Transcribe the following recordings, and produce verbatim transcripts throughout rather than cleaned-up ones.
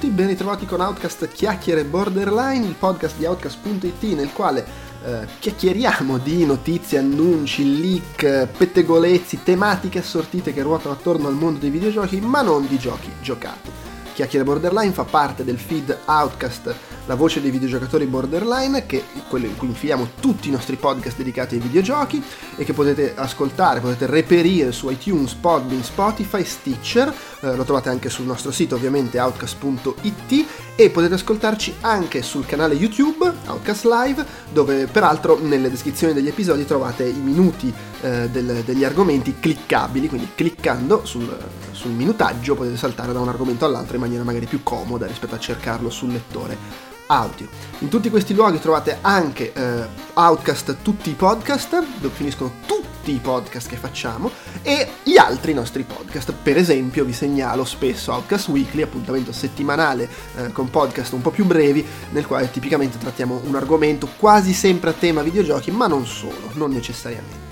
tutti, ben ritrovati con Outcast Chiacchiere Borderline, il podcast di Outcast punto it nel quale eh, chiacchieriamo di notizie, annunci, leak, pettegolezzi, tematiche assortite che ruotano attorno al mondo dei videogiochi, ma non di giochi giocati. Chiacchiere Borderline fa parte del feed Outcast, la voce dei videogiocatori borderline, che è quello in cui infiliamo tutti i nostri podcast dedicati ai videogiochi e che potete ascoltare, potete reperire su iTunes, Podbean, Spotify, Stitcher, eh, lo trovate anche sul nostro sito ovviamente outcast punto it e potete ascoltarci anche sul canale YouTube Outcast Live, dove peraltro nelle descrizioni degli episodi trovate i minuti eh, del, degli argomenti cliccabili, quindi cliccando sul, sul minutaggio potete saltare da un argomento all'altro in maniera magari più comoda rispetto a cercarlo sul lettore audio. In tutti questi luoghi trovate anche eh, Outcast, tutti i podcast, dove finiscono tutti i podcast che facciamo e gli altri nostri podcast. Per esempio vi segnalo spesso Outcast Weekly, appuntamento settimanale eh, con podcast un po' più brevi, nel quale tipicamente trattiamo un argomento quasi sempre a tema videogiochi, ma non solo, non necessariamente.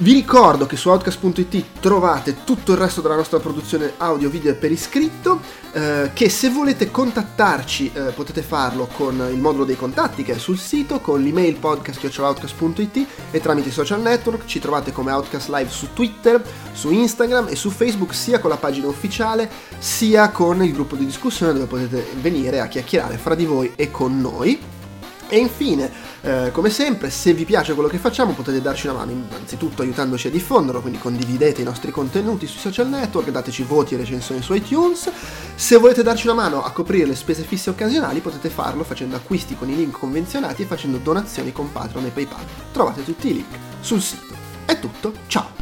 Vi ricordo che su outcast punto it trovate tutto il resto della nostra produzione audio, video e per iscritto, eh, che se volete contattarci eh, potete farlo con il modulo dei contatti che è sul sito, con l'email podcast chiocciola outcast punto it e tramite i social network. Ci trovate come Outcast Live su Twitter, su Instagram e su Facebook, sia con la pagina ufficiale sia con il gruppo di discussione dove potete venire a chiacchierare fra di voi e con noi. E infine, eh, come sempre, se vi piace quello che facciamo potete darci una mano innanzitutto aiutandoci a diffonderlo, quindi condividete i nostri contenuti sui social network, dateci voti e recensioni su iTunes. Se volete darci una mano a coprire le spese fisse occasionali potete farlo facendo acquisti con i link convenzionati e facendo donazioni con Patreon e PayPal. Trovate tutti i link sul sito. È tutto, ciao!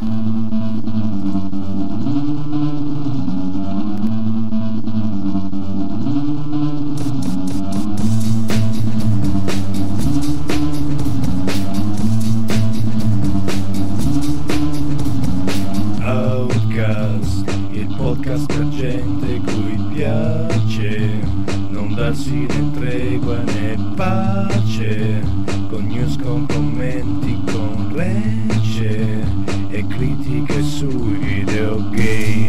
Podcast per gente cui piace non darsi né tregua né pace, con news, con commenti, con rece e critiche sui videogame.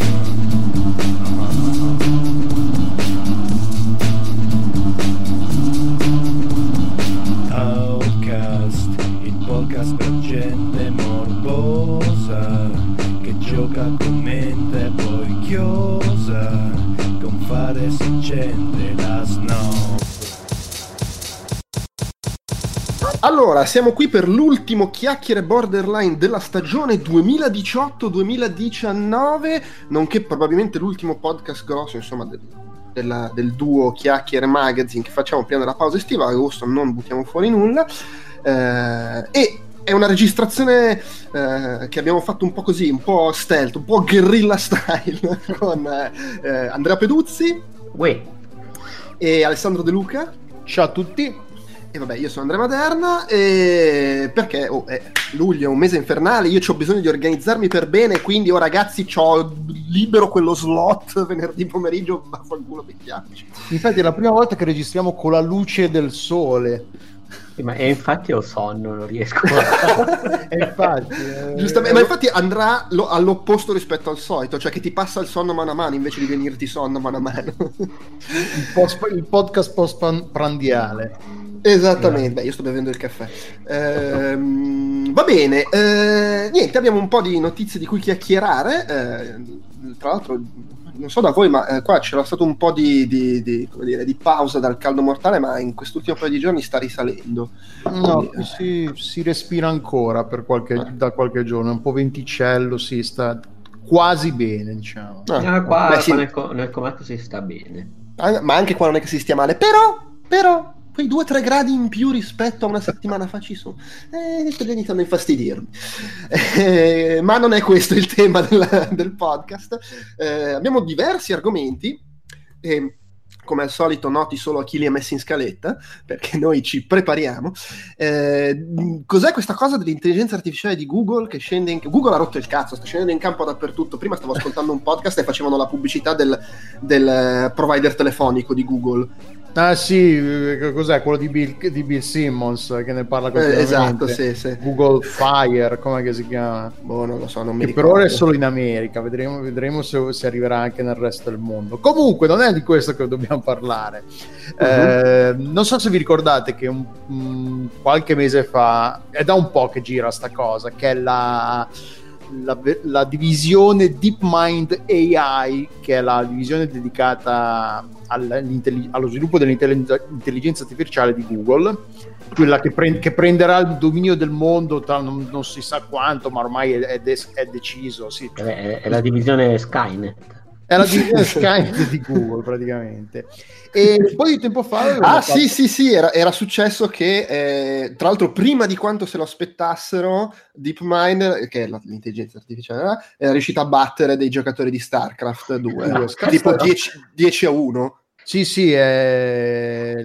Outcast, il podcast per gente morbosa che gioca, commenta e poi chiosa, con fare si accende la snow. Allora, siamo qui per l'ultimo Chiacchiere Borderline della stagione duemiladiciotto duemiladiciannove, nonché probabilmente l'ultimo podcast grosso, insomma, del, della, del duo Chiacchiere Magazine che facciamo prima della pausa estiva. A agosto non buttiamo fuori nulla, eh, e è una registrazione eh, che abbiamo fatto un po' così, un po' stealth, un po' guerrilla style, con eh, Andrea Peduzzi Uè. e Alessandro De Luca. Ciao a tutti. E vabbè, io sono Andrea Maderna, e perché oh, eh, luglio è un mese infernale, io ho bisogno di organizzarmi per bene, quindi oh ragazzi, ho libero quello slot venerdì pomeriggio, ma qualcuno becchiamoci. Infatti è la prima volta che registriamo con la luce del sole. Ma infatti ho sonno, non riesco a... infatti, eh... Giustamente, ma infatti andrà lo, all'opposto rispetto al solito, cioè che ti passa il sonno mano a mano invece di venirti sonno mano a mano. il, post, il podcast post prandiale. Esattamente, no. Beh, io sto bevendo il caffè. Ehm, va bene, eh, niente, abbiamo un po' di notizie di cui chiacchierare. Eh, tra l'altro, non so da voi, ma eh, qua c'era stato un po' di, di, di, come dire, di pausa dal caldo mortale, ma in quest'ultimo paio di giorni sta risalendo. No, Quindi, si, si respira ancora per qualche, eh. da qualche giorno, un po' venticello, si sta quasi bene, diciamo. Ah, ah, qua, beh, qua sì. nel, nel comatto si sta bene. Ah, ma anche qua non è che si stia male, però, però, quei due o tre gradi in più rispetto a una settimana fa ci sono, eh, sto iniziando a infastidirmi, eh, ma non è questo il tema della, del podcast. Eh, abbiamo diversi argomenti, eh, come al solito noti solo a chi li ha messi in scaletta, perché noi ci prepariamo. Eh, cos'è questa cosa dell'intelligenza artificiale di Google che scende in... Google ha rotto il cazzo, sta scendendo in campo dappertutto. Prima stavo ascoltando un podcast e facevano la pubblicità del, del provider telefonico di Google, Ah sì, cos'è quello di Bill, di Bill Simmons che ne parla continuamente? Eh, esatto, sì, sì. Google Fire, come si chiama? Boh, non lo so, non mi che ricordo. Per ora è solo in America, vedremo, vedremo se, se arriverà anche nel resto del mondo. Comunque non è di questo che dobbiamo parlare. Uh-huh. Eh, non so se vi ricordate che un, mh, qualche mese fa, è da un po' che gira sta cosa, che è la... La, la divisione DeepMind A I, che è la divisione dedicata allo sviluppo dell'intelligenza artificiale di Google, quella che, pre- che prenderà il dominio del mondo tra non, non si sa quanto, ma ormai è, è, de- è deciso. Sì. È, è la divisione Skynet. È la divisione Skynet di Google praticamente. E un po' di tempo fa ah fatto... sì sì sì era, era successo che eh, tra l'altro prima di quanto se lo aspettassero DeepMind, che è la, l'intelligenza artificiale, era riuscita a battere dei giocatori di StarCraft due no, tipo dieci a uno. Sì, sì, eh,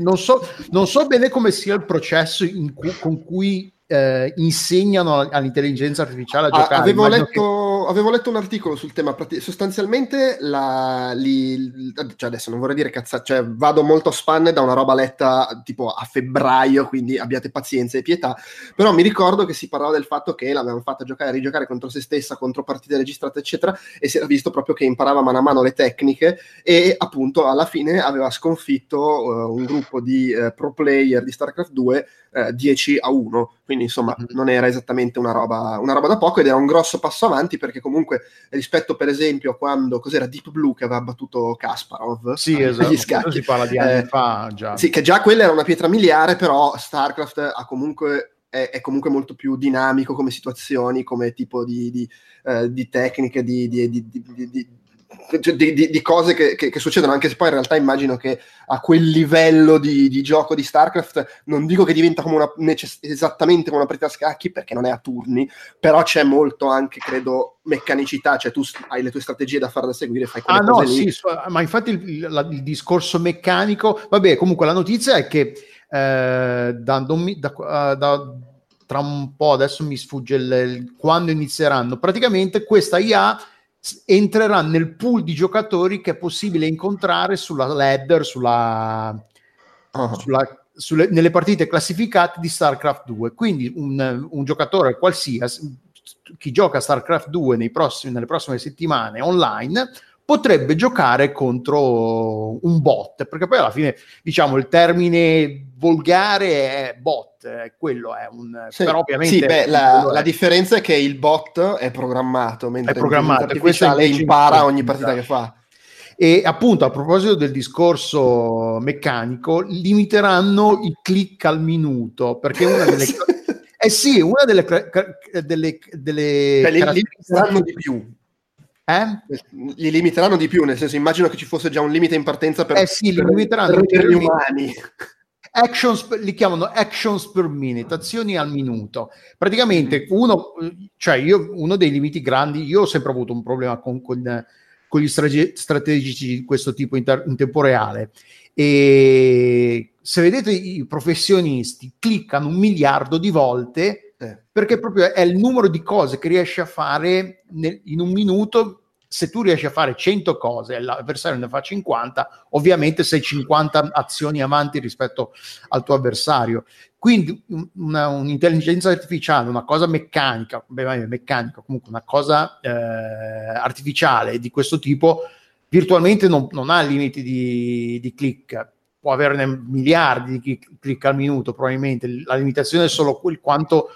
non, so, non so bene come sia il processo in cui, con cui eh, insegnano all'intelligenza artificiale a giocare. Ah, avevo, letto, che... avevo letto un articolo sul tema, sostanzialmente, la, li, cioè adesso non vorrei dire cazzate, cioè vado molto a spanne da una roba letta tipo a febbraio, quindi abbiate pazienza e pietà, però mi ricordo che si parlava del fatto che l'avevano fatta giocare e rigiocare contro se stessa, contro partite registrate, eccetera, e si era visto proprio che imparava mano a mano le tecniche e appunto alla fine aveva sconfitto uh, un gruppo di uh, pro player di StarCraft due uh, dieci a uno, quindi insomma mm-hmm. non era esattamente una roba, una roba da poco, ed era un grosso passo avanti perché comunque rispetto per esempio a quando cos'era Deep Blue che aveva battuto Kasparov, sì, agli esatto. scacchi, si parla di anni eh, fa già. Sì, che già quella era una pietra miliare, però StarCraft ha comunque è, è comunque molto più dinamico come situazioni, come tipo di, di, eh, di tecniche di, di, di, di, di Di, di, di cose che, che, che succedono, anche se poi in realtà immagino che a quel livello di, di gioco di StarCraft non dico che diventa come una, necess- esattamente come una partita a scacchi perché non è a turni, però c'è molto anche credo meccanicità, cioè tu hai le tue strategie da far da seguire, fai quelle ah, cose no, lì. Sì, so, ma infatti il, la, il discorso meccanico, vabbè, comunque la notizia è che eh, da, da, da, da tra un po', adesso mi sfugge il, il, quando inizieranno, praticamente questa I A entrerà nel pool di giocatori che è possibile incontrare sulla ladder, sulla, uh-huh. sulla, sulle, nelle partite classificate di StarCraft due. Quindi un, un giocatore qualsiasi, chi gioca StarCraft due nei prossimi, nelle prossime settimane online, potrebbe giocare contro un bot, perché poi alla fine, diciamo, il termine volgare è bot, quello è un... Sì, però ovviamente... Sì, beh, la, la è... differenza è che il bot è programmato, mentre è programmato, l'intelligenza artificiale impara ogni partita che fa. E appunto, a proposito del discorso meccanico, limiteranno il click al minuto, perché una delle... eh sì, una delle... delle, delle beh, limiteranno di più. Eh? Li limiteranno di più, nel senso immagino che ci fosse già un limite in partenza per, eh sì, per, limiteranno per gli umani. Actions, li chiamano actions per minute, azioni al minuto. Praticamente uno, cioè io, uno dei limiti grandi, io ho sempre avuto un problema con, con, con gli strage- strategici di questo tipo in, ter- in tempo reale. E se vedete i professionisti cliccano un miliardo di volte, perché proprio è il numero di cose che riesci a fare nel, in un minuto. Se tu riesci a fare cento cose e l'avversario ne fa cinquanta, ovviamente sei cinquanta azioni avanti rispetto al tuo avversario. Quindi una, un'intelligenza artificiale, una cosa meccanica, beh, meccanica comunque una cosa eh, artificiale di questo tipo, virtualmente non, non ha limiti di, di click. Può averne miliardi di click al minuto, probabilmente. La limitazione è solo quel quanto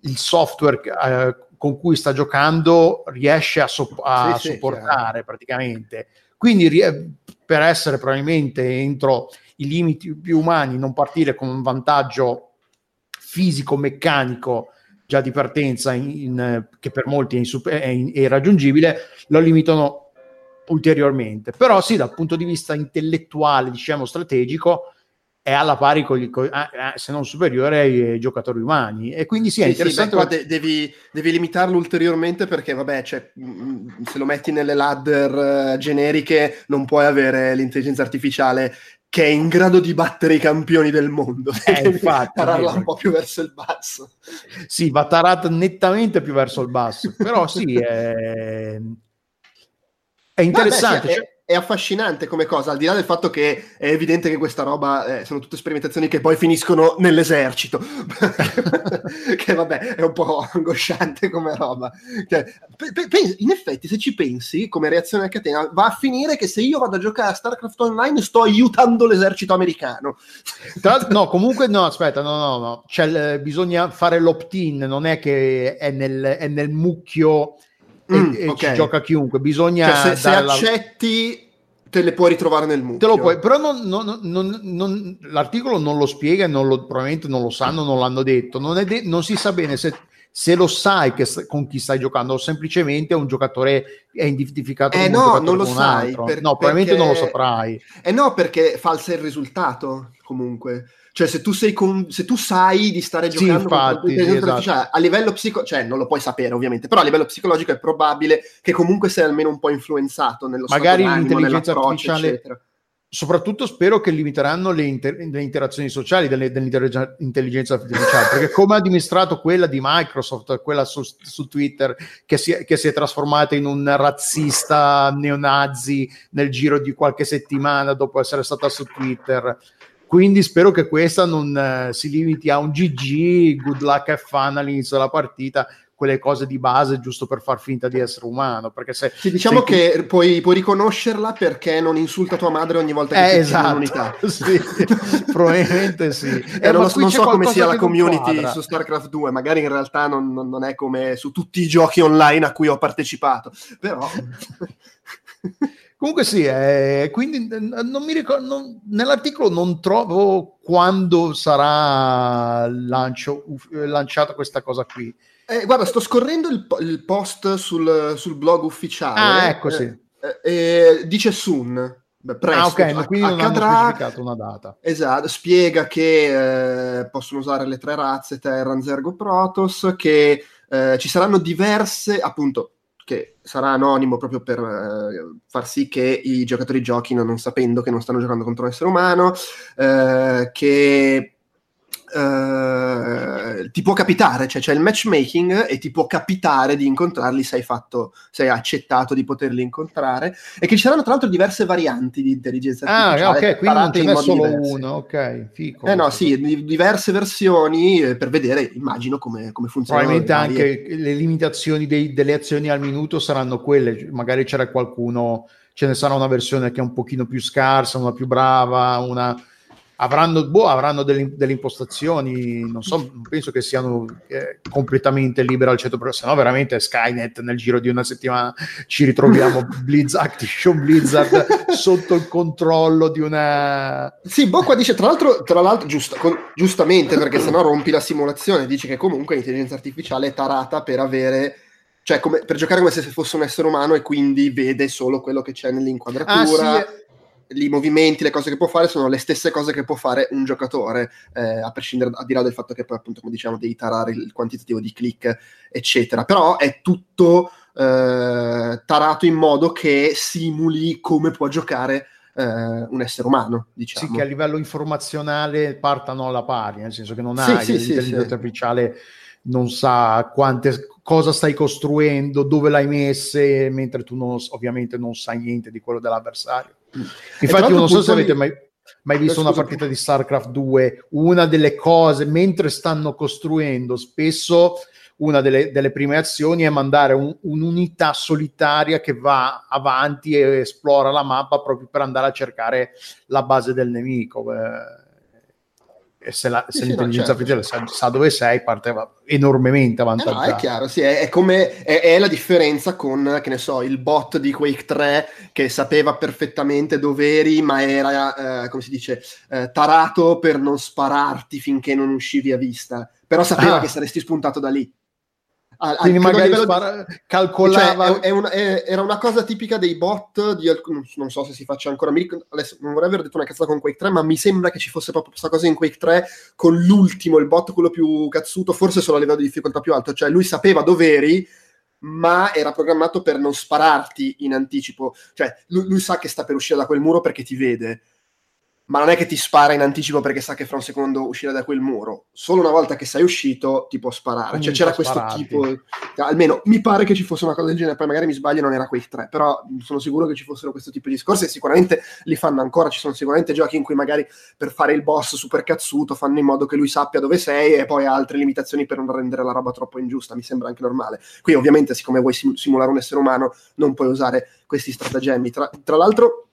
il software eh, con cui sta giocando riesce a, so- a sì, sopportare sì, praticamente. Quindi rie- per essere probabilmente entro i limiti più umani, non partire con un vantaggio fisico-meccanico già di partenza in, in, che per molti è, insuper- è, in- è irraggiungibile, lo limitano ulteriormente. Però sì, dal punto di vista intellettuale, diciamo strategico, è alla pari con gli, con, se non superiore ai giocatori umani, e quindi sì, è sì, interessante. Sì, beh, de- devi, devi limitarlo ulteriormente perché vabbè, cioè, mh, se lo metti nelle ladder uh, generiche non puoi avere l'intelligenza artificiale che è in grado di battere i campioni del mondo, eh, infatti, tararla un po' più verso il basso. Sì, va tarata nettamente più verso il basso, però sì, è... è interessante. Vabbè, sì, cioè... è affascinante come cosa, al di là del fatto che è evidente che questa roba eh, sono tutte sperimentazioni che poi finiscono nell'esercito, che vabbè è un po' angosciante come roba. Cioè, pe- pe- in effetti se ci pensi come reazione a catena va a finire che se io vado a giocare a StarCraft Online sto aiutando l'esercito americano. Tra, no comunque no aspetta no no no c'è, bisogna fare l'opt-in, non è che è nel, è nel mucchio e, mm, e okay. Ci gioca chiunque, bisogna cioè, se, se accetti la... te le puoi ritrovare nel mucchio, te lo puoi, però non, non, non, non, l'articolo non lo spiega, non lo, probabilmente non lo sanno, non l'hanno detto, non, è de- non si sa bene se, se lo sai che, con chi stai giocando o semplicemente un giocatore è identificato eh no, un non lo sai per, no, probabilmente perché... non lo saprai eh no, perché falsa il risultato comunque. Cioè, se tu sei con, se tu sai di stare giocando sì, infatti, con esatto. A livello psico, cioè non lo puoi sapere ovviamente, però a livello psicologico è probabile che comunque sei almeno un po' influenzato nello magari stato d'animo, l'intelligenza artificiale eccetera. Soprattutto spero che limiteranno le, inter- le interazioni sociali delle, dell'intelligenza artificiale, perché come ha dimostrato quella di Microsoft, quella su, su Twitter che si, è, che si è trasformata in un razzista neonazi nel giro di qualche settimana dopo essere stata su Twitter. Quindi spero che questa non eh, si limiti a un G G, good luck e fun all'inizio della partita, quelle cose di base giusto per far finta di essere umano. Perché se sì, diciamo se che tu... puoi, puoi riconoscerla perché non insulta tua madre ogni volta che eh, esatto. In un'unità. Sì, probabilmente sì. Eh, eh, non, non so come sia la community quadra. Su StarCraft due, magari in realtà non, non è come su tutti i giochi online a cui ho partecipato, però... Comunque sì, eh, quindi non mi ricordo, non, nell'articolo non trovo quando sarà lancio, uf, lanciata questa cosa qui. Eh, guarda, sto scorrendo il, il post sul, sul blog ufficiale. Ah, ecco, sì. Eh, eh, dice soon. Beh, presto, ah, ok, ma quindi accadrà... non hanno specificato una data. Esatto, spiega che eh, possono usare le tre razze, Terran, Zergo, Protoss, che eh, ci saranno diverse, appunto... che sarà anonimo proprio per eh, far sì che i giocatori giochino non sapendo che non stanno giocando contro un essere umano, eh, che eh, ti può capitare, cioè c'è il matchmaking e ti può capitare di incontrarli se hai, fatto, se hai accettato di poterli incontrare, e che ci saranno tra l'altro diverse varianti di intelligenza artificiale. Ah, ok, quindi non ce n'è solo diversi. Uno, ok, fico. Eh no, sì, di- diverse versioni eh, per vedere, immagino, come, come funziona. Probabilmente anche varie... le limitazioni dei, delle azioni al minuto saranno quelle, magari c'era qualcuno, ce ne sarà una versione che è un pochino più scarsa, una più brava, una... Avranno, boh, avranno delle, delle impostazioni, non so, non penso che siano eh, completamente libere al cento per cento, se no veramente Skynet nel giro di una settimana ci ritroviamo Blizzard, Activision Blizzard sotto il controllo di una... Sì, boh, qua dice, tra l'altro, tra l'altro giusta, con, giustamente, perché sennò rompi la simulazione, dice che comunque l'intelligenza artificiale è tarata per avere... cioè come, per giocare come se fosse un essere umano e quindi vede solo quello che c'è nell'inquadratura... Ah, sì. I movimenti, le cose che può fare sono le stesse cose che può fare un giocatore, eh, a prescindere, al di là del fatto che poi appunto come diciamo devi tarare il quantitativo di click eccetera, però è tutto eh, tarato in modo che simuli come può giocare eh, un essere umano, diciamo. Sì, che a livello informazionale partano alla pari, nel senso che non hai sì, sì, l'intelligenza sì, artificiale non sa quante cosa stai costruendo, dove l'hai messe, mentre tu non, ovviamente non sai niente di quello dell'avversario. Infatti io non so se avete mai, mai visto una partita di StarCraft due, una delle cose, mentre stanno costruendo, spesso una delle, delle prime azioni è mandare un, un'unità solitaria che va avanti e esplora la mappa proprio per andare a cercare la base del nemico. E se, la, se sì, l'intelligenza no, certo. artificiale sa, sa dove sei, parte va enormemente avvantaggiata. Eh no, è chiaro, sì, è, è come è, è la differenza con, che ne so, il bot di Quake tre che sapeva perfettamente dove eri, ma era, eh, come si dice, eh, tarato per non spararti finché non uscivi a vista, però sapeva ah. che saresti spuntato da lì. Ah, quindi magari spara- di... calcolava cioè, è, è una, è, era una cosa tipica dei bot di alc- non so se si faccia ancora mi ric- adesso non vorrei aver detto una cazzata con Quake tre, ma mi sembra che ci fosse proprio questa cosa in Quake tre con l'ultimo, il bot quello più cazzuto, forse solo a livello di difficoltà più alto, cioè lui sapeva dove eri ma era programmato per non spararti in anticipo, cioè lui, lui sa che sta per uscire da quel muro perché ti vede. ma non è che ti spara in anticipo perché sa che fra un secondo uscirà da quel muro. Solo una volta che sei uscito ti può sparare. Quindi cioè c'era questo spararti. tipo, almeno mi pare che ci fosse una cosa del genere, poi magari mi sbaglio, non era quei tre, però sono sicuro che ci fossero questo tipo di discorsi e sicuramente li fanno ancora. Ci sono sicuramente giochi in cui magari per fare il boss super cazzuto fanno in modo che lui sappia dove sei e poi ha altre limitazioni per non rendere la roba troppo ingiusta, mi sembra anche normale. Qui ovviamente siccome vuoi simulare un essere umano non puoi usare questi stratagemmi. Tra, tra l'altro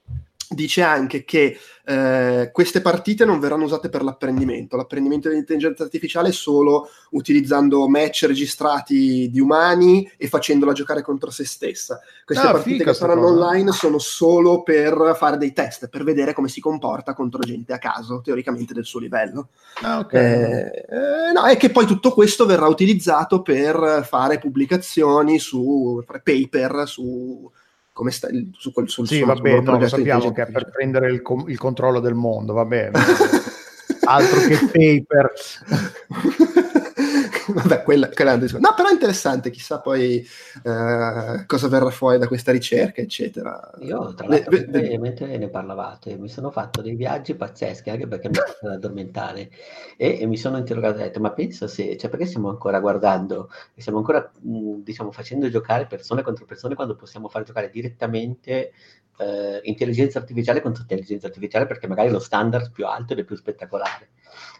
dice anche che eh, queste partite non verranno usate per l'apprendimento, l'apprendimento dell'intelligenza artificiale solo utilizzando match registrati di umani e facendola giocare contro se stessa. Queste ah, partite che saranno cosa. online sono solo per fare dei test, per vedere come si comporta contro gente a caso, teoricamente del suo livello. Ah, okay. eh, eh, no, e che poi tutto questo verrà utilizzato per fare pubblicazioni su paper, su... Come sta, su quel, sul, sì, vabbè, no, lo sappiamo che è per prendere il, com- il controllo del mondo, va bene. Altro che paper. Vabbè, quella, quella è una discor- no, però è interessante, chissà poi eh, cosa verrà fuori da questa ricerca, eccetera. Io, tra l'altro, le, le, le... mentre ne parlavate, mi sono fatto dei viaggi pazzeschi, anche perché mi sono fatto addormentare, e, e mi sono interrogato, ho detto, ma pensa se, cioè perché stiamo ancora guardando, stiamo ancora, mh, diciamo, facendo giocare persone contro persone quando possiamo far giocare direttamente eh, intelligenza artificiale contro intelligenza artificiale, perché magari lo standard più alto ed è più spettacolare.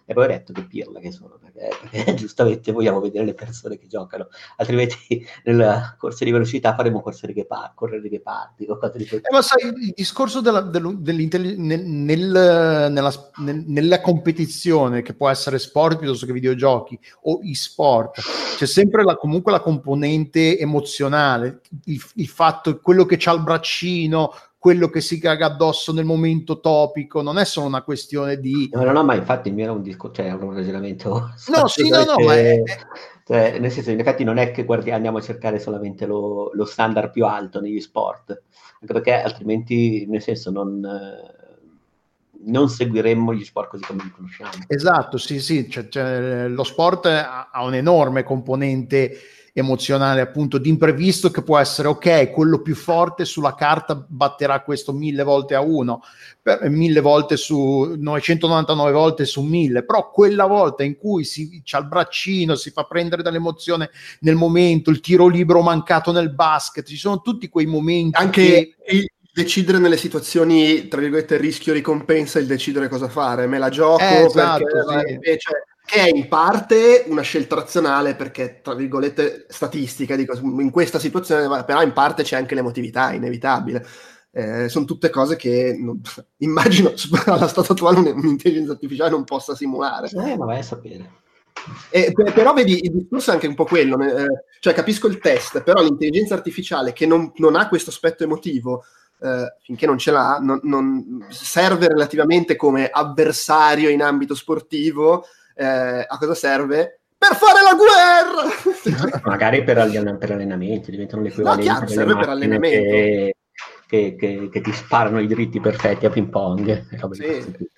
E poi ho detto che pirla che sono, perché, perché giustamente vogliamo vedere le persone che giocano, altrimenti nella corsa di velocità faremo corse di ghepardi, correre di ghepardi o cose di quel tipo. Eh, ma sai, il discorso della, nel, nella, nella competizione, che può essere sport piuttosto che videogiochi o e-sport, c'è sempre la, comunque la componente emozionale, il, il fatto, quello che c'ha il braccino, quello che si caga addosso nel momento topico, non è solo una questione di... No, no, no, ma infatti mi era un disco, cioè un ragionamento... No, sì, no, no, ma... È... Cioè, nel senso, in effetti non è che guardi, andiamo a cercare solamente lo, lo standard più alto negli sport, anche perché altrimenti, nel senso, non... non seguiremmo gli sport così come li conosciamo. Esatto, sì, sì, cioè, cioè, lo sport ha, ha un'enorme componente emozionale, appunto, di imprevisto, che può essere, ok, quello più forte sulla carta batterà questo mille volte a uno, per, mille volte su novecentonovantanove volte su mille, però quella volta in cui si c'ha il braccino, si fa prendere dall'emozione nel momento, il tiro libero mancato nel basket, ci sono tutti quei momenti anche che... il decidere nelle situazioni, tra virgolette, rischio ricompensa, il decidere cosa fare, me la gioco, eh, esatto, perché sì. invece che è in parte una scelta razionale, perché tra virgolette statistica, dico, in questa situazione, però in parte c'è anche l'emotività inevitabile. Eh, sono tutte cose che non, immagino alla statua attuale un'intelligenza artificiale non possa simulare. Eh, ma vai a sapere. Eh, però vedi, il discorso è anche un po' quello, eh, cioè capisco il test, però l'intelligenza artificiale che non, non ha questo aspetto emotivo, Uh, finché non ce l'ha, non, non serve relativamente come avversario in ambito sportivo. Eh, a cosa serve? Per fare la guerra! Magari per, allen- per allenamenti, diventano l'equivalente. No, chiaro, serve per allenamento. Che, che, che, che ti sparano i dritti perfetti a ping pong. Sì.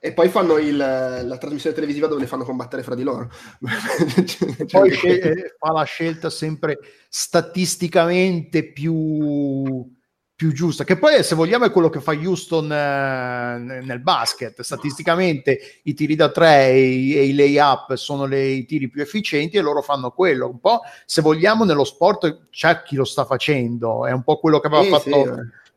E poi fanno il, la trasmissione televisiva dove le fanno combattere fra di loro. cioè, poi che... fa la scelta sempre statisticamente più... più giusta, che poi se vogliamo è quello che fa Houston eh, nel basket. Statisticamente i tiri da tre e i, e i lay-up sono le, i tiri più efficienti e loro fanno quello. Un po' se vogliamo nello sport c'è chi lo sta facendo, è un po' quello che aveva sì, fatto sì.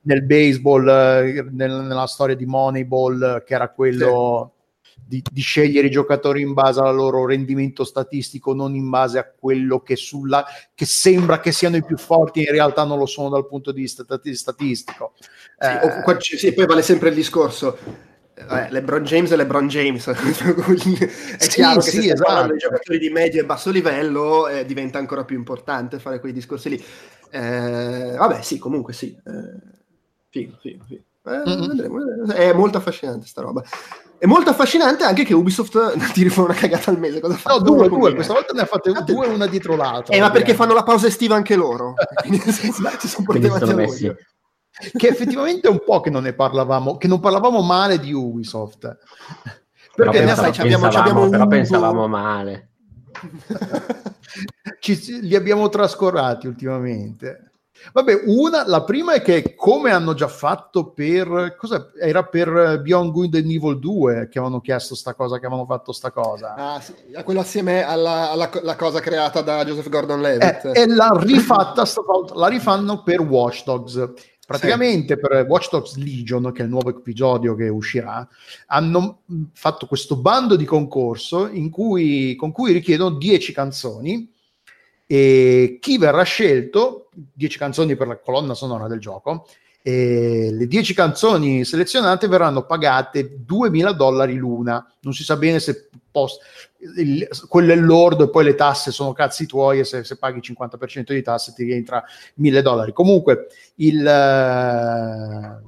nel baseball, eh, nel, nella storia di Moneyball, eh, che era quello sì. di, di scegliere i giocatori in base al loro rendimento statistico, non in base a quello che sulla... che sembra che siano i più forti, in realtà non lo sono dal punto di vista statistico. Sì, eh, qua, sì, poi vale sempre il discorso eh, LeBron James e LeBron James. È sì, chiaro sì, che se esatto. parlano dei giocatori di medio e basso livello eh, diventa ancora più importante fare quei discorsi lì. Eh, vabbè, sì, comunque sì. Eh, figo, figo, figo. Eh, mm-hmm. vedremo, è molto affascinante sta roba. È molto affascinante anche che Ubisoft tiri fuori una cagata al mese. Cosa fa? No, due, due. Questa volta ne ha fatte due, una dietro l'altra. Eh, ma perché fanno la pausa estiva anche loro. si sono portati Che effettivamente è un po' che non ne parlavamo, che non parlavamo male di Ubisoft. Perché però pensavo, sai, pensavamo, abbiamo, però pensavamo male. Ci, li abbiamo trascorrati ultimamente. Vabbè, una, la prima è che, come hanno già fatto per, cosa era per Beyond Good and Evil due, che avevano chiesto sta cosa, che avevano fatto sta cosa. Ah, sì, quello assieme alla, alla la cosa creata da Joseph Gordon-Levitt. Eh, e l'ha rifatta, la rifanno per Watch Dogs. Praticamente sì. Per Watch Dogs Legion, che è il nuovo episodio che uscirà, hanno fatto questo bando di concorso in cui, con cui richiedono dieci canzoni. E chi verrà scelto, dieci canzoni per la colonna sonora del gioco, e le dieci canzoni selezionate verranno pagate duemila dollari l'una. Non si sa bene se post, il, quello è l'ordo e poi le tasse sono cazzi tuoi, e se, se paghi il cinquanta per cento di tasse ti rientra mille dollari. Comunque il, la,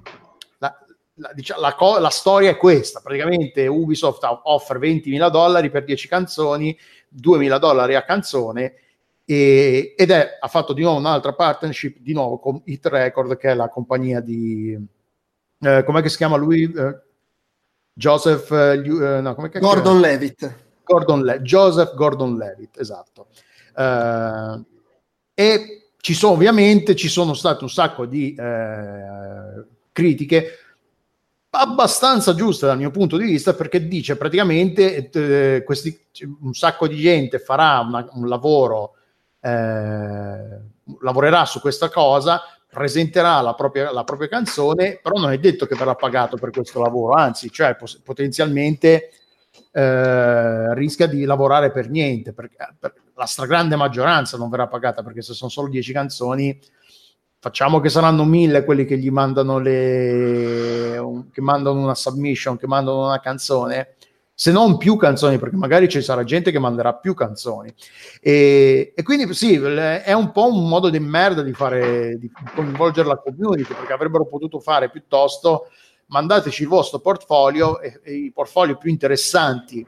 la, diciamo, la, co- la storia è questa: praticamente Ubisoft offre ventimila dollari per dieci canzoni, duemila dollari a canzone. E, ed è ha fatto di nuovo un'altra partnership di nuovo con Hit Record, che è la compagnia di eh, com'è che si chiama lui? Eh, Joseph eh, no, com'è che Gordon che Levitt Gordon Le- Joseph Gordon-Levitt, esatto. Eh, e ci sono ovviamente ci sono state un sacco di eh, critiche abbastanza giuste dal mio punto di vista, perché dice praticamente eh, questi, un sacco di gente farà una, un lavoro Eh, lavorerà su questa cosa, presenterà la propria, la propria canzone, però non è detto che verrà pagato per questo lavoro, anzi, cioè pos- potenzialmente eh, rischia di lavorare per niente, perché per la stragrande maggioranza non verrà pagata, perché se sono solo dieci canzoni, facciamo che saranno mille quelli che gli mandano le un, che mandano una submission, che mandano una canzone, se non più canzoni, perché magari ci sarà gente che manderà più canzoni. E, e quindi sì, è un po' un modo di merda di fare, di coinvolgere la community, perché avrebbero potuto fare piuttosto: mandateci il vostro portfolio e, e i portfolio più interessanti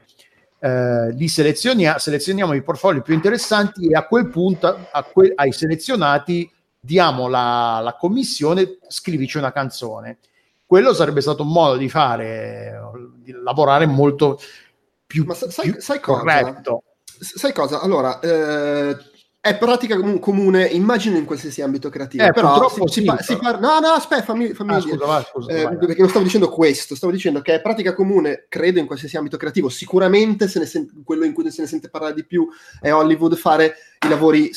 eh, li selezioniamo, selezioniamo i portfolio più interessanti, e a quel punto a que- ai selezionati diamo la, la commissione, scrivici una canzone. Quello sarebbe stato un modo di fare, di lavorare molto più, ma sai, più sai corretto. Cosa? Sai cosa? Allora, eh, è pratica comune, immagino, in qualsiasi ambito creativo. Eh, però si, si, par- si par- No, no, aspetta, fammi, fammi ah, scusa, vai, scusa, eh, vai, vai. Perché non stavo dicendo questo, stavo dicendo che è pratica comune, credo, in qualsiasi ambito creativo. Sicuramente se ne sen- quello in cui se ne sente parlare di più è Hollywood, fare i lavori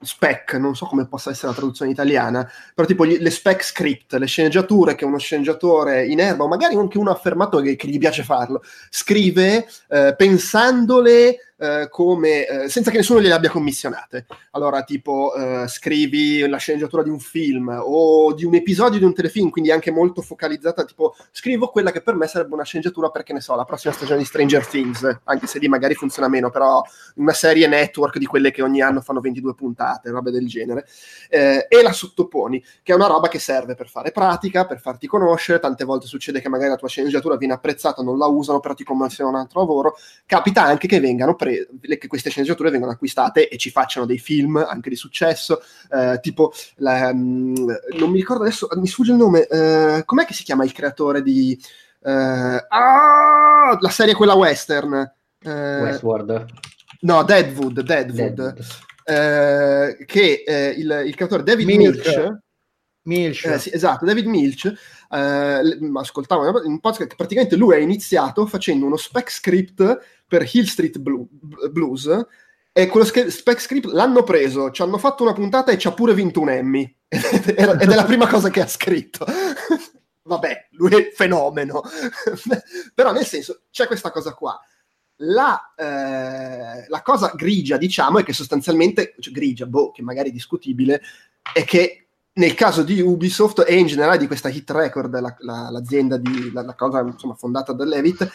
spec, non so come possa essere la traduzione italiana, però tipo gli, le spec script, le sceneggiature che uno sceneggiatore in erba, o magari anche uno affermato che, che gli piace farlo, scrive eh, pensandole eh, come eh, senza che nessuno gliele abbia commissionate. Allora tipo eh, scrivi la sceneggiatura di un film o di un episodio di un telefilm, quindi anche molto focalizzata, tipo scrivo quella che per me sarebbe una sceneggiatura, perché ne so, la prossima stagione di Stranger Things, anche se lì magari funziona meno, però una serie network di quelle che ogni anno fanno ventidue puntate, robe del genere, eh, e la sottoponi, che è una roba che serve per fare pratica, per farti conoscere. Tante volte succede che magari la tua sceneggiatura viene apprezzata, non la usano, però ti commissionano un altro lavoro. Capita anche che vengano pre- che queste sceneggiature vengano acquistate e ci facciano dei film anche di successo, eh, tipo la, mh, non mi ricordo adesso, mi sfugge il nome, eh, com'è che si chiama il creatore di eh, ah, la serie quella western, eh, Westworld. No, Deadwood, Deadwood, Deadwood. Eh, che eh, il, il creatore David Milch, Milch, Milch. Eh, sì, esatto, David Milch, eh, ascoltavo un podcast che praticamente lui ha iniziato facendo uno spec script per Hill Street Blues, e quello spec script l'hanno preso, ci hanno fatto una puntata e ci ha pure vinto un Emmy, ed è la prima cosa che ha scritto. Vabbè, lui è fenomeno. Però nel senso, c'è questa cosa qua. La, eh, la cosa grigia, diciamo, è che sostanzialmente, cioè, grigia, boh, che magari è discutibile, è che nel caso di Ubisoft e in generale di questa Hit Record, la, la, l'azienda di la, la cosa insomma fondata da Levitt,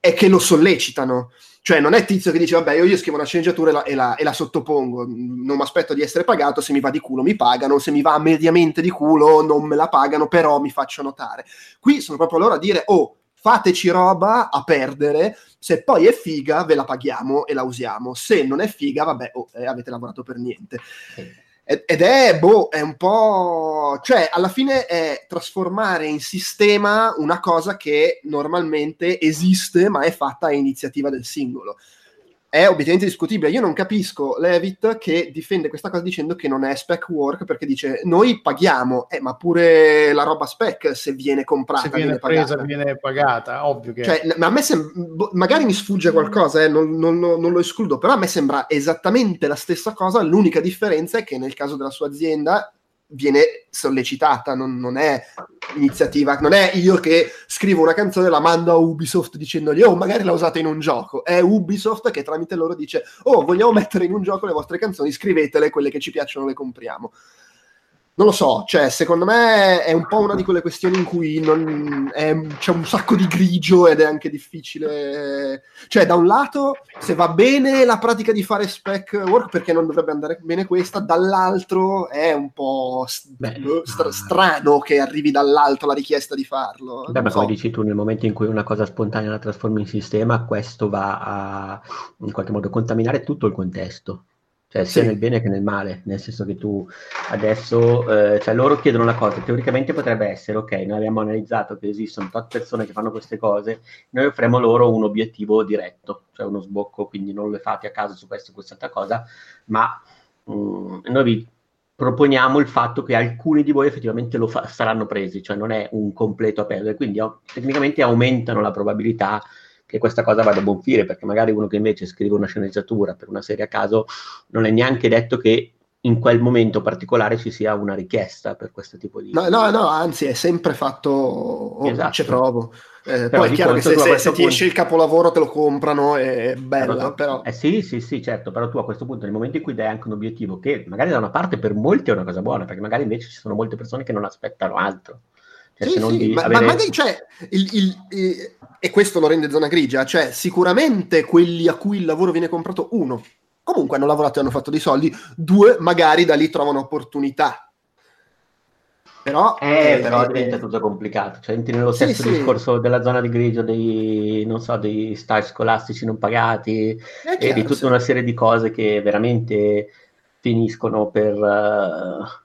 è che lo sollecitano. Cioè non è tizio che dice vabbè io, io scrivo una sceneggiatura e la, e, la, e la sottopongo, non mi aspetto di essere pagato, se mi va di culo mi pagano, se mi va mediamente di culo non me la pagano, però mi faccio notare. Qui sono proprio loro a dire oh, fateci roba a perdere, se poi è figa ve la paghiamo e la usiamo, se non è figa vabbè oh, eh, avete lavorato per niente. Ed è boh, è un po', cioè alla fine è trasformare in sistema una cosa che normalmente esiste ma è fatta a iniziativa del singolo. è obiettivamente discutibile. Io non capisco Leavitt che difende questa cosa dicendo che non è spec work, perché dice noi paghiamo, eh, ma pure la roba spec se viene comprata, se viene, viene presa, pagata. viene pagata, ovvio che... Cioè, ma a me sembra, magari mi sfugge qualcosa, eh, non, non, non lo escludo, però a me sembra esattamente la stessa cosa, l'unica differenza è che nel caso della sua azienda viene sollecitata, non, non è iniziativa, non è io che scrivo una canzone, la mando a Ubisoft dicendogli oh magari la usate in un gioco, è Ubisoft che tramite loro dice oh vogliamo mettere in un gioco le vostre canzoni, scrivetele, quelle che ci piacciono le compriamo. Non lo so, cioè secondo me è un po' una di quelle questioni in cui non è, c'è un sacco di grigio ed è anche difficile, cioè da un lato se va bene la pratica di fare spec work perché non dovrebbe andare bene questa, dall'altro è un po' str- strano che arrivi dall'alto la richiesta di farlo. Beh, ma come so. dici tu, nel momento in cui una cosa spontanea la trasformi in sistema, questo va a in qualche modo contaminare tutto il contesto. Cioè, sia sì. nel bene che nel male, nel senso che tu adesso, eh, cioè loro chiedono una cosa, teoricamente potrebbe essere, ok, noi abbiamo analizzato che esistono tante persone che fanno queste cose, noi offriamo loro un obiettivo diretto, cioè uno sbocco, quindi non le fate a caso su questo o quest'altra cosa, ma um, noi vi proponiamo il fatto che alcuni di voi effettivamente lo fa- saranno presi, cioè non è un completo a perdere, quindi oh, tecnicamente aumentano la probabilità che questa cosa vada a buon fine, perché magari uno che invece scrive una sceneggiatura per una serie a caso non è neanche detto che in quel momento particolare ci sia una richiesta per questo tipo di... No, no, no, anzi è sempre fatto... Oh, esatto. Ci provo. Eh, poi è chiaro che se, se, se ti punto... esce il capolavoro te lo comprano, è bella, però... però... Eh sì, sì, sì, certo, però tu a questo punto nel momento in cui dai anche un obiettivo che magari da una parte per molti è una cosa buona, perché magari invece ci sono molte persone che non aspettano altro. Cioè, sì, sì, ma, avere... ma magari cioè, il, il, il, e questo lo rende zona grigia, cioè sicuramente quelli a cui il lavoro viene comprato, uno, comunque hanno lavorato e hanno fatto dei soldi, due, magari da lì trovano opportunità. Però, eh, eh, però diventa eh, tutto complicato, cioè entri nello stesso sì, discorso sì. della zona di grigio dei, non so, dei stage scolastici non pagati eh, e chiaro, di tutta sì. una serie di cose che veramente finiscono per... Uh,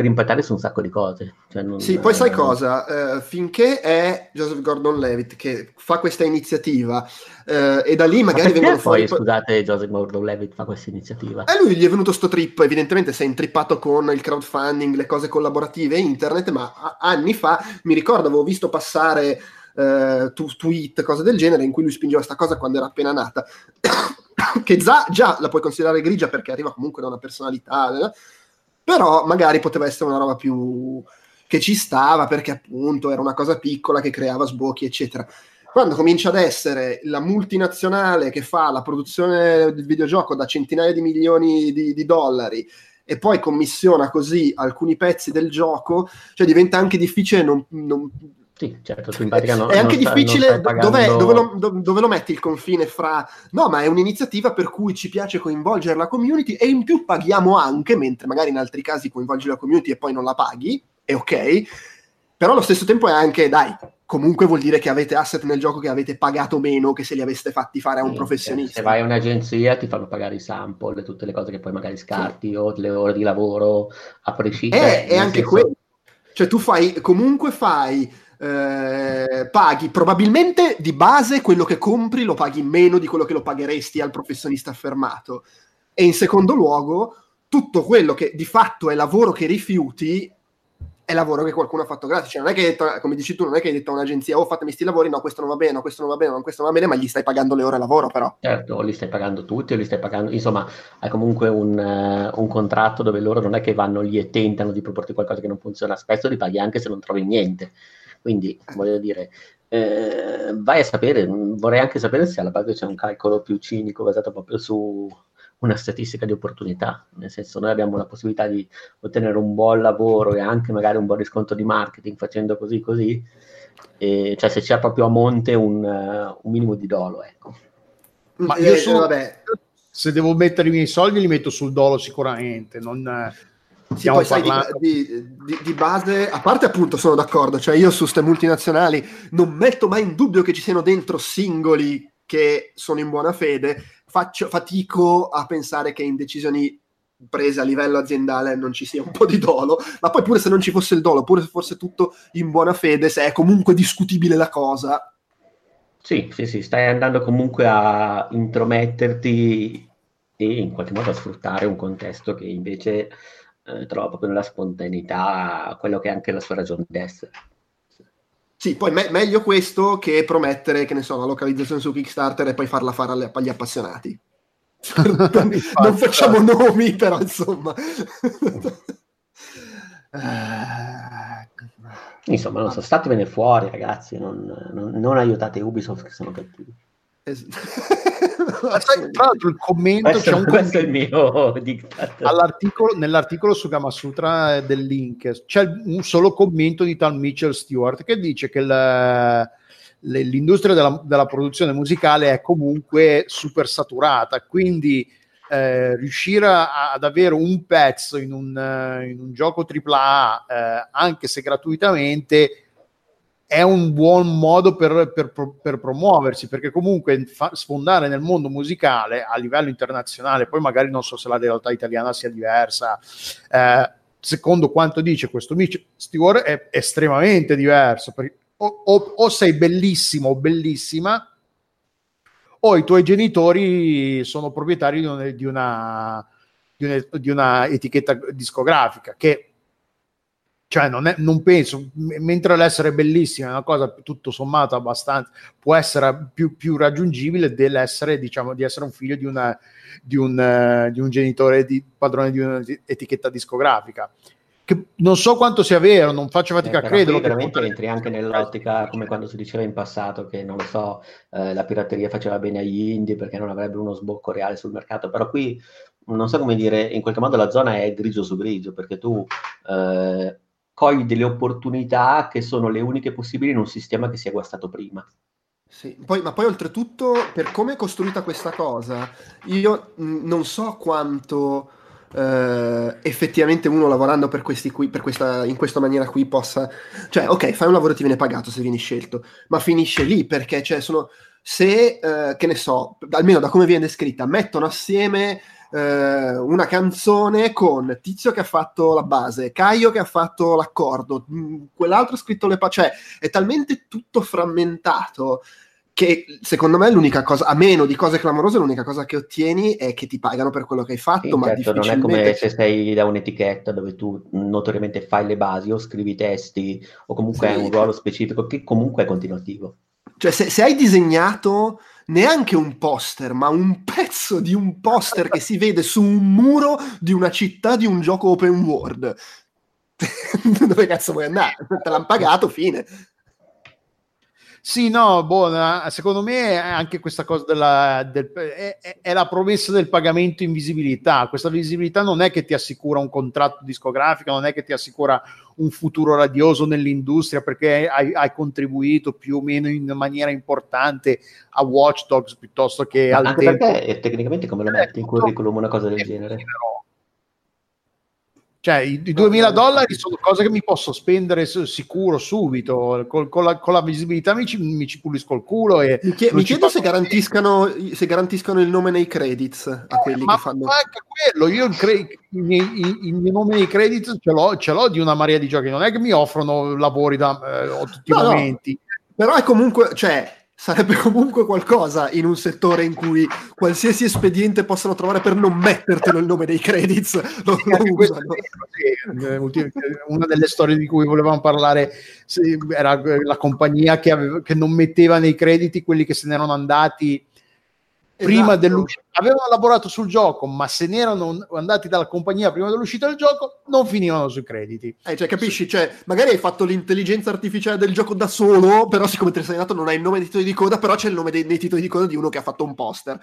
per impattare su un sacco di cose. Cioè non, sì, poi sai eh, cosa? Eh, finché è Joseph Gordon-Levitt che fa questa iniziativa eh, e da lì magari ma vengono fuori... Poi, scusate, Joseph Gordon-Levitt fa questa iniziativa. A lui gli è venuto sto trip, evidentemente si è intrippato con il crowdfunding, le cose collaborative, internet, ma anni fa, mi ricordo, avevo visto passare eh, tweet, cose del genere, in cui lui spingeva sta cosa quando era appena nata, che già, già la puoi considerare grigia perché arriva comunque da una personalità... Eh, però magari poteva essere una roba più che ci stava perché appunto era una cosa piccola che creava sbocchi eccetera. Quando comincia ad essere la multinazionale che fa la produzione del videogioco da centinaia di milioni di, di dollari e poi commissiona così alcuni pezzi del gioco, cioè diventa anche difficile non... non... Sì, certo, tu in pratica non, è anche non difficile sta, pagando... dov'è, dove, lo, dove, dove lo metti il confine fra no ma è un'iniziativa per cui ci piace coinvolgere la community e in più paghiamo anche, mentre magari in altri casi coinvolgi la community e poi non la paghi, è ok, però allo stesso tempo è anche dai, comunque vuol dire che avete asset nel gioco che avete pagato meno che se li aveste fatti fare a un sì, professionista. Se vai a un'agenzia ti fanno pagare i sample e tutte le cose che poi magari scarti sì. o le ore di lavoro a prescindere, è anche senso... quello, cioè tu fai comunque fai Eh, paghi probabilmente di base quello che compri lo paghi meno di quello che lo pagheresti al professionista affermato, e in secondo luogo tutto quello che di fatto è lavoro che rifiuti è lavoro che qualcuno ha fatto gratis, cioè non è che come dici tu non è che hai detto a un'agenzia oh fatemi sti lavori, no questo non va bene, no questo non va bene, no questo non va bene, ma gli stai pagando le ore lavoro però. Certo, o li stai pagando tutti o li stai pagando, insomma hai comunque un, uh, un contratto dove loro non è che vanno lì e tentano di proporti qualcosa che non funziona, spesso li paghi anche se non trovi niente. Quindi, voglio dire, eh, vai a sapere, vorrei anche sapere se alla base c'è un calcolo più cinico basato proprio su una statistica di opportunità, nel senso noi abbiamo la possibilità di ottenere un buon lavoro e anche magari un buon riscontro di marketing facendo così così, e, cioè se c'è proprio a monte un, uh, un minimo di dolo, ecco. Ma io sono, vabbè, se devo mettere i miei soldi li metto sul dolo sicuramente, non... Sì, poi sai, di, di, di base, a parte appunto sono d'accordo, cioè io su ste multinazionali non metto mai in dubbio che ci siano dentro singoli che sono in buona fede, faccio, fatico a pensare che in decisioni prese a livello aziendale non ci sia un po' di dolo, ma poi pure se non ci fosse il dolo, pure se fosse tutto in buona fede, se è comunque discutibile la cosa... Sì, sì, sì, stai andando comunque a intrometterti e in qualche modo a sfruttare un contesto che invece eh, trova proprio nella spontaneità quello che è anche la sua ragione d'essere. Sì, poi me- meglio questo che promettere, che ne so, una localizzazione su Kickstarter e poi farla fare alle- agli appassionati. Non facciamo nomi, però insomma. Insomma, non so, statevene fuori, ragazzi, non, non, non aiutate Ubisoft che sono cattivi. Es- Tra l'altro il commento questo, c'è un questo commento è il mio diktat. All'articolo, nell'articolo su Gamasutra del link c'è un solo commento di tal Mitchell Stewart che dice che la, le, l'industria della, della produzione musicale è comunque super saturata, quindi eh, riuscire a, ad avere un pezzo in un, in un gioco tripla A eh, anche se gratuitamente è un buon modo per, per, per promuoversi, perché comunque fa, sfondare nel mondo musicale a livello internazionale, poi magari non so se la realtà italiana sia diversa, eh, secondo quanto dice questo Mitch Stewart è estremamente diverso, perché o, o, o sei bellissimo o bellissima, o i tuoi genitori sono proprietari di una, di una, di una, di una etichetta discografica, che cioè non, è, non penso, M- mentre l'essere bellissima è una cosa tutto sommato abbastanza, può essere più, più raggiungibile dell'essere, diciamo, di essere un figlio di, una, di, un, eh, di un genitore di, padrone di un'etichetta discografica. Che non so quanto sia vero, non faccio fatica eh, a crederlo. Veramente che... entri anche nell'ottica, come quando si diceva in passato che, non lo so, eh, la pirateria faceva bene agli indie perché non avrebbero uno sbocco reale sul mercato, però qui, non so come dire, in qualche modo la zona è grigio su grigio, perché tu... Eh, cogli delle opportunità che sono le uniche possibili in un sistema che si è guastato prima. Sì, poi, ma poi oltretutto, per come è costruita questa cosa, io n- non so quanto eh, effettivamente uno lavorando per questi qui, per questa, in questa maniera qui possa... Cioè, ok, fai un lavoro e ti viene pagato se vieni scelto, ma finisce lì, perché cioè, sono, se, eh, che ne so, almeno da come viene descritta, mettono assieme... una canzone con Tizio che ha fatto la base, Caio che ha fatto l'accordo, quell'altro ha scritto le pa- cioè è talmente tutto frammentato che secondo me l'unica cosa, a meno di cose clamorose, l'unica cosa che ottieni è che ti pagano per quello che hai fatto, sì, ma certo, difficilmente... non è come se sei da un'etichetta dove tu notoriamente fai le basi o scrivi testi o comunque sì, hai un ruolo specifico che comunque è continuativo. Cioè, se, se hai disegnato neanche un poster, ma un pezzo di un poster che si vede su un muro di una città di un gioco open world, dove cazzo vuoi andare? Te l'hanno pagato, fine. Sì, no, buona. Secondo me anche questa cosa della, del, è, è la promessa del pagamento in visibilità. Questa visibilità non è che ti assicura un contratto discografico, non è che ti assicura un futuro radioso nell'industria perché hai, hai contribuito più o meno in maniera importante a Watch Dogs piuttosto che al anche tempo. Perché tecnicamente come lo metti in curriculum una cosa del genere? Vero. Cioè i, i duemila dollari sono cose che mi posso spendere sicuro subito, col, con, la, con la visibilità mi ci, mi ci pulisco il culo e mi, chie, mi chiedo se garantiscano, se garantiscano il nome nei credits a eh, quelli ma che fanno anche quello, io il, cre- il, il, il nome nei credits ce l'ho, ce l'ho di una marea di giochi, non è che mi offrono lavori da eh, tutti no, i momenti no. Però è comunque, cioè sarebbe comunque qualcosa in un settore in cui qualsiasi espediente possano trovare per non mettertelo il nome dei credits. Lo, sì, lo usano. Sì, una delle storie di cui volevamo parlare sì, era la compagnia che, aveva, che non metteva nei crediti quelli che se ne erano andati prima esatto. dell'uscita. Avevano lavorato sul gioco, ma se ne erano andati dalla compagnia prima dell'uscita del gioco, non finivano sui crediti. Eh, cioè, capisci? Cioè, magari hai fatto l'intelligenza artificiale del gioco da solo, però siccome te ne sei nato non hai il nome dei titoli di coda, però c'è il nome dei, dei titoli di coda di uno che ha fatto un poster.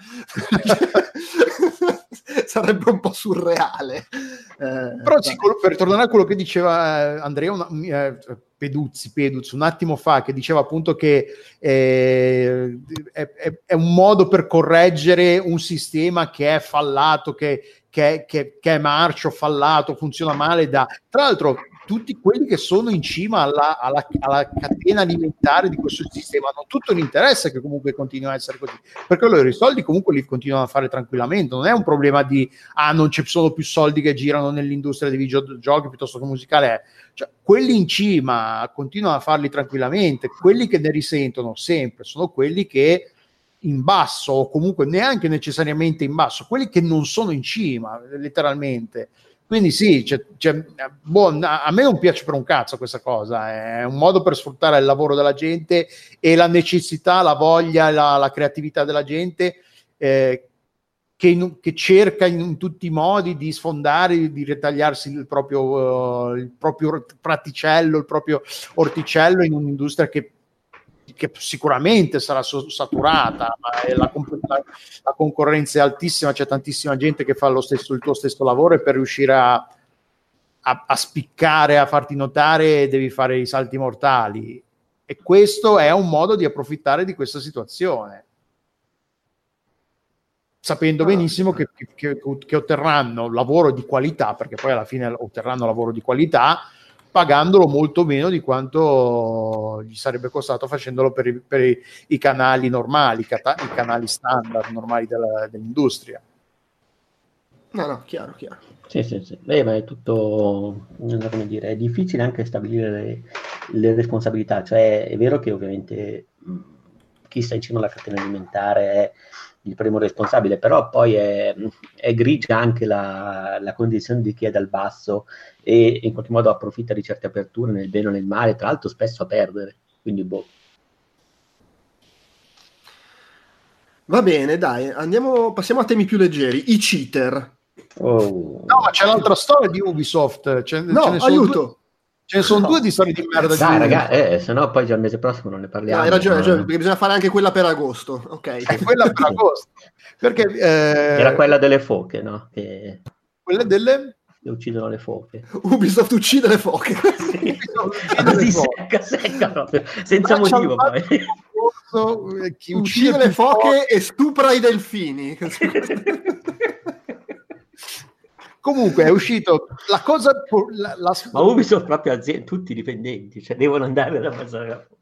Sarebbe un po' surreale. Eh, però sì, per tornare a quello che diceva Andrea una, eh, Peduzzi, Peduzzi un attimo fa, che diceva appunto che eh, è, è, è un modo per correggere un sistema che è fallato, che, che, che, che è marcio, fallato, funziona male da... Tra l'altro tutti quelli che sono in cima alla, alla, alla catena alimentare di questo sistema hanno tutto l'interesse che comunque continua a essere così, perché loro i soldi comunque li continuano a fare tranquillamente, non è un problema di ah non ci sono più soldi che girano nell'industria dei videogiochi piuttosto che musicale, cioè quelli in cima continuano a farli tranquillamente, quelli che ne risentono sempre sono quelli che in basso, o comunque neanche necessariamente in basso, quelli che non sono in cima letteralmente. Quindi sì, c'è, c'è, boh, a me non piace per un cazzo questa cosa, è un modo per sfruttare il lavoro della gente e la necessità, la voglia, la, la creatività della gente eh, che, in, che cerca in tutti i modi di sfondare, di ritagliarsi il proprio, uh, il proprio praticello, il proprio orticello in un'industria che che sicuramente sarà saturata, ma la, la, la concorrenza è altissima, c'è tantissima gente che fa lo stesso, il tuo stesso lavoro, e per riuscire a, a, a spiccare, a farti notare devi fare i salti mortali, e questo è un modo di approfittare di questa situazione, sapendo benissimo che, che, che otterranno lavoro di qualità, perché poi alla fine otterranno lavoro di qualità pagandolo molto meno di quanto gli sarebbe costato facendolo per i, per i, i canali normali, cata, i canali standard normali della, dell'industria. No, no, chiaro, chiaro. Sì, sì, sì. Beh, ma è tutto, come dire, è difficile anche stabilire le, le responsabilità. Cioè, è vero che ovviamente chi sta in cima alla catena alimentare è il primo responsabile, però poi è, è grigia anche la, la condizione di chi è dal basso e in qualche modo approfitta di certe aperture nel bene o nel male, tra l'altro spesso a perdere, quindi boh. Va bene, dai, andiamo, passiamo a temi più leggeri, i cheater. Oh. No, ma c'è l'altra storia di Ubisoft. C'è, no, ce ne sono aiuto! Due, ce ne sono no. due di storie di merda. Dai, di ragazzi, eh, se no poi già il mese prossimo non ne parliamo. Hai ragione, no? ragione, perché bisogna fare anche quella per agosto. Ok. Eh, quella per agosto. Perché, eh... Era quella delle foche, no? Che... Quella delle... uccidono le foche. Ubisoft uccide le foche. Sì. Uccide così le secca, foche. secca proprio, senza ah, motivo poi. Uccide, uccide le foche, foche e stupra i delfini. Comunque è uscito la cosa la, la... ma Ubisoft proprio aziende, tutti i dipendenti, cioè devono andare ad ammazzare la foca.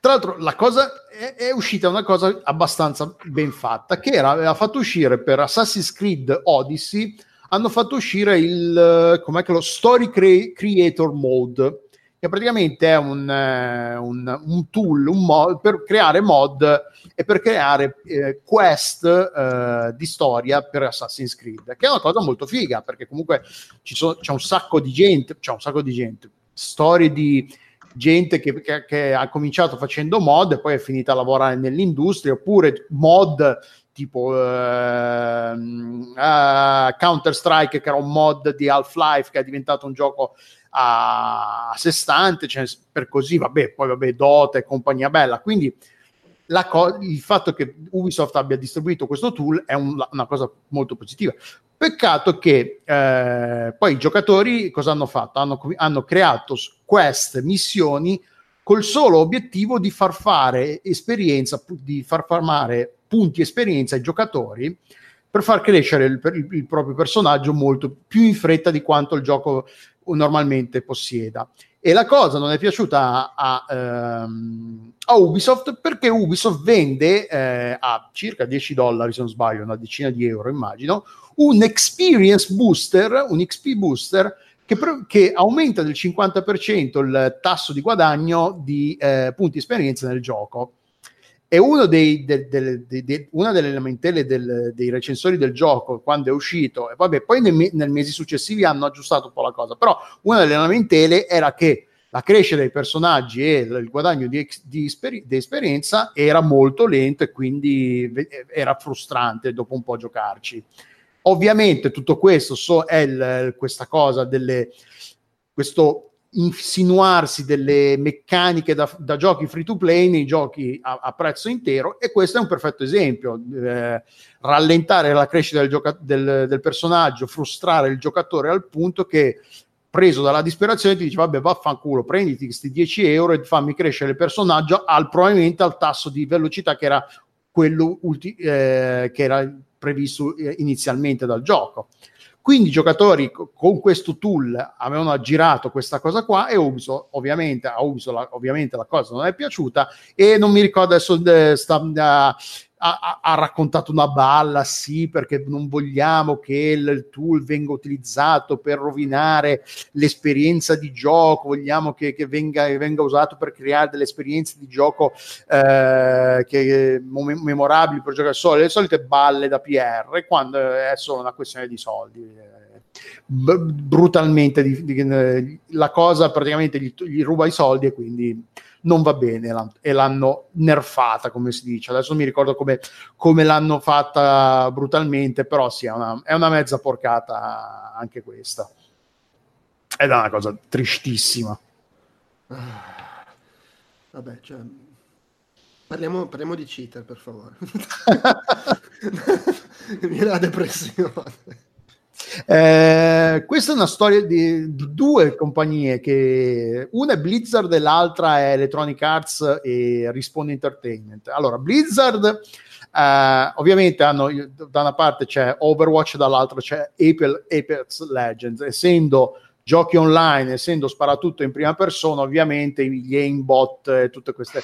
Tra l'altro la cosa è, è uscita una cosa abbastanza ben fatta, che era, aveva fatto uscire per Assassin's Creed Odyssey, hanno fatto uscire il com'è che lo Story Cre- Creator Mode, che praticamente è un, un, un tool, un mod per creare mod e per creare eh, quest eh, di storia per Assassin's Creed, che è una cosa molto figa, perché comunque ci so, c'è un sacco di gente, c'è un sacco di gente, storie di gente che, che, che ha cominciato facendo mod e poi è finita a lavorare nell'industria, oppure mod tipo eh, uh, Counter Strike, che era un mod di Half-Life che è diventato un gioco a sé stante, cioè, per così, vabbè, poi vabbè, Dota e compagnia bella. Quindi la co- il fatto che Ubisoft abbia distribuito questo tool è un, una cosa molto positiva. Peccato che eh, poi i giocatori cosa hanno fatto? Hanno, hanno creato quest, missioni col solo obiettivo di far fare esperienza, di far farmare punti esperienza ai giocatori per far crescere il, il, il proprio personaggio molto più in fretta di quanto il gioco normalmente possieda. E la cosa non è piaciuta a, a, um, a Ubisoft, perché Ubisoft vende eh, a circa dieci dollari, se non sbaglio, una decina di euro immagino, un experience booster, un X P booster che, che aumenta del cinquanta per cento il tasso di guadagno di eh, punti esperienza nel gioco. E uno dei, de, de, de, de, una delle lamentele del, dei recensori del gioco quando è uscito, e vabbè, poi nei, nei mesi successivi hanno aggiustato un po' la cosa, però una delle lamentele era che la crescita dei personaggi e il guadagno di, di, esperi, di esperienza era molto lento, e quindi era frustrante dopo un po' giocarci. Ovviamente tutto questo so, è il, questa cosa delle... questo insinuarsi delle meccaniche da, da giochi free to play nei giochi a, a prezzo intero, e questo è un perfetto esempio. Eh, rallentare la crescita del, gioca- del, del personaggio, frustrare il giocatore al punto che, preso dalla disperazione, ti dice vabbè, vaffanculo, prenditi questi dieci euro e fammi crescere il personaggio al, probabilmente al tasso di velocità che era quello ulti- eh, che era previsto eh, inizialmente dal gioco. Quindi i giocatori con questo tool avevano aggirato questa cosa qua, e Ubisoft, ovviamente, a Ubisoft ovviamente la cosa non è piaciuta, e non mi ricordo adesso eh, sta, eh, Ha, ha raccontato una balla, sì, perché non vogliamo che il tool venga utilizzato per rovinare l'esperienza di gioco, vogliamo che, che venga, venga usato per creare delle esperienze di gioco eh, che, memorabili per giocare solo, le solite balle da P R, quando è solo una questione di soldi. B- brutalmente di, di, la cosa praticamente gli, gli ruba i soldi, e quindi non va bene, l'hanno, e l'hanno nerfata, come si dice. Adesso non mi ricordo come, come l'hanno fatta brutalmente, però sì, è una, è una mezza porcata anche questa, ed è una cosa tristissima. Vabbè, cioè, parliamo, parliamo di cheater, per favore. Mi viene la depressione. Eh, questa è una storia di, di due compagnie, che una è Blizzard e l'altra è Electronic Arts e Respawn Entertainment. Allora, Blizzard eh, ovviamente hanno, da una parte c'è Overwatch, dall'altra c'è Apple, Apex Legends. Essendo giochi online, essendo sparatutto in prima persona, ovviamente gli aimbot e tutte queste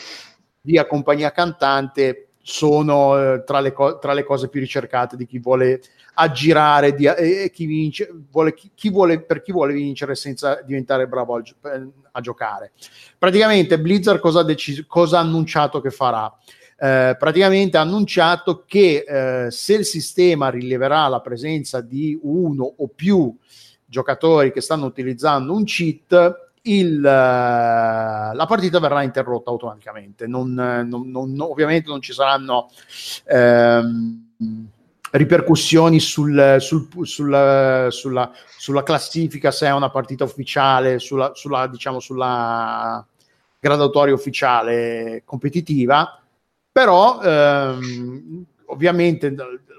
via compagnia cantante sono eh, tra, le co- tra le cose più ricercate di chi vuole aggirare di, eh, chi vince, vuole, chi, chi vuole, per chi vuole vincere senza diventare bravo a, gi- a giocare. Praticamente Blizzard cosa ha deciso, cosa ha annunciato che farà? Eh, praticamente ha annunciato che eh, se il sistema rileverà la presenza di uno o più giocatori che stanno utilizzando un cheat, Il, la partita verrà interrotta automaticamente. Non, non, non, ovviamente non ci saranno ehm, ripercussioni sul, sul, sul, sulla, sulla classifica, se è una partita ufficiale, sulla, sulla, diciamo, sulla graduatoria ufficiale competitiva, però ehm, ovviamente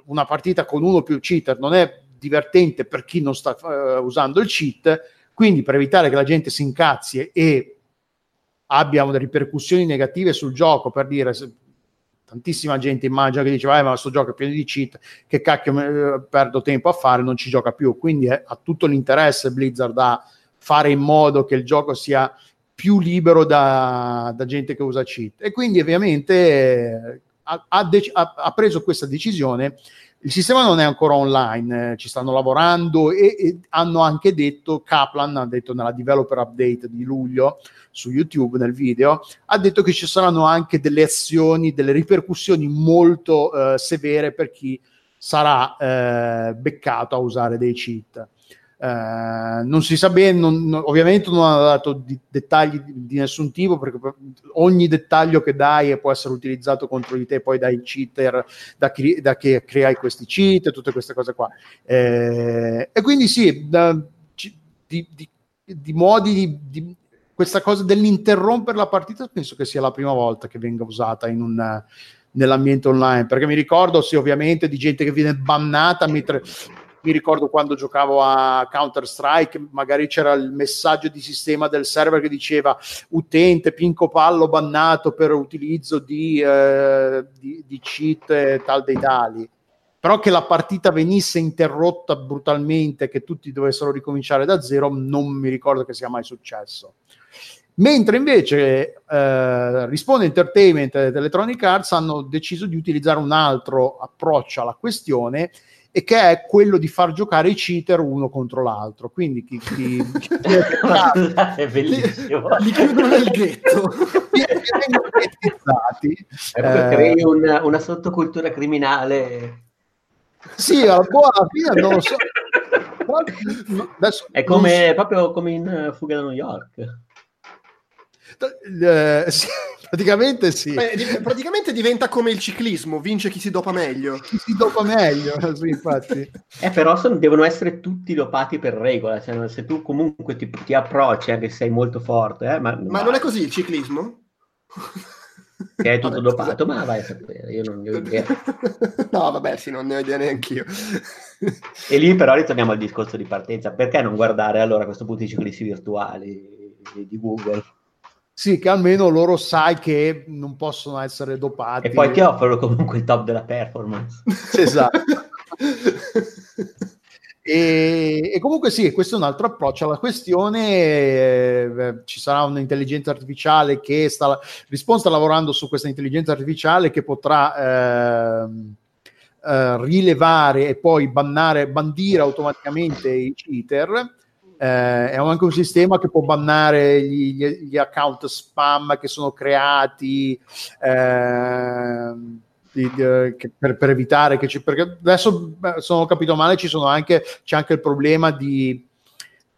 una partita con uno o più cheater non è divertente per chi non sta eh, usando il cheat. Quindi, per evitare che la gente si incazzi e abbia ripercussioni negative sul gioco, per dire, tantissima gente immagina che dice: vai, ma questo gioco è pieno di cheat, che cacchio eh, perdo tempo a fare, non ci gioca più. Quindi eh, ha tutto l'interesse Blizzard a fare in modo che il gioco sia più libero da, da gente che usa cheat. E quindi ovviamente eh, ha, dec- ha, ha preso questa decisione. Il sistema non è ancora online, eh, ci stanno lavorando, e, e hanno anche detto, Kaplan ha detto nella developer update di luglio su YouTube, nel video, ha detto che ci saranno anche delle azioni, delle ripercussioni molto eh, severe per chi sarà eh, beccato a usare dei cheat. Eh, non si sa bene, non, ovviamente non hanno dato di, dettagli di, di nessun tipo, perché ogni dettaglio che dai può essere utilizzato contro di te poi dai cheater, da chi, da che creai questi cheat, tutte queste cose qua, eh, e quindi sì, da, di, di, di modi di, di questa cosa dell'interrompere la partita penso che sia la prima volta che venga usata in un nell'ambiente online, perché mi ricordo sì, ovviamente, di gente che viene bannata mentre... Mi ricordo quando giocavo a Counter Strike, magari c'era il messaggio di sistema del server che diceva: utente Pinco Pallo bannato per utilizzo di, eh, di, di cheat tal dei tali. Però che la partita venisse interrotta brutalmente, che tutti dovessero ricominciare da zero, non mi ricordo che sia mai successo. Mentre invece eh, Respawn Entertainment ed Electronic Arts hanno deciso di utilizzare un altro approccio alla questione, e che è quello di far giocare i cheater uno contro l'altro. Quindi chi, chi, chi è, è bellissimo, li chiudono nel ghetto, eh, crei una, una sottocultura criminale. Sì, alla fine non lo so. Adesso, è come, non so, proprio come in uh, Fuga da New York. Eh, sì, praticamente sì. Beh, praticamente diventa come il ciclismo: vince chi si dopa meglio. Chi si dopa meglio, sì, infatti. Eh, però sono, devono essere tutti dopati per regola. Cioè, se tu comunque ti, ti approcci, anche se sei molto forte, eh, ma, ma, ma non è così il ciclismo? Che è tutto vabbè, dopato, scusa. Ma vai a sapere, io non ne ho idea. No, vabbè, sì, non ne ho idea neanch'io. E lì però ritorniamo al discorso di partenza: perché non guardare allora a questo punto i ciclisti virtuali di Google? Sì, che almeno loro sai che non possono essere dopati. E poi ti offrono comunque il top della performance. Esatto. E, e comunque sì, questo è un altro approccio alla questione. Ci sarà un'intelligenza artificiale che sta, Respawn sta lavorando su questa intelligenza artificiale che potrà eh, eh, rilevare e poi bannare, bandire automaticamente i cheater. Eh, è anche un sistema che può bannare gli, gli, gli account spam che sono creati eh, di, di, che per, per evitare che ci, perché adesso, se non ho capito male, ci sono anche, c'è anche il problema di,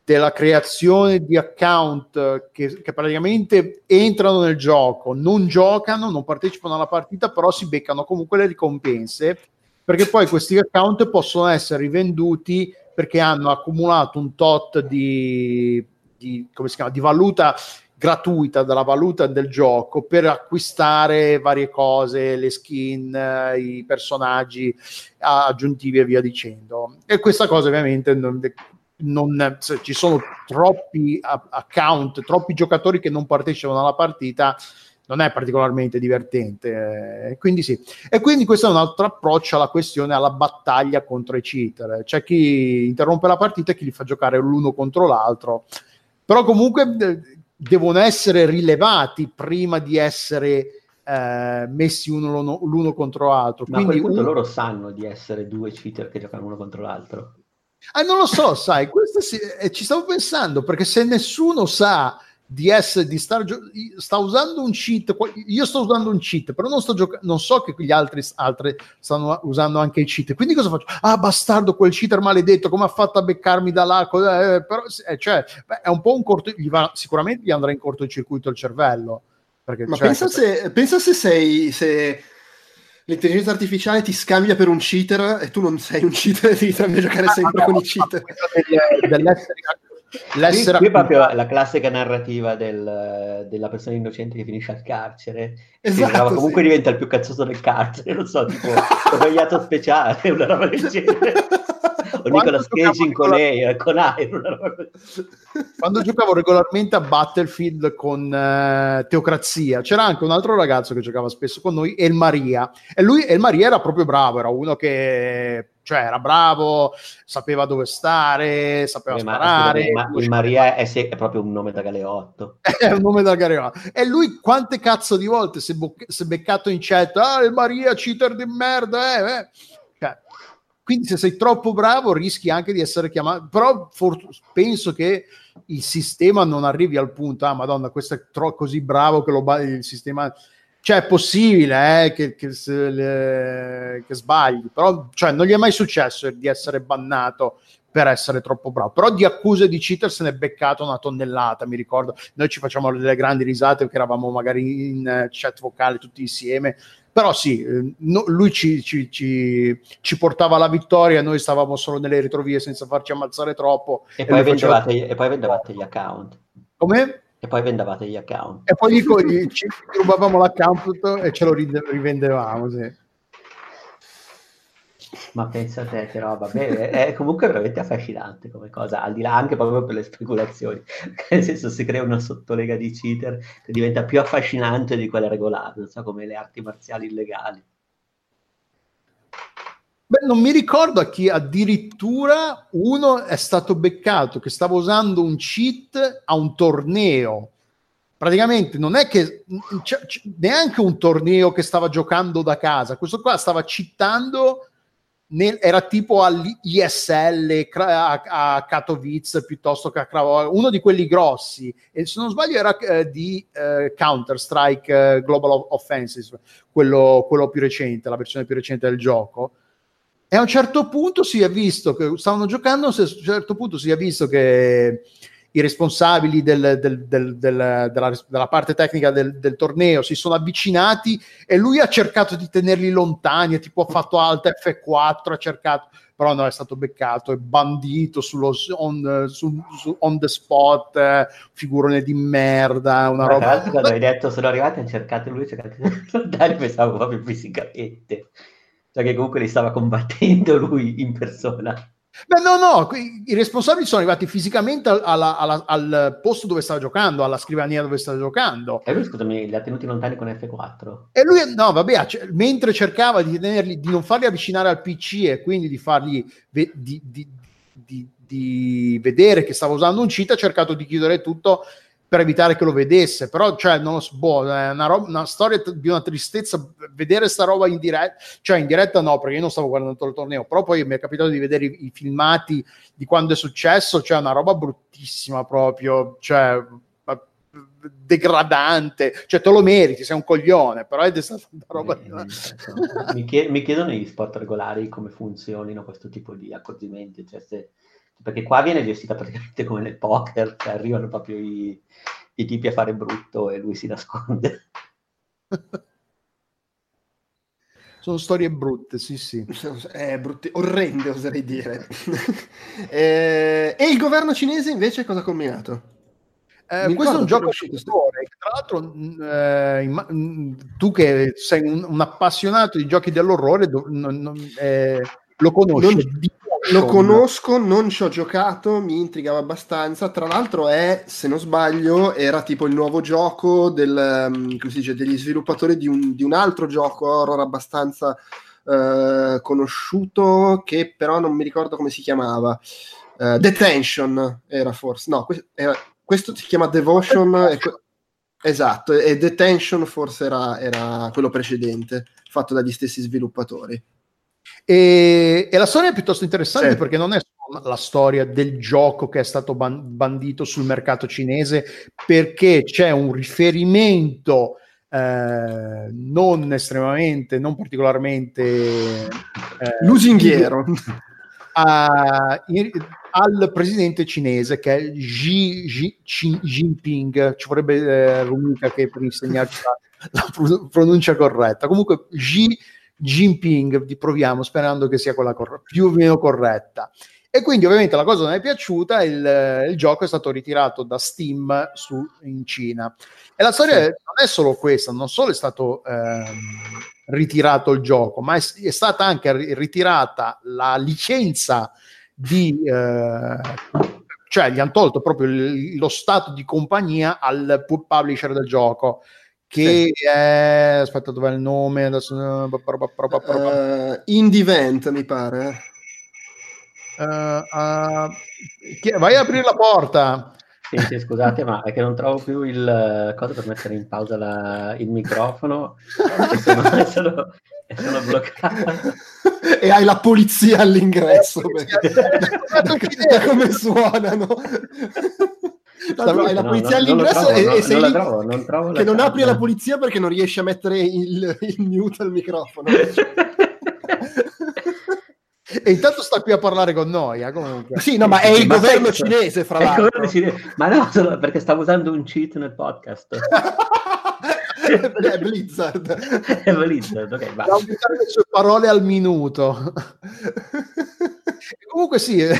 della creazione di account che, che praticamente entrano nel gioco, non giocano, non partecipano alla partita, però si beccano comunque le ricompense, perché poi questi account possono essere rivenduti perché hanno accumulato un tot di, di, come si chiama, di valuta gratuita dalla valuta del gioco per acquistare varie cose, le skin, eh, i personaggi aggiuntivi e via dicendo. E questa cosa ovviamente non, non, cioè, ci sono troppi account, troppi giocatori che non partecipano alla partita, non è particolarmente divertente, eh, quindi sì. E quindi questo è un altro approccio alla questione, alla battaglia contro i cheater. C'è chi interrompe la partita e chi li fa giocare l'uno contro l'altro, però comunque de- devono essere rilevati prima di essere eh, messi uno l'uno, l'uno contro l'altro. Ma quindi a quel punto uno... loro sanno di essere due cheater che giocano uno contro l'altro? Eh, non lo so, sai, questo sì, eh, ci stavo pensando, perché se nessuno sa di essere, di star gio- sta usando un cheat, io sto usando un cheat, però non sto gioca- non so che gli altri altri stanno usando anche i cheat, quindi cosa faccio? Ah, bastardo, quel cheater maledetto, come ha fatto a beccarmi da là? Eh, però eh, cioè, beh, è un po' un corto, gli va, sicuramente gli andrà in cortocircuito il cervello, perché, ma cioè, pensa, se, per... pensa se sei se l'intelligenza artificiale ti scambia per un cheater e tu non sei un cheater e ti trovi a giocare sempre ah, con i cheater degli, dell'essere L'essere qui, qui proprio la classica narrativa del, della persona innocente che finisce al carcere, esatto, che roba, comunque sì, diventa il più cazzoso del carcere, non so, tipo Rogliato speciale, una roba del genere, o Nicolas Cage in con lei, con Iron, una roba... Quando giocavo regolarmente a Battlefield con uh, Teocrazia, c'era anche un altro ragazzo che giocava spesso con noi, El Maria, e lui El Maria era proprio bravo, era uno che... cioè era bravo, sapeva dove stare, sapeva eh, sparare. Ma, ma, Maria è, è proprio un nome da galeotto. È un nome da galeotto. E lui quante cazzo di volte si è bo- beccato in chat, ah, il Maria, cheater di merda, eh, cioè, quindi se sei troppo bravo rischi anche di essere chiamato, però for- penso che il sistema non arrivi al punto, ah madonna, questo è tro- così bravo che lo ba- il sistema... Cioè, è possibile eh, che, che, se le, che sbagli, però cioè, non gli è mai successo di essere bannato per essere troppo bravo. Però di accuse di cheater se ne è beccato una tonnellata, mi ricordo. Noi ci facciamo delle grandi risate perché eravamo magari in chat vocale tutti insieme. Però sì, no, lui ci, ci, ci, ci portava alla vittoria, noi stavamo solo nelle retrovie senza farci ammazzare troppo. E, e, poi, vendevate, faceva... e poi vendevate gli account. Come? E poi vendavate gli account. E poi gli, gli, ci rubavamo l'account e ce lo rivendevamo, sì. Ma pensa a te che roba, beh, è comunque veramente affascinante come cosa, al di là anche proprio per le speculazioni. Nel senso, si crea una sottolega di cheater che diventa più affascinante di quella regolata, non so, come le arti marziali illegali. Beh, non mi ricordo a chi addirittura uno è stato beccato che stava usando un cheat a un torneo. Praticamente non è che c'è, c'è, neanche un torneo che stava giocando da casa. Questo qua stava cheatando, nel, era tipo all'I S L a, a Katowice piuttosto che a Craiova, uno di quelli grossi. E se non sbaglio era eh, di eh, Counter Strike eh, Global Offensive, quello, quello più recente, la versione più recente del gioco. E a un certo punto si è visto che stavano giocando, a un certo punto si è visto che i responsabili del, del, del, del, della, della parte tecnica del, del torneo si sono avvicinati e lui ha cercato di tenerli lontani, e tipo ha fatto Alt F quattro, ha cercato, però no, è stato beccato e bandito sullo, on, su, su, on the spot, eh, figurone di merda, una Ma roba. Tra l'altro quando hai detto sono arrivati, hanno cercato lui, ha cercato di lontani, pensavo proprio fisicamente. Che comunque li stava combattendo lui in persona. Beh, no, no, i responsabili sono arrivati fisicamente alla, alla, al posto dove stava giocando, alla scrivania dove stava giocando. E lui, scusami, li ha tenuti lontani con F quattro. E lui, no, vabbè, c- mentre cercava di tenerli, di non farli avvicinare al P C e quindi di fargli, ve- di, di, di, di vedere che stava usando un cheat, ha cercato di chiudere tutto per evitare che lo vedesse. Però, cioè, non lo so, boh, è una, roba, una storia di una tristezza vedere sta roba in diretta, cioè in diretta no, perché io non stavo guardando tutto il torneo, però poi mi è capitato di vedere i, i filmati di quando è successo, cioè una roba bruttissima proprio, cioè degradante, cioè te lo meriti, sei un coglione, però è stata una roba eh, di... mi, chied- mi chiedono gli sport regolari come funzionino questo tipo di accorgimenti, cioè se... perché qua viene gestita praticamente come nel poker, cioè arrivano proprio i, i tipi a fare brutto e lui si nasconde. Sono storie brutte, sì sì. Eh, brutte, orrende oserei dire. eh, e il governo cinese invece cosa ha combinato? Eh, questo è un gioco scuole, tra l'altro eh, imm- tu che sei un, un appassionato di giochi dell'orrore do- non, non, eh, lo conosci? Non, lo conosco, non ci ho giocato, mi intrigava abbastanza, tra l'altro è, se non sbaglio, era tipo il nuovo gioco del, come si dice, degli sviluppatori di un, di un altro gioco horror abbastanza eh, conosciuto, che però non mi ricordo come si chiamava. eh, Detention era forse, no, que- era... questo si chiama Devotion, e que- esatto, e Detention forse era, era quello precedente, fatto dagli stessi sviluppatori. E, e la storia è piuttosto interessante, sì, perché non è la storia del gioco che è stato ban- bandito sul mercato cinese, perché c'è un riferimento eh, non estremamente, non particolarmente... Eh, lusinghiero. A, in, al presidente cinese che è Xi, Xi, Xi Jinping, ci vorrebbe eh, Rumica che per insegnarci la, la pronuncia corretta, comunque Xi Jinping, proviamo sperando che sia quella cor- più o meno corretta, e quindi ovviamente la cosa non è piaciuta, il, il gioco è stato ritirato da Steam su, in Cina, e la storia sì. non è solo questa, non solo è stato ehm, ritirato il gioco, ma è, è stata anche ritirata la licenza di eh, cioè gli hanno tolto proprio l- lo stato di compagnia al publisher del gioco, che sì. è, aspetta, dov'è il nome adesso? Uh, Indie Vent mi pare. Uh, uh, chi- vai ad aprire la porta. Sì, sì, scusate, ma è che non trovo più il cosa per mettere in pausa la, il microfono, e sono, sono, sono bloccato. E hai la polizia all'ingresso. La polizia. Da come suonano. Stavo, hai la polizia no, all'ingresso e, e sei lì che non apri la polizia perché non riesci a mettere il, il mute al microfono. E intanto sta qui a parlare con noi, eh, comunque. Sì, no, ma è il ma governo penso. cinese, fra l'altro. Cinese. Ma no, solo perché stavo usando un cheat nel podcast. È Blizzard. È Blizzard, ok, va. Da aumentare le sue parole al minuto. Comunque sì, eh,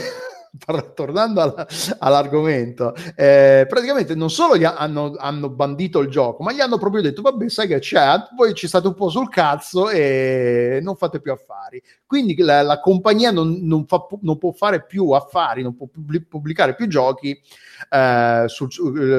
tornando alla, all'argomento, eh, praticamente non solo gli hanno, hanno bandito il gioco, ma gli hanno proprio detto, vabbè, sai che c'è, voi ci state un po' sul cazzo e non fate più affari. Quindi la, la compagnia non, non, fa, non può fare più affari, non può pubblicare più giochi eh, sul,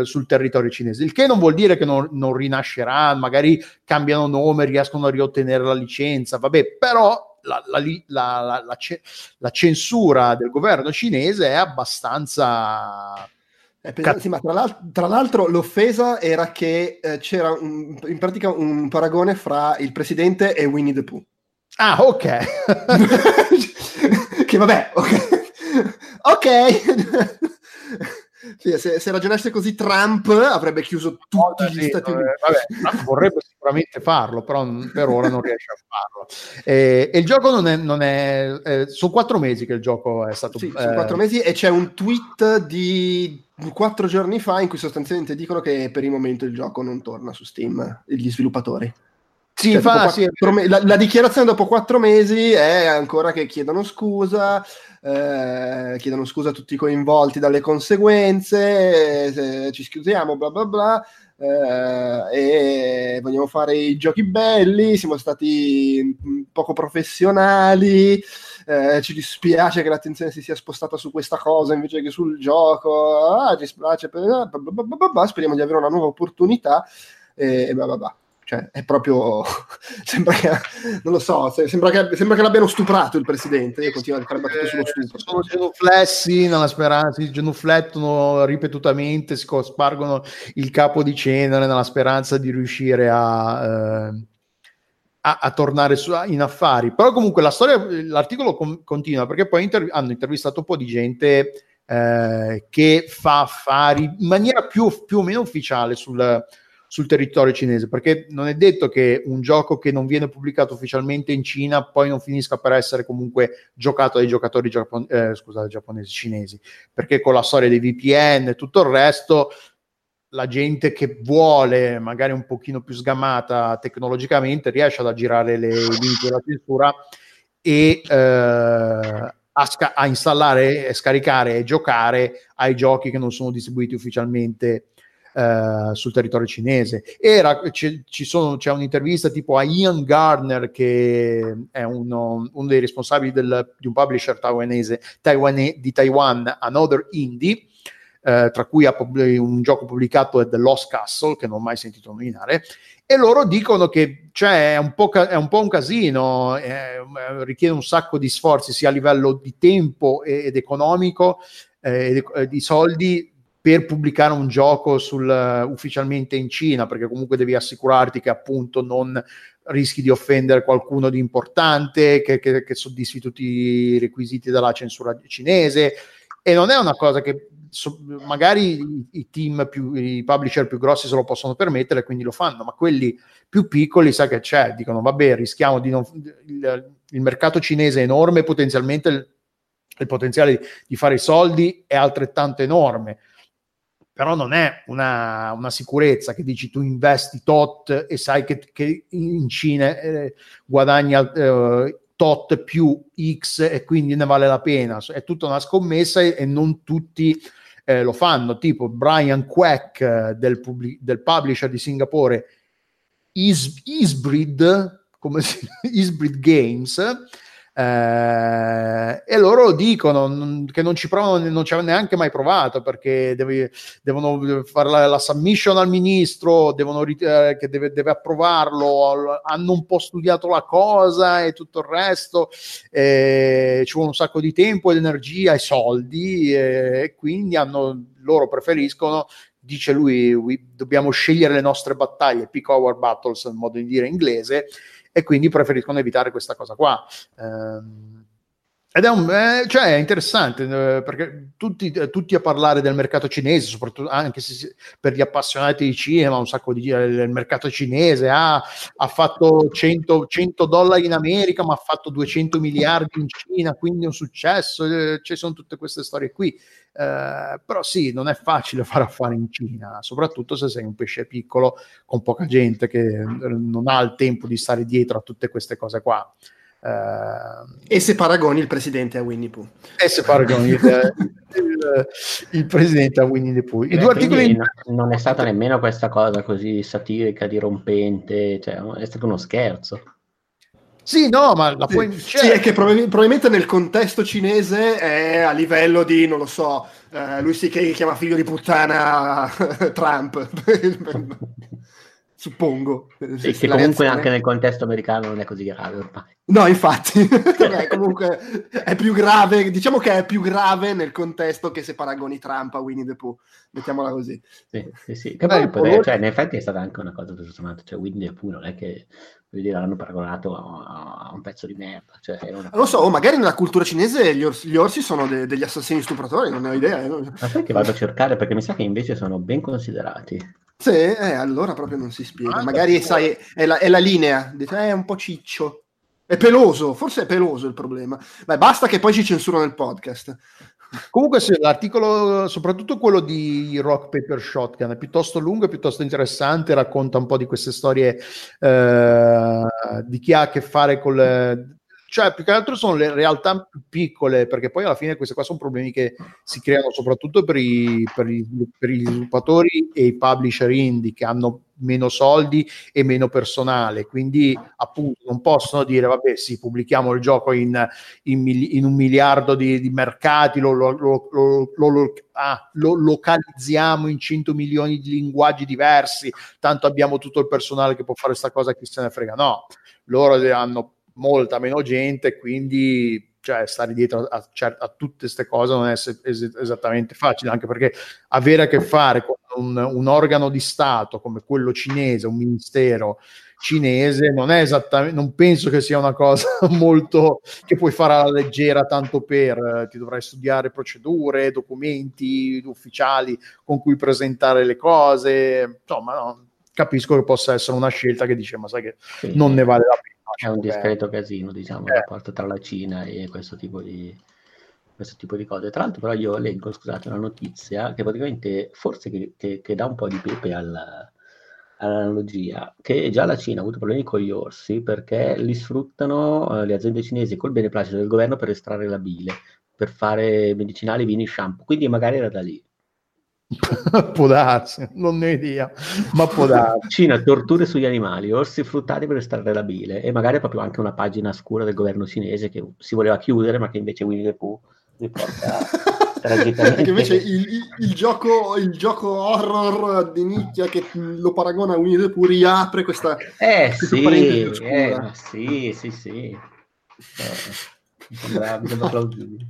sul territorio cinese, il che non vuol dire che non, non rinascerà, magari cambiano nome, riescono a riottenere la licenza, vabbè, però La, la, la, la, la, ce, la censura del governo cinese è abbastanza è pesante, ma tra, l'al- tra l'altro l'offesa era che eh, c'era un, in pratica un paragone fra il presidente e Winnie the Pooh. Ah, ok. Che vabbè, ok, okay. Sì, se, se ragionasse così Trump avrebbe chiuso tutti oh, gli sì, Stati Uniti. Vabbè, Trump vorrebbe sicuramente farlo, però non, per ora non riesce a farlo. Eh, e il gioco non è... Non è eh, sono quattro mesi che il gioco è stato... Sì, eh, sono quattro mesi e c'è un tweet di quattro giorni fa in cui sostanzialmente dicono che per il momento il gioco non torna su Steam, gli sviluppatori. Sì, cioè, fa, sì. Me- la, la dichiarazione dopo quattro mesi è ancora che chiedono scusa, eh, chiedono scusa a tutti i coinvolti dalle conseguenze, eh, se ci scusiamo, bla bla bla, eh, e vogliamo fare i giochi belli, siamo stati poco professionali, eh, ci dispiace che l'attenzione si sia spostata su questa cosa invece che sul gioco, ah, ci spiace, bla bla bla bla, speriamo di avere una nuova opportunità, eh, e bla bla bla. Cioè, è proprio... sembra che... non lo so, sembra che, sembra che l'abbiano stuprato il presidente. Io continuo a fare battute sullo stupro. Sono genuflessi nella speranza, si genuflettono ripetutamente, si spargono il capo di cenere nella speranza di riuscire a... Eh... A, a tornare su, a, in affari. Però comunque la storia, l'articolo com- continua, perché poi interv- hanno intervistato un po' di gente eh, che fa affari in maniera più, più o meno ufficiale sul, sul territorio cinese, perché non è detto che un gioco che non viene pubblicato ufficialmente in Cina poi non finisca per essere comunque giocato dai giocatori giappon- eh, scusate, giapponesi, cinesi, perché con la storia dei V P N e tutto il resto... la gente che vuole, magari un pochino più sgamata tecnologicamente, riesce ad aggirare le limiti della censura e eh, a, sca- a installare, a scaricare e giocare ai giochi che non sono distribuiti ufficialmente eh, sul territorio cinese. Era, c- ci sono, c'è un'intervista tipo a Ian Gardner, che è uno, uno dei responsabili del, di un publisher taiwanese Taiwan, di Taiwan, Another Indie, Eh, tra cui ha pub- un gioco pubblicato The Lost Castle, che non ho mai sentito nominare, e loro dicono che cioè, è, un po ca- è un po' un casino, eh, richiede un sacco di sforzi sia a livello di tempo ed economico, eh, di soldi, per pubblicare un gioco sul, uh, ufficialmente in Cina, perché comunque devi assicurarti che appunto non rischi di offendere qualcuno di importante, che, che, che soddisfi tutti i requisiti della censura cinese, e non è una cosa che So, magari i team più, i publisher più grossi se lo possono permettere, quindi lo fanno, ma quelli più piccoli sa che c'è, dicono vabbè, rischiamo di non, il, il mercato cinese è enorme, potenzialmente il, il potenziale di fare i soldi è altrettanto enorme, però non è una, una sicurezza che dici tu investi tot e sai che, che in Cina eh, guadagni eh, tot più X e quindi ne vale la pena. È tutta una scommessa e, e non tutti eh, lo fanno, tipo Brian Quack eh, del, publi- del publisher di Singapore Is- Isbreed, come si Isbreed Games, eh, e loro dicono non, che non ci provano, non ci hanno neanche mai provato, perché devi, devono fare la, la submission al ministro, devono, eh, che deve, deve approvarlo, hanno un po' studiato la cosa e tutto il resto, eh, ci vuole un sacco di tempo ed energia e soldi, eh, e quindi hanno, loro preferiscono, dice lui, we, dobbiamo scegliere le nostre battaglie, pick our battles, in modo di dire inglese, e quindi preferiscono evitare questa cosa qua. Eh, ed è, un, eh, cioè è interessante, eh, perché tutti, eh, tutti a parlare del mercato cinese, soprattutto anche se, per gli appassionati di cinema, un sacco di eh, il mercato cinese ah, ha fatto cento dollari in America, ma ha fatto duecento miliardi in Cina, quindi è un successo, eh, ci sono tutte queste storie qui. Eh, però sì, non è facile fare affari in Cina, soprattutto se sei un pesce piccolo con poca gente che eh, non ha il tempo di stare dietro a tutte queste cose qua. Uh, e se paragoni il presidente a Winnie Pooh, e se paragoni il, il, il presidente a Winnie the Pooh, i Beh, due articoli in... non è stata nemmeno questa cosa così satirica, dirompente, cioè, è stato uno scherzo. Sì, no, ma la puoi... Cioè... Sì, è che prob- probabilmente nel contesto cinese è a livello di, non lo so, eh, lui si che chiama figlio di puttana Trump. Suppongo. E che comunque anche nel contesto americano non è così grave ormai. No, infatti. Beh, comunque è più grave, diciamo che è più grave nel contesto che se paragoni Trump a Winnie the Pooh, mettiamola così. Sì, sì, sì. Che poi, poi, cioè, in effetti è stata anche una cosa tutto sommato, cioè Winnie the Pooh non è che, voglio dire, l'hanno paragonato a, a un pezzo di merda. Cioè, una... Lo so, magari nella cultura cinese gli, ors- gli orsi sono de- degli assassini stupratori, non ne ho idea. Eh. Ma sai che vado a cercare, perché mi sa che invece sono ben considerati. Sì, eh, allora proprio non si spiega. Ah, Magari sai, è, la, è la linea, eh, è un po' ciccio, è peloso, forse è peloso il problema. Beh, basta che poi ci censurano il podcast. Comunque sì, l'articolo, soprattutto quello di Rock Paper Shotgun, è piuttosto lungo e piuttosto interessante, racconta un po' di queste storie eh, di chi ha a che fare con... Cioè, più che altro sono le realtà piccole, perché poi alla fine questi qua sono problemi che si creano soprattutto per i, per i, per gli sviluppatori e i publisher indie, che hanno meno soldi e meno personale, quindi appunto non possono dire vabbè sì, pubblichiamo il gioco in, in, in un miliardo di, di mercati, lo, lo, lo, lo, lo, ah, lo localizziamo in cento milioni di linguaggi diversi, tanto abbiamo tutto il personale che può fare sta cosa, chi se ne frega. No, loro hanno molta meno gente, quindi cioè stare dietro a, a, a tutte queste cose non è es- es- esattamente facile, anche perché avere a che fare con un, un organo di Stato come quello cinese, un ministero cinese, non è esattamente, non penso che sia una cosa molto che puoi fare alla leggera, tanto per, ti dovrai studiare procedure, documenti ufficiali con cui presentare le cose, insomma no, capisco che possa essere una scelta che dice ma sai che sì, non ne vale la pena. È un discreto casino, diciamo, il eh. rapporto tra la Cina e questo tipo di questo tipo di cose. Tra l'altro però io leggo, scusate, una notizia che praticamente forse che, che, che dà un po' di pepe alla, all'analogia, che già la Cina ha avuto problemi con gli orsi perché li sfruttano eh, le aziende cinesi col beneplacito del governo per estrarre la bile, per fare medicinali, vini, shampoo, quindi magari era da lì. Può darsi, non ne ho idea, ma può darsi. Cina, torture sugli animali, orsi fruttati per estrarre la bile, e magari proprio anche una pagina scura del governo cinese che si voleva chiudere ma che invece Winnie the Pooh riporta tragicamente. Perché invece il, il, il, gioco, il gioco horror di nicchia che lo paragona a Winnie the Pooh riapre questa eh sì, parentesi scura. Eh, sì, sì, sì eh, mi sembra, mi sembra plausibile.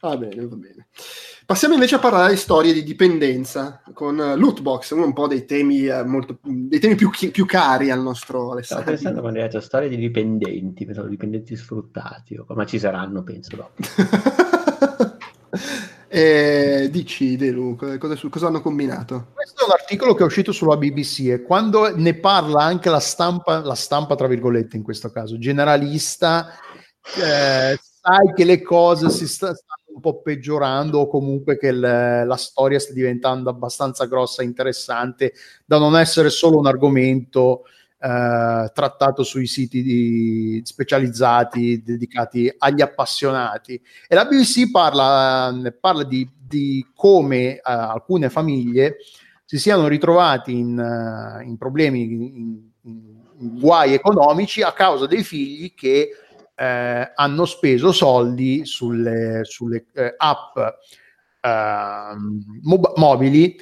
Va bene, va bene. Passiamo invece a parlare di storie di dipendenza con uh, Lootbox, uno un po' dei temi, uh, molto, dei temi più, chi- più cari al nostro Alessandro. Stavo pensando quando hai detto storie di dipendenti, pensavo dipendenti sfruttati, ma ci saranno, penso, dopo. Eh, dici, De Lu, cosa, cosa hanno combinato? Questo è un articolo che è uscito sulla B B C e quando ne parla anche la stampa, la stampa tra virgolette in questo caso, generalista, eh, sai che le cose si sta, stanno un po' peggiorando o comunque che le, la storia sta diventando abbastanza grossa e interessante da non essere solo un argomento eh, trattato sui siti di, specializzati dedicati agli appassionati. E la B B C parla, parla di, di come eh, alcune famiglie si siano ritrovati in, in problemi, in, in guai economici a causa dei figli che Eh, hanno speso soldi sulle, sulle eh, app eh, mob- mobili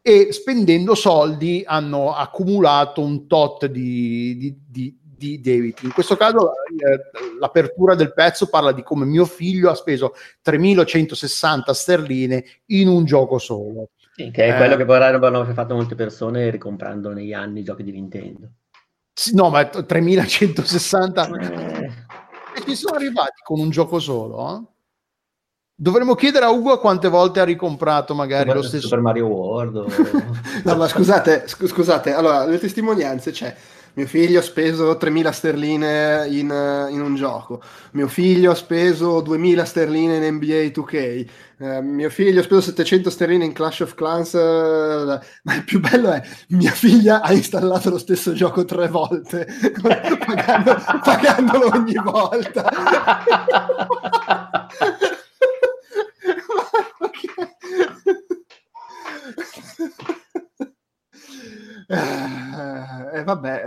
e spendendo soldi hanno accumulato un tot di, di, di, di debiti. In questo caso eh, l'apertura del pezzo parla di come mio figlio ha speso tremilacentosessanta sterline in un gioco solo. Sì, che è eh, quello che poi hanno fatto molte persone ricomprando negli anni i giochi di Nintendo. No, ma tremilacentosessanta eh. E ci sono arrivati con un gioco solo, eh? Dovremmo chiedere a Ugo quante volte ha ricomprato magari Super, lo stesso Super Mario World o... No, ma scusate, sc- scusate, allora le testimonianze c'è, cioè, mio figlio ha speso tremila sterline in, in un gioco, mio figlio ha speso duemila sterline in N B A two K, eh, mio figlio ha speso settecento sterline in Clash of Clans, eh, ma il più bello è mia figlia ha installato lo stesso gioco tre volte pagando, pagandolo ogni volta. Eh, vabbè,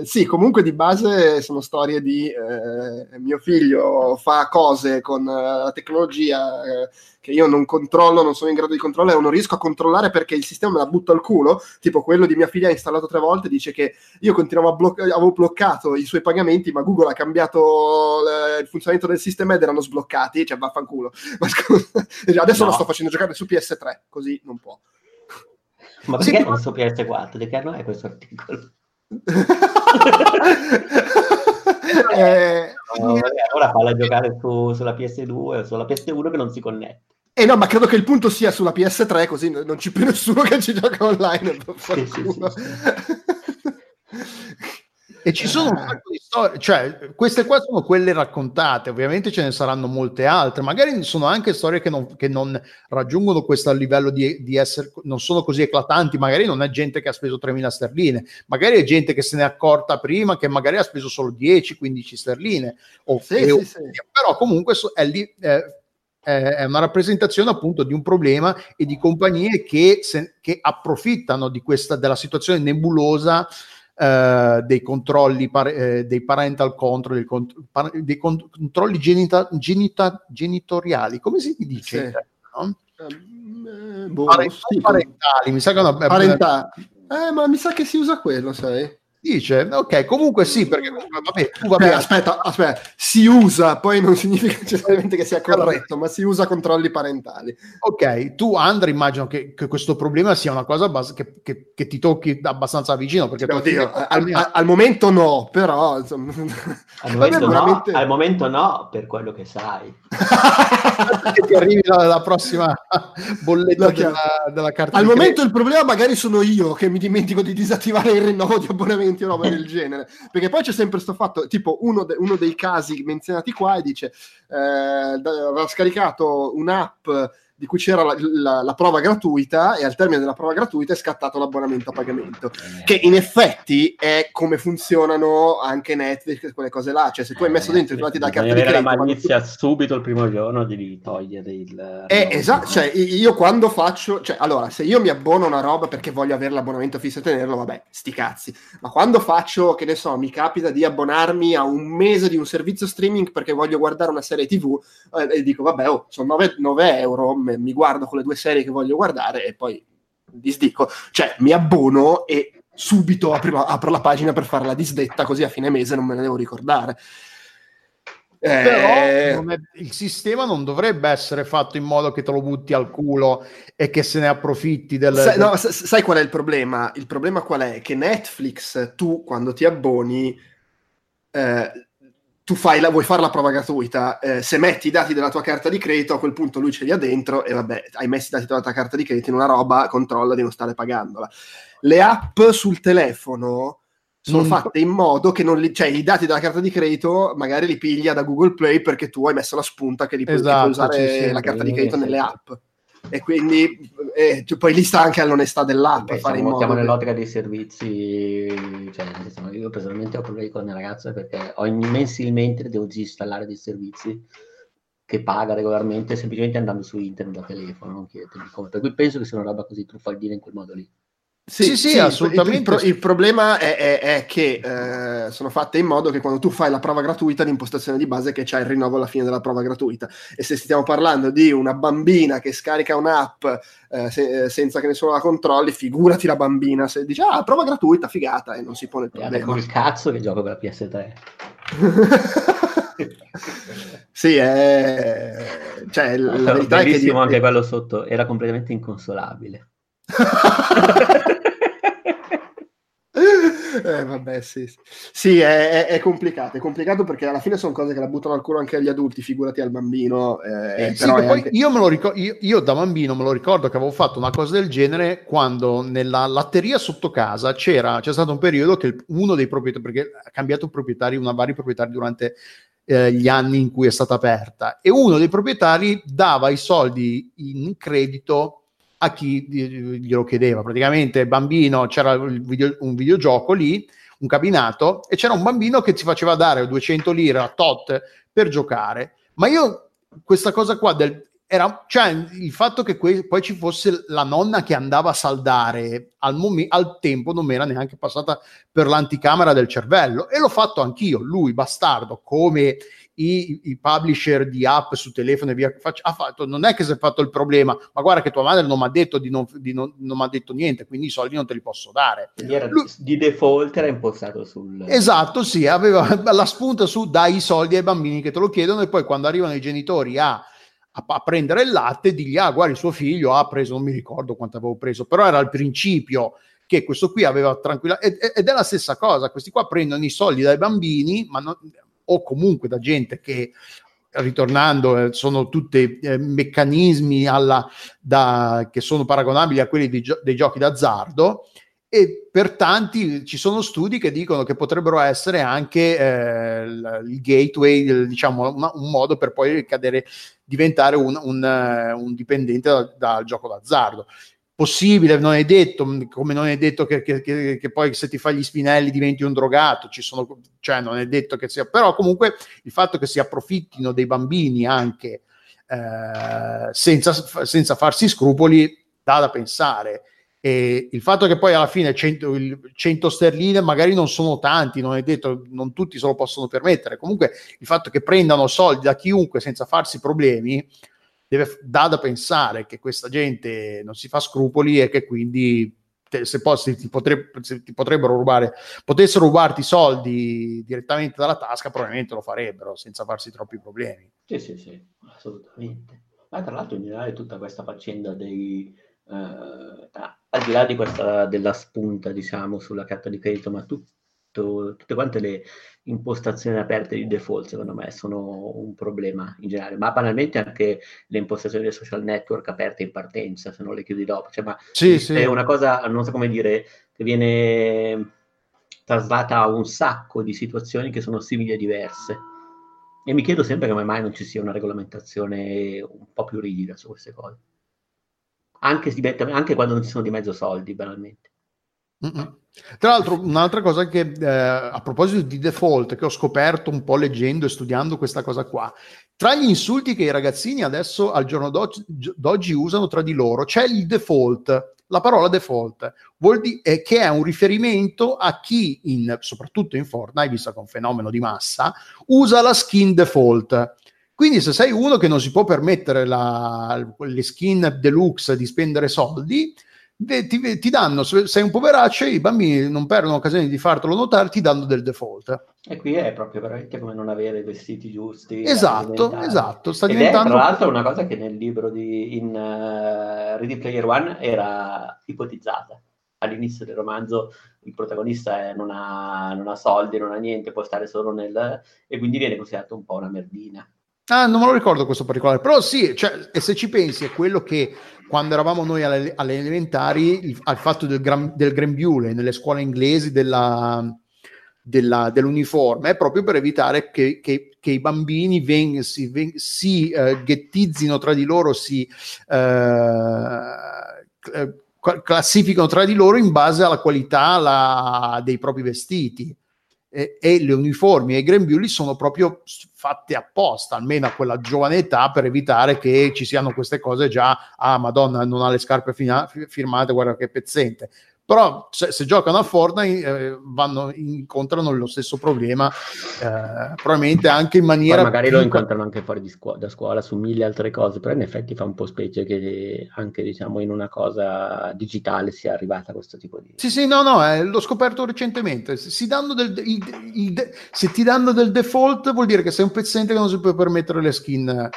eh, sì, comunque di base sono storie di eh, mio figlio fa cose con eh, la tecnologia eh, che io non controllo, non sono in grado di controllare o non riesco a controllare perché il sistema me la butta al culo, tipo quello di mia figlia ha installato tre volte, dice che io continuavo a bloc- avevo bloccato i suoi pagamenti ma Google ha cambiato l- il funzionamento del sistema ed erano sbloccati, cioè vaffanculo. Ma scusa, adesso no. Lo sto facendo giocare su P S three, così non può. Ma perché sì, non su P S quattro? Di che anno è questo articolo? eh, no, ora falla giocare su, sulla P S two o sulla P S one che non si connette. Eh no, ma credo che il punto sia sulla P S three, così non c'è più nessuno che ci gioca online. Sì, sì, sì, sì. E ci sono un sacco di storie, cioè queste qua sono quelle raccontate, ovviamente ce ne saranno molte altre, magari sono anche storie che non, che non raggiungono questo livello di, di essere, non sono così eclatanti, magari non è gente che ha speso tremila sterline, magari è gente che se ne è accorta prima, che magari ha speso solo dieci quindici sterline, o sì, sì, sì. Però comunque è lì... Eh, eh, è una rappresentazione appunto di un problema e di compagnie che, se, che approfittano di questa, della situazione nebulosa eh, dei controlli, par, eh, dei parental control, dei, cont, par, dei cont, controlli genita, genita, genitoriali, come si dice? Sì. No? Eh, boh, parentali, parentali, mi sa che è una parentale. Eh, ma mi sa che si usa quello, sai? Dice, ok, comunque sì, perché vabbè, tu vabbè. Eh, aspetta, aspetta, si usa, poi non significa necessariamente che sia corretto, ma si usa controlli parentali. Ok, tu Andrea immagino che, che questo problema sia una cosa bas- che, che, che ti tocchi abbastanza vicino, perché sì, oddio, al, al, mio... al momento no, però insomma, al, momento no, veramente... al momento no, per quello che sai. Che ti arrivi la, la prossima bolletta della, della carta. Al momento credito. Il problema magari sono io che mi dimentico di disattivare il rinnovo di abbonamento o roba del genere, perché poi c'è sempre sto fatto, tipo uno, de- uno dei casi menzionati qua, e dice eh, aveva scaricato un'app di cui c'era la, la, la prova gratuita, e al termine della prova gratuita è scattato l'abbonamento a pagamento, che in effetti è come funzionano anche Netflix, quelle cose là, cioè se tu hai messo dentro i tuoi dati da carta di credito, ma inizia tu... subito il primo giorno devi togliere il... Eh, esatto, cioè io quando faccio, cioè allora se io mi abbono una roba perché voglio avere l'abbonamento fisso e tenerlo, vabbè, sti cazzi, ma quando faccio, che ne so, mi capita di abbonarmi a un mese di un servizio streaming perché voglio guardare una serie tv, eh, e dico vabbè, oh, sono nove euro, mi guardo con le due serie che voglio guardare e poi disdico, cioè mi abbono e subito apro, apro la pagina per fare la disdetta, così a fine mese non me ne devo ricordare. Però eh... non è, il sistema non dovrebbe essere fatto in modo che te lo butti al culo e che se ne approfitti del, sai, del... No, sai qual è il problema? Il problema qual è? Che Netflix, tu quando ti abboni eh, tu fai la, vuoi fare la prova gratuita, eh, se metti i dati della tua carta di credito a quel punto lui ce li ha dentro e vabbè, hai messo i dati della tua carta di credito in una roba, controlla di non stare pagandola. Le app sul telefono sono non... fatte in modo che non li, cioè i dati della carta di credito magari li piglia da Google Play perché tu hai messo la spunta che li puoi, esatto, puoi usare sempre, la carta di credito nelle app. E quindi eh, tu, poi lì sta anche all'onestà dell'app. Beh, fare in modo siamo nell'ottica dei servizi, cioè, io personalmente ho problemi con le ragazze perché ogni mensilmente devo installare dei servizi che paga regolarmente semplicemente andando su internet da telefono, non chiedetemi come. Per cui penso che sia una roba così truffaldina in quel modo lì. Sì, sì, sì, sì, assolutamente. Il, pro- il problema è, è, è che eh, sono fatte in modo che quando tu fai la prova gratuita, l'impostazione di base è che c'è il rinnovo alla fine della prova gratuita. E se stiamo parlando di una bambina che scarica un'app eh, se- senza che nessuno la controlli, figurati la bambina se dice ah, prova gratuita, figata, e non si pone il problema. È con il cazzo che gioco per la P S tre. Sì, è... cioè, la, la verità è che... anche quello sotto era completamente inconsolabile. eh, vabbè, sì, sì, sì è, è, è complicato. È complicato perché alla fine sono cose che la buttano al culo anche agli adulti, figurati al bambino. Eh, eh, però sì, anche... Io me lo ricordo, io, io da bambino me lo ricordo che avevo fatto una cosa del genere quando nella latteria sotto casa c'era c'è stato un periodo che uno dei proprietari, perché ha cambiato proprietari, una vari proprietari durante eh, gli anni in cui è stata aperta, e uno dei proprietari dava i soldi in credito a chi glielo chiedeva. Praticamente bambino, c'era il video, un videogioco lì, un cabinato, e c'era un bambino che ti faceva dare duecento lire a tot per giocare. Ma io questa cosa qua del, era, cioè il fatto che que- poi ci fosse la nonna che andava a saldare al, mom- al tempo non mi era neanche passata per l'anticamera del cervello, e l'ho fatto anch'io, lui bastardo come i, i publisher di app su telefono e via fac- ha fatto, non è che si è fatto il problema, ma guarda che tua madre non mi ha detto di non, di non, non mi ha detto niente, quindi i soldi non te li posso dare. Era lui, di default era impostato sul... Esatto, sì, aveva la spunta su dai i soldi ai bambini che te lo chiedono, e poi quando arrivano i genitori a a prendere il latte, digli ah guarda il suo figlio ha preso, non mi ricordo quanto avevo preso, però era al principio che questo qui aveva tranquilla, ed, ed è la stessa cosa, questi qua prendono i soldi dai bambini, ma non, o comunque da gente che, ritornando, sono tutti eh, meccanismi alla, da, che sono paragonabili a quelli di, dei giochi d'azzardo, e per tanti ci sono studi che dicono che potrebbero essere anche eh, il gateway, diciamo un, un modo per poi cadere, diventare un, un, un dipendente dal da gioco d'azzardo. Possibile, non è detto, come non è detto che, che, che, che poi se ti fai gli spinelli diventi un drogato, ci sono, cioè non è detto che sia, però comunque il fatto che si approfittino dei bambini anche eh, senza, senza farsi scrupoli, dà da pensare. E il fatto che poi alla fine cento sterline magari non sono tanti, non è detto, non tutti se lo possono permettere, comunque il fatto che prendano soldi da chiunque senza farsi problemi deve, dà da pensare che questa gente non si fa scrupoli e che quindi te, se, se, ti potre, se ti potrebbero rubare, potessero rubarti i soldi direttamente dalla tasca, probabilmente lo farebbero senza farsi troppi problemi. Sì, sì, sì, assolutamente. Ma tra l'altro in generale tutta questa faccenda dei Uh, al di là di questa della spunta, diciamo, sulla carta di credito, ma tutto, tutte quante le impostazioni aperte di default secondo me sono un problema in generale, ma banalmente anche le impostazioni dei social network aperte in partenza, se non le chiudi dopo, cioè, ma sì, sì. È una cosa, non so come dire, che viene traslata a un sacco di situazioni che sono simili e diverse, e mi chiedo sempre come mai non ci sia una regolamentazione un po' più rigida su queste cose. Anche, anche quando non ci sono di mezzo soldi, banalmente. Mm-mm. Tra l'altro, un'altra cosa che eh, a proposito di default, che ho scoperto un po' leggendo e studiando questa cosa qua, tra gli insulti che i ragazzini adesso al giorno d'oggi, d'oggi usano tra di loro c'è il default. La parola default vuol dire eh, che è un riferimento a chi, in, soprattutto in Fortnite, visto che è un fenomeno di massa, usa la skin default. Quindi se sei uno che non si può permettere la, le skin deluxe di spendere soldi, ti, ti danno, se sei un poveraccio, i bambini non perdono occasione di fartelo notare, ti danno del default. E qui è proprio veramente come non avere vestiti giusti. Esatto, esatto. Sta diventando... Ed è, tra l'altro, una cosa che nel libro di in, uh, Ready Player One era ipotizzata. All'inizio del romanzo il protagonista è, non, ha, non ha soldi, non ha niente, può stare solo nel... e quindi viene considerato un po' una merdina. Ah, non me lo ricordo questo particolare, però sì, cioè, e se ci pensi è quello che quando eravamo noi alle, alle elementari, il, al fatto del, gram, del grembiule nelle scuole inglesi della, della, dell'uniforme, è proprio per evitare che, che, che i bambini veng, si, veng, si eh, ghettizzino tra di loro, si eh, classificano tra di loro in base alla qualità la, dei propri vestiti. E, e le uniformi e i grembiuli sono proprio fatte apposta, almeno a quella giovane età, per evitare che ci siano queste cose già, ah madonna non ha le scarpe fina- firmate, guarda che pezzente. Però se, se giocano a Fortnite eh, vanno, incontrano lo stesso problema, eh, probabilmente anche in maniera... Poi magari più... lo incontrano anche fuori di scu- da scuola su mille altre cose, però in effetti fa un po' specie che anche, diciamo, in una cosa digitale sia arrivata a questo tipo di... Sì, sì, no, no, eh, l'ho scoperto recentemente. Si danno del, il, il, se ti danno del default vuol dire che sei un pezzente che non si può permettere le skin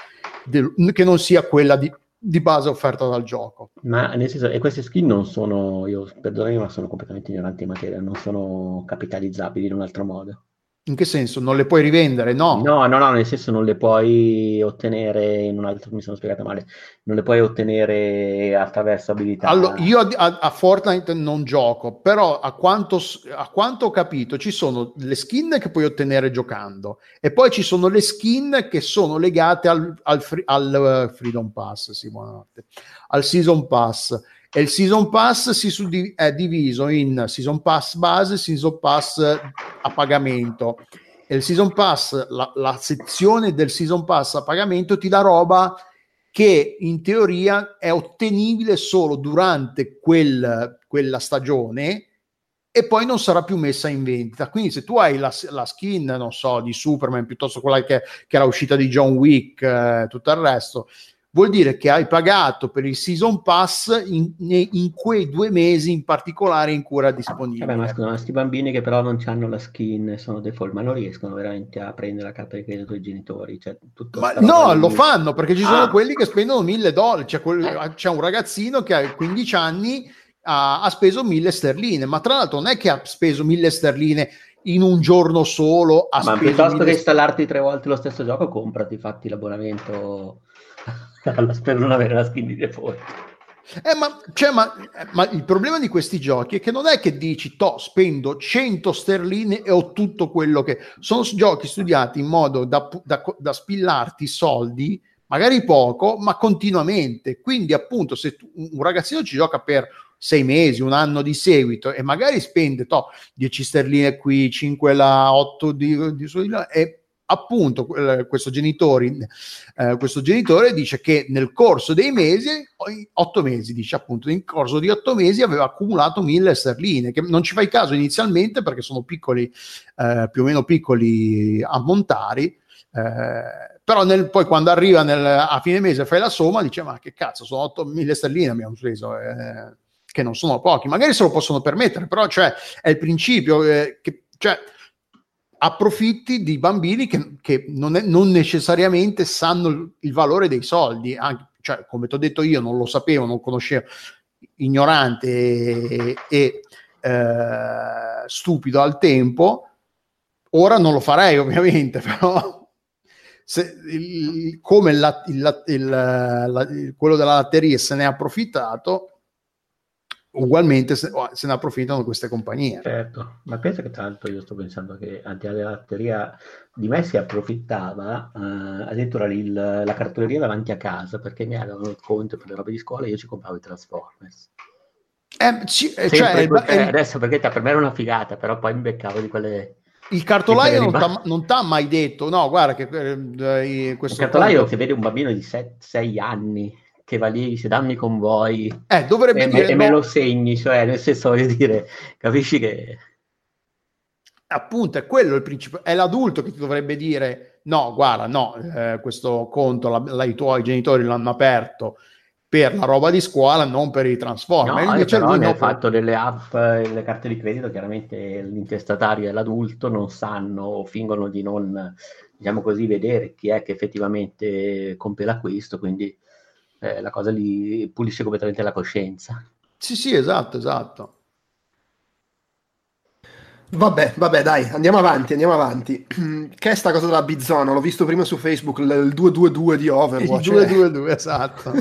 del, che non sia quella di... di base offerta dal gioco. Ma nel senso, e queste skin non sono, io perdonami ma sono completamente ignorante in materia, non sono capitalizzabili in un altro modo. In che senso? Non le puoi rivendere? No, no, no, no, nel senso non le puoi ottenere in un altro, mi sono spiegato male, non le puoi ottenere attraverso abilità. Allora, io a, a, a Fortnite non gioco, però a quanto, a quanto ho capito ci sono le skin che puoi ottenere giocando e poi ci sono le skin che sono legate al, al, free, al uh, Freedom Pass, sì, buonanotte, al Season Pass. E il Season Pass si suddiv- è diviso in Season Pass base e Season Pass a pagamento. E il Season Pass, la, la sezione del Season Pass a pagamento ti dà roba che in teoria è ottenibile solo durante quel, quella stagione e poi non sarà più messa in vendita. Quindi se tu hai la, la skin, non so, di Superman, piuttosto quella che, che era uscita di John Wick, eh, tutto il resto... vuol dire che hai pagato per il Season Pass in, in quei due mesi in particolare in cui era disponibile. Vabbè, ma scusa, questi bambini che però non hanno la skin, sono default, ma non riescono veramente a prendere la carta di credito dei genitori? Cioè, tutto ma no, lo fanno, perché ci sono ah. quelli che spendono mille dollari. C'è, quel, c'è un ragazzino che ha quindici anni, ha, ha speso mille sterline, ma tra l'altro non è che ha speso mille sterline in un giorno solo. Ha ma piuttosto mille... che installarti tre volte lo stesso gioco, comprati, fatti l'abbonamento... per non avere la skin di default. Eh, ma, cioè, ma, ma il problema di questi giochi è che non è che dici to spendo cento sterline e ho tutto quello che... Sono giochi studiati in modo da, da, da spillarti soldi, magari poco, ma continuamente. Quindi appunto se tu, un ragazzino ci gioca per sei mesi, un anno di seguito e magari spende to dieci sterline qui, cinque là, otto di, di, di là, e appunto questo genitore, eh, questo genitore dice che nel corso dei mesi, otto mesi dice appunto, nel corso di otto mesi aveva accumulato mille sterline, che non ci fai caso inizialmente perché sono piccoli, eh, più o meno piccoli ammontari, eh, però nel, poi quando arriva nel, a fine mese fai la somma, dice ma che cazzo, sono ottomila sterline abbiamo preso, eh, che non sono pochi, magari se lo possono permettere, però cioè è il principio, eh, che cioè approfitti di bambini che, che non, è, non necessariamente sanno il, il valore dei soldi, anche, cioè, come ti ho detto io non lo sapevo, non conoscevo, ignorante e, e eh, stupido al tempo, ora non lo farei ovviamente, però se, il, come la, il, il, la, quello della latteria se ne è approfittato, ugualmente se, se ne approfittano queste compagnie. Certo, ma penso che tanto io sto pensando che al di là della latteria di me si approfittava eh, addirittura il, la cartoleria davanti a casa, perché mi avevano il conto per le robe di scuola e io ci compravo i Transformers. Eh, ci, cioè, perché, eh, adesso perché per me era una figata, però poi mi beccavo di quelle... Il cartolaio non t'ha mai detto, no guarda che... Eh, questo il cartolaio conto... che vede un bambino di sei anni... che va lì, se dammi con voi eh, dovrebbe e, dire, e me no. Lo segni, cioè nel senso, voglio dire, capisci che appunto è quello il principio, è l'adulto che ti dovrebbe dire no guarda no, eh, questo conto la, la, i tuoi genitori l'hanno aperto per la roba di scuola, non per i Transformer. No, invece lui ha fatto delle app, le carte di credito, chiaramente l'intestatario e l'adulto non sanno o fingono di non, diciamo così, vedere chi è che effettivamente compie l'acquisto, quindi Eh, la cosa lì pulisce completamente la coscienza. Sì, sì, esatto, esatto. Vabbè, vabbè, dai, andiamo avanti, andiamo avanti. Che è sta cosa della Bizzona? L'ho visto prima su Facebook, l- il duecentoventidue di Overwatch. Il duecentoventidue, eh. Esatto.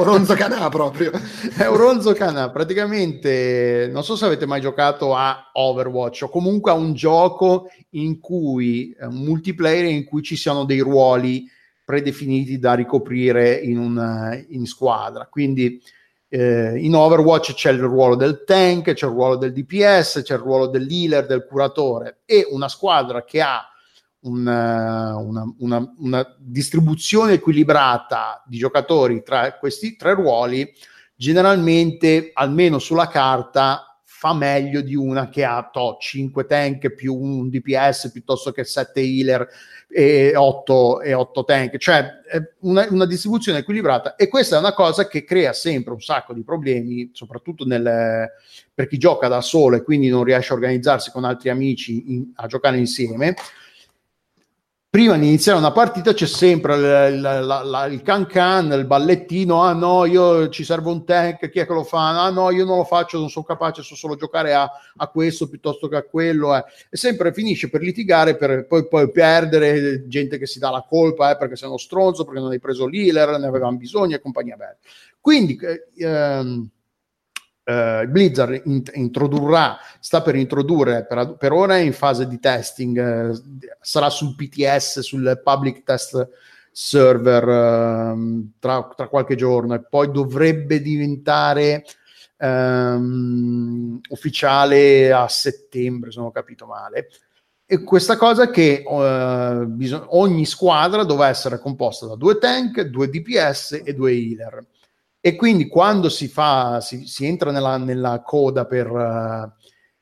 Oronzo Canà proprio. È Oronzo Canà, praticamente, non so se avete mai giocato a Overwatch, o comunque a un gioco in cui, un multiplayer in cui ci siano dei ruoli predefiniti da ricoprire in, una, in squadra, quindi eh, in Overwatch c'è il ruolo del tank, c'è il ruolo del D P S, c'è il ruolo dell'healer, del curatore, e una squadra che ha una, una, una, una distribuzione equilibrata di giocatori tra questi tre ruoli, generalmente, almeno sulla carta, fa meglio di una che ha to, cinque tank più un D P S piuttosto che sette healer e otto tank, cioè una, una distribuzione equilibrata, e questa è una cosa che crea sempre un sacco di problemi, soprattutto nel, per chi gioca da solo e quindi non riesce a organizzarsi con altri amici in, a giocare insieme. Prima di iniziare una partita c'è sempre il, la, la, il can-can, il ballettino, ah no, io ci serve un tank, chi è che lo fa? Ah no, io non lo faccio, non sono capace, so solo giocare a, a questo piuttosto che a quello. Eh. E sempre finisce per litigare, per poi, poi perdere, gente che si dà la colpa eh, perché sei uno stronzo, perché non hai preso l'healer, ne avevamo bisogno e compagnia bella. Quindi... Ehm, Uh, Blizzard introdurrà, sta per introdurre, per, per ora è in fase di testing, uh, sarà sul P T S, sul Public Test Server, uh, tra, tra qualche giorno, e poi dovrebbe diventare um, ufficiale a settembre, se non ho capito male. E questa cosa che uh, bisog- ogni squadra dovrà essere composta da due tank, due D P S e due healer. E quindi quando si fa, si, si entra nella, nella coda per, uh,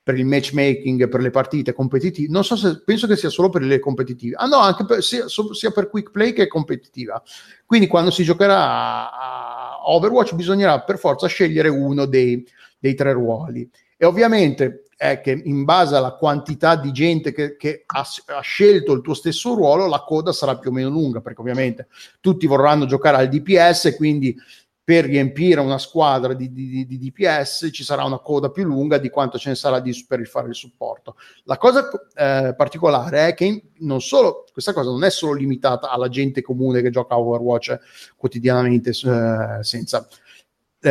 per il matchmaking, per le partite competitive, non so se, penso che sia solo per le competitive, ah no, anche per, sia, so, sia per quick play che competitiva, quindi quando si giocherà a, a Overwatch bisognerà per forza scegliere uno dei, dei tre ruoli, e ovviamente è che in base alla quantità di gente che, che ha, ha scelto il tuo stesso ruolo, la coda sarà più o meno lunga, perché ovviamente tutti vorranno giocare al D P S, quindi per riempire una squadra di, di, di D P S ci sarà una coda più lunga di quanto ce ne sarà di, per fare il supporto. La cosa eh, particolare è che in, non solo, questa cosa non è solo limitata alla gente comune che gioca a Overwatch quotidianamente eh, senza eh,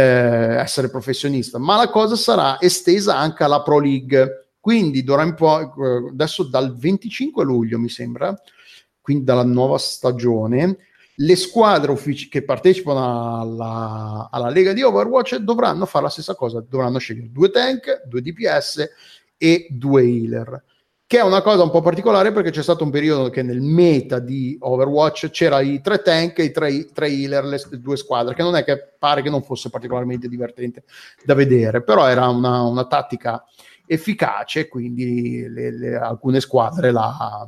essere professionista, ma la cosa sarà estesa anche alla Pro League, quindi d'ora in poi, adesso dal venticinque luglio mi sembra, quindi dalla nuova stagione, le squadre uffici- che partecipano alla, alla Lega di Overwatch dovranno fare la stessa cosa, dovranno scegliere due tank, due D P S e due healer, che è una cosa un po' particolare, perché c'è stato un periodo che nel meta di Overwatch c'era i tre tank e i tre, i tre healer, le due squadre, che non è che pare che non fosse particolarmente divertente da vedere, però era una, una tattica efficace, quindi le, le, alcune squadre la,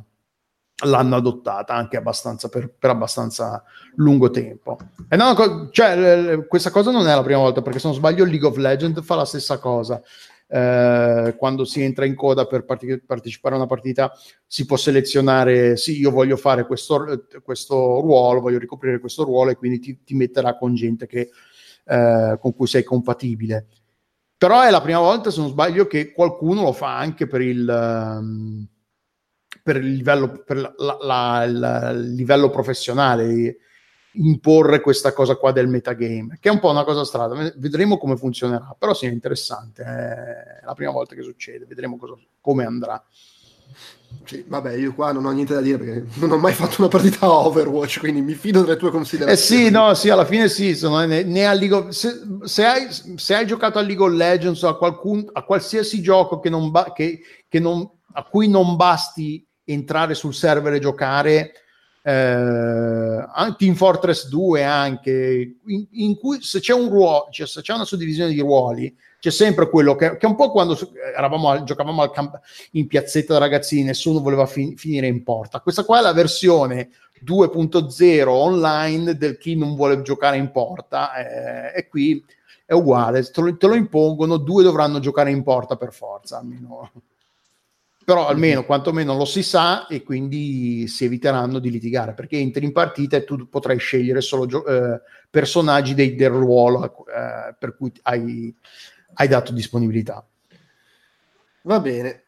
l'hanno adottata anche abbastanza per, per abbastanza lungo tempo. E no, cioè, questa cosa non è la prima volta, perché se non sbaglio League of Legends fa la stessa cosa. Eh, quando si entra in coda per parte- partecipare a una partita si può selezionare, sì, io voglio fare questo, questo ruolo, voglio ricoprire questo ruolo, e quindi ti, ti metterà con gente che, eh, con cui sei compatibile. Però è la prima volta, se non sbaglio, che qualcuno lo fa anche per il um, per il livello, per la, la, la, il livello professionale, imporre questa cosa qua del metagame, che è un po' una cosa strana. Vedremo come funzionerà, però sì, è interessante, è la prima volta che succede, vedremo cosa, come andrà. Sì, vabbè, io qua non ho niente da dire perché non ho mai fatto una partita a Overwatch, quindi mi fido delle tue considerazioni. Eh sì, no, sì, alla fine sì, sono, né, né a League of, se, se, hai, se hai giocato a League of Legends o a, qualcun, a qualsiasi gioco che non ba- che, che non, a cui non basti entrare sul server e giocare, Uh, Team Fortress due anche, in, in cui se c'è un ruolo, cioè se c'è una suddivisione di ruoli, c'è sempre quello che, che è un po' quando eravamo al, giocavamo al camp- in piazzetta da ragazzini, nessuno voleva fin- finire in porta. Questa qua è la versione due punto zero online del chi non vuole giocare in porta, eh, e qui è uguale, te lo, te lo impongono, due dovranno giocare in porta per forza, almeno. Però almeno, quantomeno lo si sa, e quindi si eviteranno di litigare, perché entri in partita e tu potrai scegliere solo gio- eh, personaggi dei, del ruolo eh, per cui hai, hai dato disponibilità. Va bene.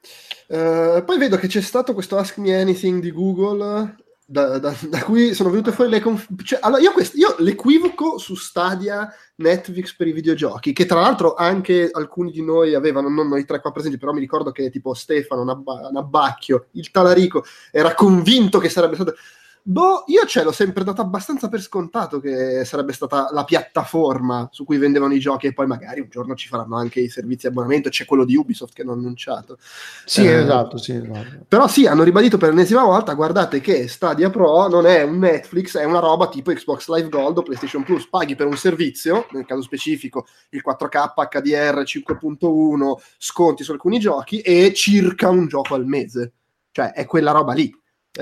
Uh, poi vedo che c'è stato questo Ask Me Anything di Google, da, da, da cui sono venute fuori le conf- cioè, allora io, quest- io l'equivoco su Stadia, Netflix per i videogiochi, che tra l'altro anche alcuni di noi avevano, non noi tre qua presenti, però mi ricordo che tipo Stefano Nab- Nabacchio, il Talarico, era convinto che sarebbe stato, boh, io ce l'ho sempre data abbastanza per scontato che sarebbe stata la piattaforma su cui vendevano i giochi, e poi magari un giorno ci faranno anche i servizi di abbonamento. C'è quello di Ubisoft che hanno annunciato, sì, eh, esatto, sì, esatto. Però sì, hanno ribadito per l'ennesima volta, guardate che Stadia Pro non è un Netflix, è una roba tipo Xbox Live Gold o PlayStation Plus, paghi per un servizio, nel caso specifico il quattro K H D R cinque punto uno, sconti su alcuni giochi e circa un gioco al mese, cioè è quella roba lì.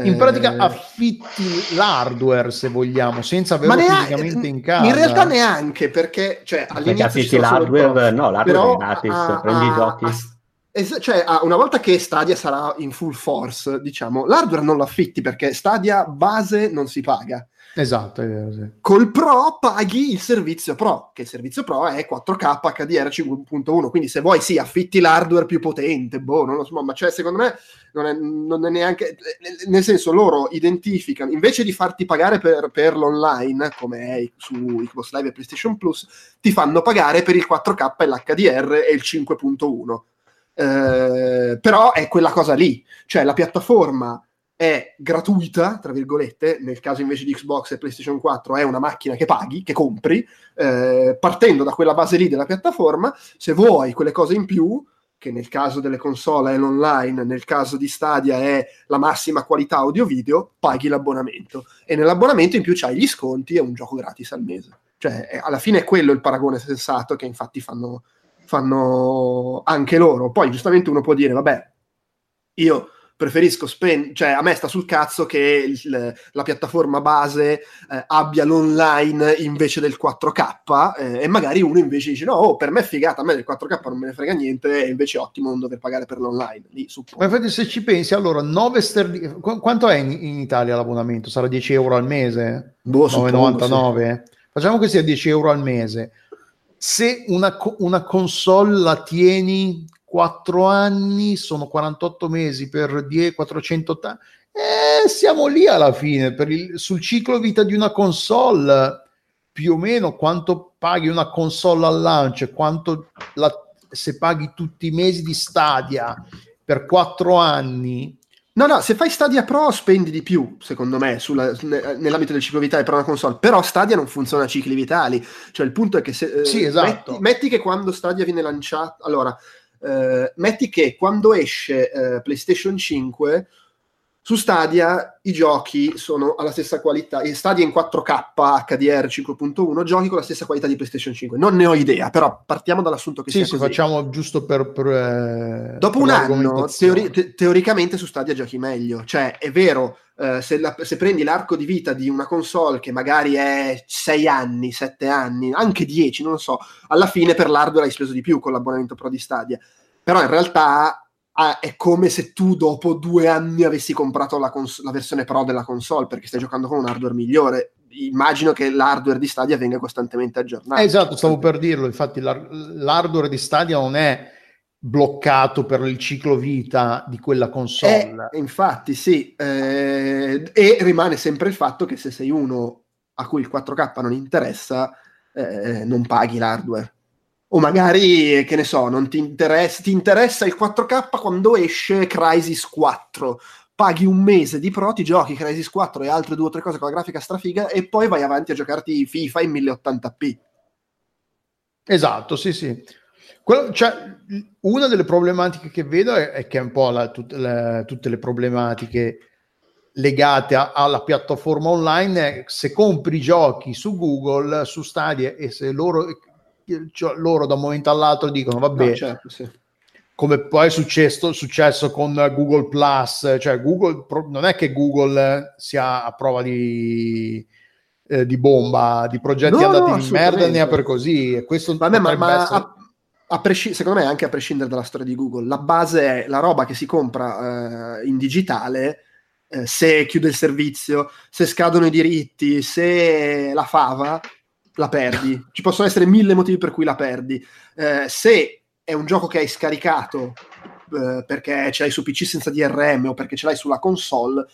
In pratica affitti l'hardware, se vogliamo, senza averlo fisicamente in casa. In realtà neanche, perché cioè all'inizio perché affitti l'hardware, no, l'hardware è gratis, a, prendi a, i giochi. A, es- cioè, a, una volta che Stadia sarà in full force, diciamo, l'hardware non lo affitti, perché Stadia base non si paga. Esatto, è vero, sì. Col Pro paghi il servizio Pro, che il servizio Pro è quattro K H D R cinque punto uno, quindi se vuoi sì, affitti l'hardware più potente, boh, non lo so, ma cioè secondo me non è, non è neanche, nel senso, loro identificano, invece di farti pagare per, per l'online, come è su Xbox Live e PlayStation Plus, ti fanno pagare per il quattro K e l'H D R e il cinque punto uno. Eh, però è quella cosa lì, cioè la piattaforma è gratuita, tra virgolette, nel caso invece di Xbox e PlayStation quattro è una macchina che paghi, che compri, eh, partendo da quella base lì della piattaforma. Se vuoi quelle cose in più, che nel caso delle console è l'online, nel caso di Stadia è la massima qualità audio-video, paghi l'abbonamento, e nell'abbonamento in più c'hai gli sconti e un gioco gratis al mese. Cioè è, alla fine è quello il paragone sensato che infatti fanno, fanno anche loro. Poi giustamente uno può dire, vabbè, io preferisco spend- cioè a me sta sul cazzo che il, la piattaforma base eh, abbia l'online invece del quattro K, eh, e magari uno invece dice no, oh, per me è figata, a me del quattro K non me ne frega niente, e invece è ottimo non dover pagare per l'online. Lì, ma infatti se ci pensi, allora nove sterline, Qu- quanto è in, in Italia l'abbonamento? Sarà dieci euro al mese? Boh, nove virgola novantanove? Sì. Facciamo che sia dieci euro al mese. Se una, co- una console la tieni quattro anni, sono quarantotto mesi per quattrocentottanta, eh, siamo lì alla fine. Per il, sul ciclo vita di una console, più o meno quanto paghi una console al lancio, quanto la, se paghi tutti i mesi di Stadia per quattro anni. No, no, se fai Stadia Pro spendi di più, secondo me, sulla, ne, nell'ambito del ciclo vitale per una console. Però Stadia non funziona a cicli vitali. Cioè il punto è che se, sì, eh, esatto. metti, metti che quando Stadia viene lanciata, allora eh, metti che quando esce eh, PlayStation cinque, su Stadia i giochi sono alla stessa qualità, Stadia in quattro K H D R cinque punto uno, giochi con la stessa qualità di PlayStation cinque. Non ne ho idea, però partiamo dall'assunto che sì, sia sì, così. Facciamo giusto per... per Dopo per un anno, teori- te- teoricamente su Stadia giochi meglio. Cioè, è vero, eh, se, la, se prendi l'arco di vita di una console che magari è sei anni, sette anni, anche dieci, non lo so, alla fine per l'hardware hai speso di più con l'abbonamento Pro di Stadia. Però in realtà... Ah, è come se tu dopo due anni avessi comprato la, cons- la versione Pro della console, perché stai giocando con un hardware migliore. Immagino che l'hardware di Stadia venga costantemente aggiornato. Esatto, stavo per dirlo. Infatti l'ar- l'hardware di Stadia non è bloccato per il ciclo vita di quella console. Eh, infatti sì. Eh, e rimane sempre il fatto che se sei uno a cui il quattro K non interessa, eh, non paghi l'hardware. O magari, che ne so, non ti interessa, ti interessa il quattro K quando esce Crysis quattro. Paghi un mese di Pro, ti giochi Crysis quattro e altre due o tre cose con la grafica strafiga e poi vai avanti a giocarti FIFA in mille ottanta p. Esatto, sì, sì. Quello, cioè, una delle problematiche che vedo è, è che è un po' la, tut, la, tutte le problematiche legate a, alla piattaforma online. Se compri giochi su Google, su Stadia, e se loro... Cioè, loro da un momento all'altro dicono vabbè, no, certo, sì. Come poi è successo, successo con Google Plus, cioè Google non è che Google sia a prova di, eh, di bomba, di progetti no, andati no, di merda, ne ha per così. E questo vabbè, ma, ma essere... a, a presci- secondo me anche a prescindere dalla storia di Google, la base è la roba che si compra eh, in digitale. Eh, se chiude il servizio, se scadono i diritti, se la fava, la perdi. Ci possono essere mille motivi per cui la perdi. Eh, se è un gioco che hai scaricato eh, perché ce l'hai su P C senza D R M o perché ce l'hai sulla console,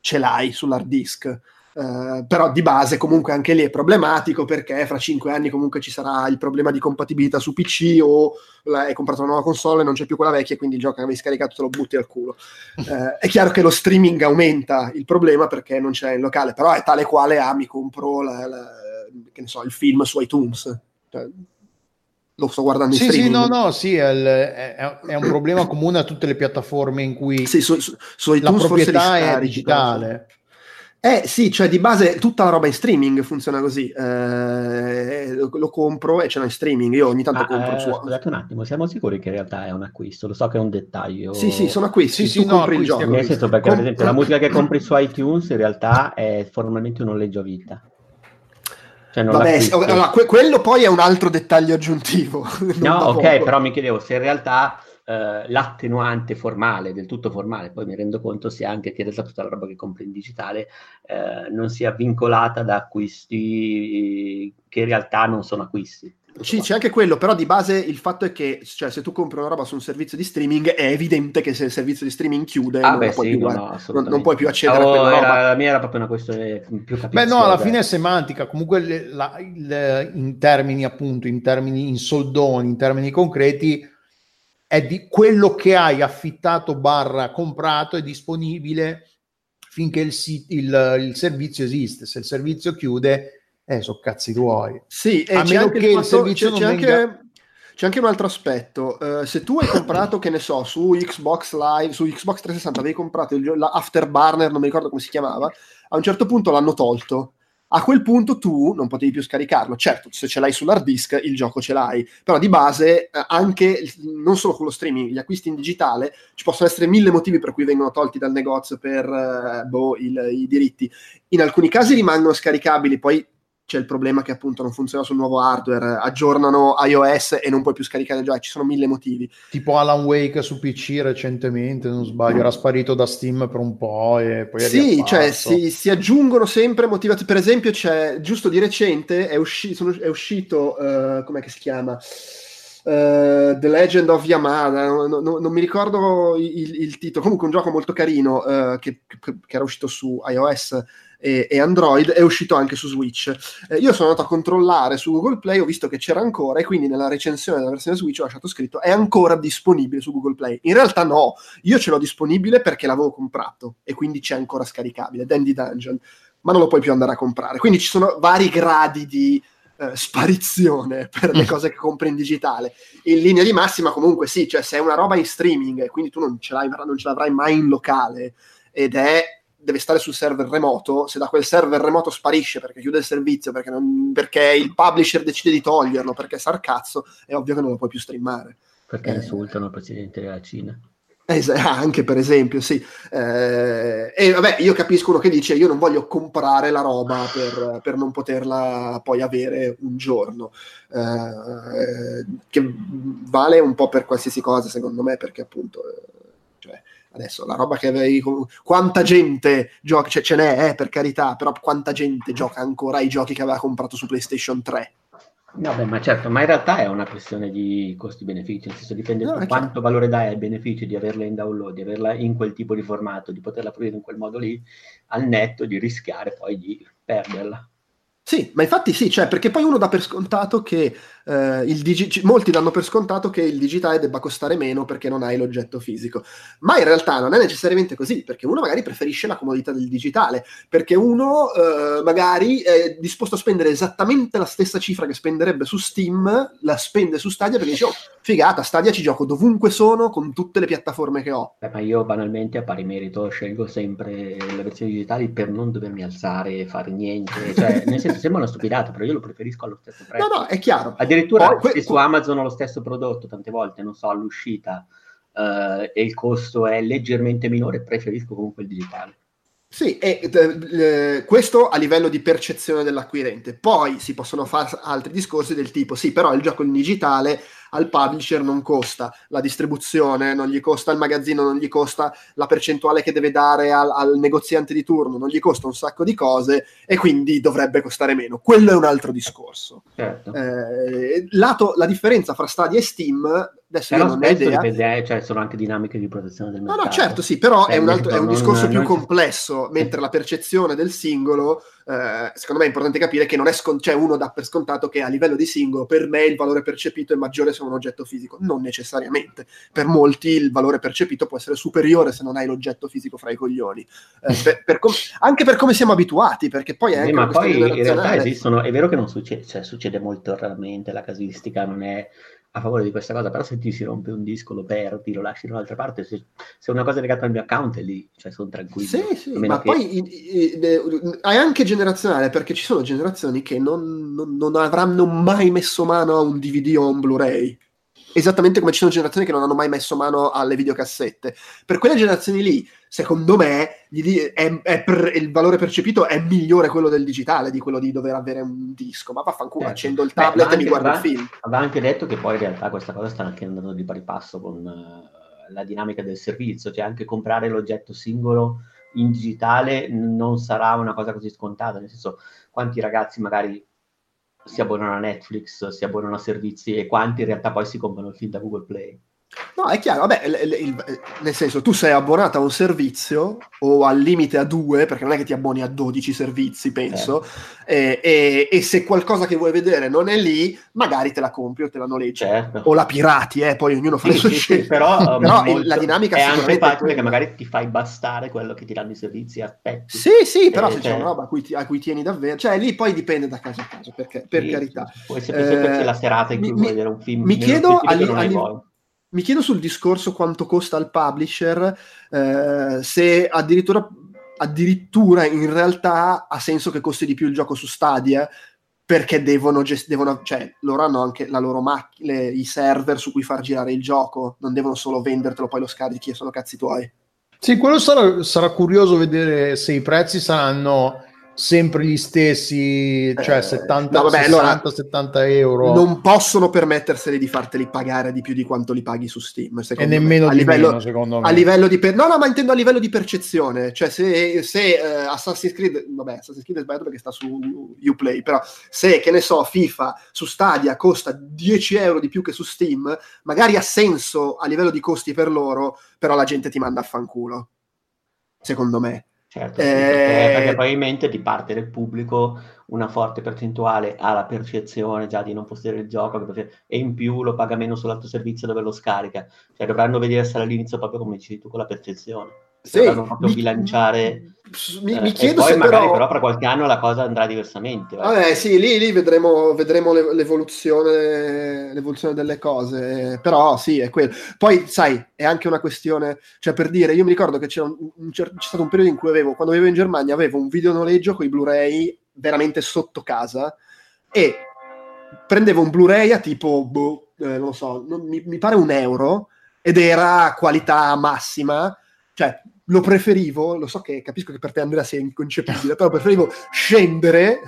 ce l'hai sull'hard disk. Eh, però di base comunque anche lì è problematico, perché fra cinque anni comunque ci sarà il problema di compatibilità su P C, o la, hai comprato una nuova console e non c'è più quella vecchia, quindi il gioco che avevi scaricato te lo butti al culo. Eh, è chiaro che lo streaming aumenta il problema perché non c'è in locale, però è tale quale ah, mi compro la, la che ne so, il film su iTunes, cioè, lo sto guardando in sì, streaming. Sì, no, no, sì, è, il, è, è un problema comune a tutte le piattaforme in cui sì, su, su, su iTunes la proprietà scarichi, è digitale. Eh sì, cioè di base tutta la roba in streaming funziona così, eh, lo, lo compro e ce l'ho in streaming, io ogni tanto ah, compro eh, su... Scusate un attimo, siamo sicuri che in realtà è un acquisto? Lo so che è un dettaglio. Sì, sì, sono acquisti, sì, tu sì, compri no, il gioco. Nel senso, perché Com- ad esempio la musica che compri su iTunes in realtà è formalmente un noleggio a vita. Cioè non vabbè, sì, allora, que- quello poi è un altro dettaglio aggiuntivo. No, ok, poco. Però mi chiedevo se in realtà eh, l'attenuante formale, del tutto formale, poi mi rendo conto sia anche che in realtà tutta la roba che compri in digitale eh, non sia vincolata da acquisti che in realtà non sono acquisti. Sì, c'è anche quello, però di base il fatto è che cioè, se tu compri una roba su un servizio di streaming è evidente che se il servizio di streaming chiude ah non, beh, puoi sì, più, no, non, non puoi più accedere oh, a quella roba. La mia era proprio una questione più capizia, beh no, alla beh. fine è semantica comunque le, la, le, in termini appunto, in termini in soldoni, in termini concreti è di quello che hai affittato barra comprato è disponibile finché il, il, il servizio esiste. Se il servizio chiude Eh, sono cazzi tuoi. Sì, e a c'è, anche che il fatto, il c'è, c'è, venga... anche, c'è anche un altro aspetto. Uh, se tu hai comprato, che ne so, su Xbox Live, su Xbox trecentosessanta avevi comprato il, la Afterburner, non mi ricordo come si chiamava, a un certo punto l'hanno tolto. A quel punto tu non potevi più scaricarlo. Certo, se ce l'hai sull'hard disk, il gioco ce l'hai. Però di base, anche, non solo con lo streaming, gli acquisti in digitale, ci possono essere mille motivi per cui vengono tolti dal negozio per boh, il, i diritti. In alcuni casi rimangono scaricabili, poi c'è il problema che appunto non funziona sul nuovo hardware, aggiornano iOS e non puoi più scaricare già, ci sono mille motivi. Tipo Alan Wake su P C recentemente, non sbaglio, era sparito da Steam per un po' e poi è riapparso. Sì, cioè si, si aggiungono sempre motivazioni. Per esempio c'è, giusto di recente, è, usci- sono, è uscito, uh, com'è che si chiama? Uh, The Legend of Yamada, no, no, no, non mi ricordo il, il titolo, comunque un gioco molto carino uh, che, che, che era uscito su iOS e, e Android, è uscito anche su Switch. Eh, io sono andato a controllare su Google Play, ho visto che c'era ancora e quindi nella recensione della versione Switch ho lasciato scritto è ancora disponibile su Google Play. In realtà no, io ce l'ho disponibile perché l'avevo comprato e quindi c'è ancora scaricabile, Dandy Dungeon, ma non lo puoi più andare a comprare. Quindi ci sono vari gradi di eh, sparizione per le cose che compri in digitale. In linea di massima comunque sì, cioè se è una roba in streaming e quindi tu non ce l'hai, non ce l'avrai mai in locale ed è deve stare sul server remoto, se da quel server remoto sparisce perché chiude il servizio, perché, non, perché il publisher decide di toglierlo, perché sarcazzo, è ovvio che non lo puoi più streamare. Perché eh. insultano il presidente della Cina. Es- anche per esempio, sì. Eh, e vabbè, io capisco uno che dice io non voglio comprare la roba per, per non poterla poi avere un giorno. Eh, che vale un po' per qualsiasi cosa, secondo me, perché appunto... Cioè, adesso la roba che avevi, quanta gente gioca, cioè ce n'è eh, per carità, però quanta gente gioca ancora ai giochi che aveva comprato su PlayStation tre? No, beh, ma certo, ma in realtà è una questione di costi-benefici, nel senso dipende no, da quanto certo. valore dai al beneficio di averla in download, di averla in quel tipo di formato, di poterla pulire in quel modo lì, al netto di rischiare poi di perderla. Sì, ma infatti sì, cioè perché poi uno dà per scontato che eh, il digi- molti danno per scontato che il digitale debba costare meno perché non hai l'oggetto fisico, ma in realtà non è necessariamente così, perché uno magari preferisce la comodità del digitale, perché uno eh, magari è disposto a spendere esattamente la stessa cifra che spenderebbe su Steam, la spende su Stadia perché dice oh, figata, Stadia ci gioco dovunque sono con tutte le piattaforme che ho. Beh, ma io banalmente a pari merito scelgo sempre le versioni digitali per non dovermi alzare e fare niente, cioè nel senso sembra una stupidata, però io lo preferisco allo stesso prezzo. No, no, è chiaro. Addirittura oh, que- su Amazon ho lo stesso prodotto, tante volte, non so, all'uscita eh, e il costo è leggermente minore, preferisco comunque il digitale. Sì, e, eh, questo a livello di percezione dell'acquirente. Poi si possono fare altri discorsi del tipo, sì, però il gioco in digitale al publisher non costa, la distribuzione non gli costa, il magazzino non gli costa, la percentuale che deve dare al, al negoziante di turno non gli costa, un sacco di cose, e quindi dovrebbe costare meno. Quello è un altro discorso. Certo. Eh, lato, la differenza fra Stadia e Steam adesso però io non ho idea. Dipende, cioè, sono anche dinamiche di protezione del mercato. No, no, certo, sì, però è un, altro, è un discorso non, più non complesso, c'è... mentre la percezione del singolo eh, secondo me è importante capire che non è scon- cioè uno dà per scontato che a livello di singolo per me il valore percepito è maggiore un oggetto fisico, non necessariamente. Per molti il valore percepito può essere superiore se non hai l'oggetto fisico fra i coglioni, eh, per, per com- anche per come siamo abituati, perché poi è anche eh, ma poi in realtà esistono, è vero che non succede, cioè succede molto raramente, la casistica non è a favore di questa cosa, però se ti si rompe un disco lo perdi, lo lasci da un'altra parte, se, se è una cosa legata al mio account è lì, cioè sono tranquillo. Sì, sì, ma che... poi i, i, è anche generazionale, perché ci sono generazioni che non, non, non avranno mai messo mano a un D V D o a un Blu-ray, esattamente come ci sono generazioni che non hanno mai messo mano alle videocassette. Per quelle generazioni lì, secondo me, è, è per, il valore percepito è migliore quello del digitale di quello di dover avere un disco, ma vaffanculo, certo. Accendo il tablet Beh, e anche, mi guardo va, il film. Aveva anche detto che poi in realtà questa cosa sta anche andando di pari passo con uh, la dinamica del servizio, cioè anche comprare l'oggetto singolo in digitale non sarà una cosa così scontata, nel senso quanti ragazzi magari si abbonano a Netflix, si abbonano a servizi e quanti in realtà poi si comprano il film da Google Play. No, è chiaro, vabbè, il, il, nel senso, tu sei abbonato a un servizio o al limite a due, perché non è che ti abboni a dodici servizi, penso, certo. e, e, e se qualcosa che vuoi vedere non è lì, magari te la compri o te la noleggi, certo. O la pirati, eh, poi ognuno fa sì, le sue sì, scelte. Sì, però però molto, la dinamica è anche facile che magari ti fai bastare quello che ti danno i servizi, aspetti. Sì, sì, però eh, se c'è una roba a cui, ti, a cui tieni davvero, cioè lì poi dipende da caso a caso, perché, per sì, carità. Poi se eh, c'è la serata in cui mi, vuoi vedere un film, mi chiedo a livello... Mi chiedo sul discorso quanto costa al publisher, eh, se addirittura, addirittura in realtà ha senso che costi di più il gioco su Stadia, perché devono gest- devono, cioè loro hanno anche la loro mac- le, i server su cui far girare il gioco, non devono solo vendertelo, poi lo scarichi e sono cazzi tuoi. Sì, quello sarà, sarà curioso vedere se i prezzi saranno... sempre gli stessi, cioè settanta, eh, no, vabbè, sessanta, allora, settanta euro. Non possono permetterseli di farteli pagare di più di quanto li paghi su Steam, e nemmeno me. Di a livello, meno, secondo me. A livello di per... No, no, ma intendo a livello di percezione. Cioè se, se uh, Assassin's Creed, vabbè, Assassin's Creed è sbagliato perché sta su Uplay, però se, che ne so, FIFA su Stadia costa dieci euro di più che su Steam, magari ha senso a livello di costi per loro, però la gente ti manda a fanculo, secondo me. Certo, eh... perché, perché probabilmente di parte del pubblico una forte percentuale ha la percezione già di non possedere il gioco e in più lo paga meno sull'altro servizio dove lo scarica, cioè dovranno vedersi all'inizio proprio come dici tu con la percezione. sì, dovranno proprio mi, bilanciare. Mi, mi chiedo eh, poi se magari però... però fra qualche anno la cosa andrà diversamente. Vabbè, sì, lì, lì vedremo, vedremo l'evoluzione, l'evoluzione delle cose, però sì, è quello. Poi, sai, è anche una questione, cioè per dire, io mi ricordo che c'è, un, un, c'è stato un periodo in cui avevo, quando vivevo in Germania, avevo un video noleggio con i Blu-ray veramente sotto casa e prendevo un Blu-ray a tipo, boh, eh, non lo so, non, mi, mi pare un euro, ed era qualità massima, cioè lo preferivo, lo so che capisco che per te Andrea sia inconcepibile, però preferivo scendere,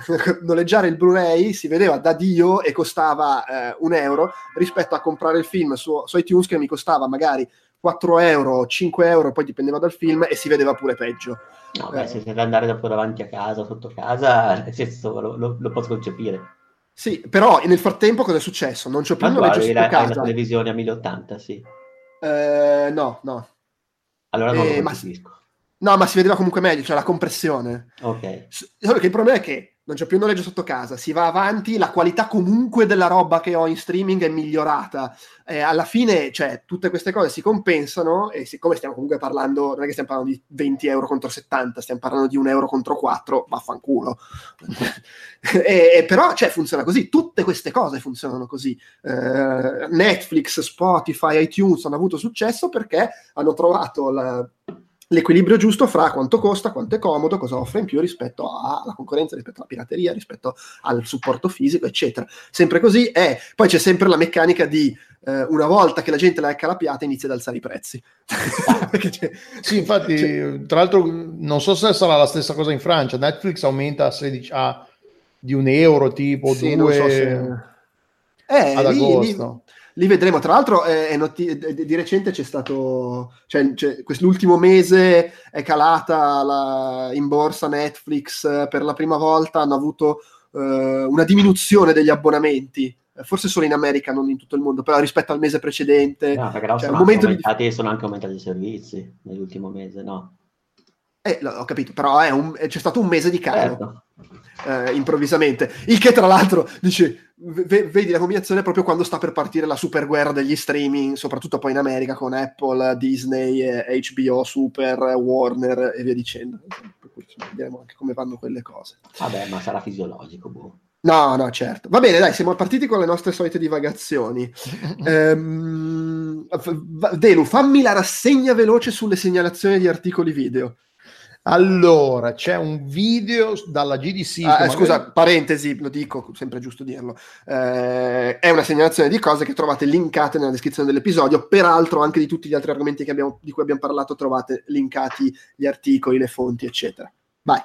noleggiare il Blu-ray, si vedeva da Dio e costava eh, un euro, rispetto a comprare il film su, su iTunes che mi costava magari quattro euro, cinque euro, poi dipendeva dal film e si vedeva pure peggio. No, beh, eh. se deve andare dopo davanti a casa, sotto casa, nel senso, lo, lo, lo posso concepire. Sì, però nel frattempo cosa è successo? Non c'ho più il noleggio sotto casa. Ma la televisione a mille ottanta, sì. Eh, no, no. Allora non eh, lo capisco. Ma, no, ma si vedeva comunque meglio, cioè la compressione. Ok. Solo che il problema è che non c'è più il noleggio sotto casa, si va avanti, la qualità comunque della roba che ho in streaming è migliorata. Eh, alla fine, cioè, tutte queste cose si compensano e siccome stiamo comunque parlando, non è che stiamo parlando di venti euro contro settanta, stiamo parlando di un euro contro quattro, vaffanculo. e, e però, cioè, funziona così, tutte queste cose funzionano così. Eh, Netflix, Spotify, iTunes hanno avuto successo perché hanno trovato la... l'equilibrio giusto fra quanto costa, quanto è comodo, cosa offre in più rispetto alla concorrenza, rispetto alla pirateria, rispetto al supporto fisico, eccetera. Sempre così è. Poi c'è sempre la meccanica di eh, una volta che la gente l'ha calapiata inizia ad alzare i prezzi. Sì, infatti, cioè, tra l'altro non so se sarà la stessa cosa in Francia. Netflix aumenta a sedici a di un euro tipo sì, due non so se... eh, ad lì, agosto. Lì... Li vedremo, tra l'altro eh, è noti- di recente c'è stato, cioè, c'è, quest'ultimo mese è calata la, in borsa Netflix per la prima volta, hanno avuto eh, una diminuzione degli abbonamenti, forse solo in America, non in tutto il mondo, però rispetto al mese precedente. No, perché cioè, sono, anche aumentati, di... sono anche aumentati i servizi nell'ultimo mese, no? Eh, ho capito, però è un, c'è stato un mese di calo, certo. eh, improvvisamente, il che tra l'altro dice v- vedi la combinazione proprio quando sta per partire la super guerra degli streaming, soprattutto poi in America con Apple, Disney, eh, H B O, Super, Warner e via dicendo. Per cui vediamo anche come vanno quelle cose. Vabbè, ma sarà fisiologico, boh. No, no, certo. Va bene, dai, siamo partiti con le nostre solite divagazioni. ehm, Delu, fammi la rassegna veloce sulle segnalazioni di articoli video. Allora, c'è un video dalla G D C. Ah, scusa, magari... parentesi, lo dico, sempre giusto dirlo. Eh, è una segnalazione di cose che trovate linkate nella descrizione dell'episodio. Peraltro, anche di tutti gli altri argomenti che abbiamo, di cui abbiamo parlato, trovate linkati gli articoli, le fonti, eccetera. Vai.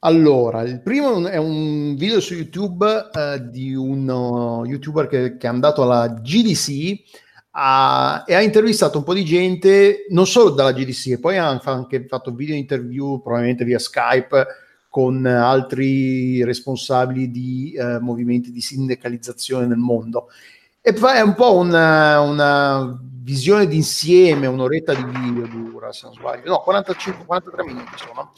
Allora, il primo è un video su YouTube eh, di uno YouTuber che, che è andato alla G D C. Ha, e ha intervistato un po' di gente non solo dalla G D C, poi ha anche fatto video interview probabilmente via Skype con altri responsabili di eh, movimenti di sindacalizzazione nel mondo, e poi è un po' una, una visione d'insieme, un'oretta di video dura, se non sbaglio, no, quarantacinque quarantatré minuti insomma,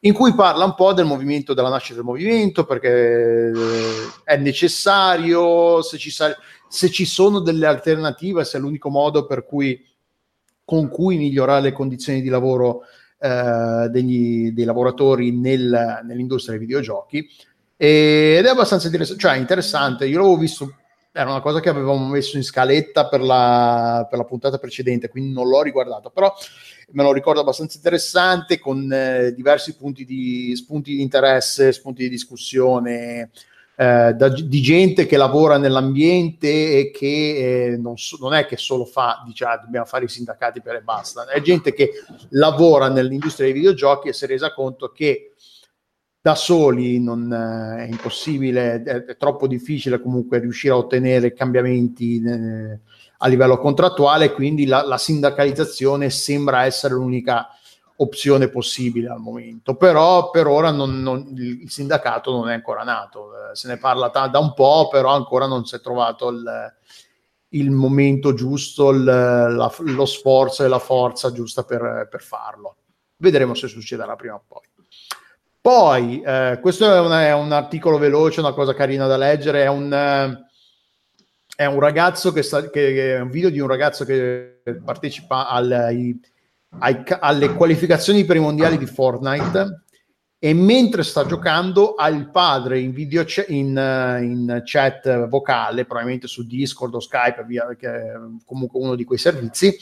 in cui parla un po' del movimento, della nascita del movimento, perché è necessario, se ci sa- se ci sono delle alternative, se è l'unico modo per cui, con cui migliorare le condizioni di lavoro eh, degli, dei lavoratori nel, nell'industria dei videogiochi, e, ed è abbastanza interessante, cioè interessante, io l'avevo visto, era una cosa che avevamo messo in scaletta per la, per la puntata precedente, quindi non l'ho riguardato, però me lo ricordo abbastanza interessante, con eh, diversi punti di, spunti di interesse, spunti di discussione, Eh, da, di gente che lavora nell'ambiente e che eh, non, so, non è che solo fa, diciamo, dobbiamo fare i sindacati per e basta, è gente che lavora nell'industria dei videogiochi e si è resa conto che da soli non eh, è impossibile, è, è troppo difficile comunque riuscire a ottenere cambiamenti eh, a livello contrattuale, quindi la, la sindacalizzazione sembra essere l'unica opzione possibile al momento, però per ora non, non, il sindacato non è ancora nato, se ne parla t- da un po', però ancora non si è trovato il, il momento giusto, il, la, lo sforzo e la forza giusta per, per farlo. Vedremo se succederà prima o poi. Poi, eh, questo è, una, è un articolo veloce, una cosa carina da leggere, è un... è un ragazzo che sta, che, che è un video di un ragazzo che partecipa al... ai, alle qualificazioni per i mondiali di Fortnite, e mentre sta giocando ha il padre in video c- in, uh, in chat vocale, probabilmente su Discord o Skype, via, che è comunque uno di quei servizi,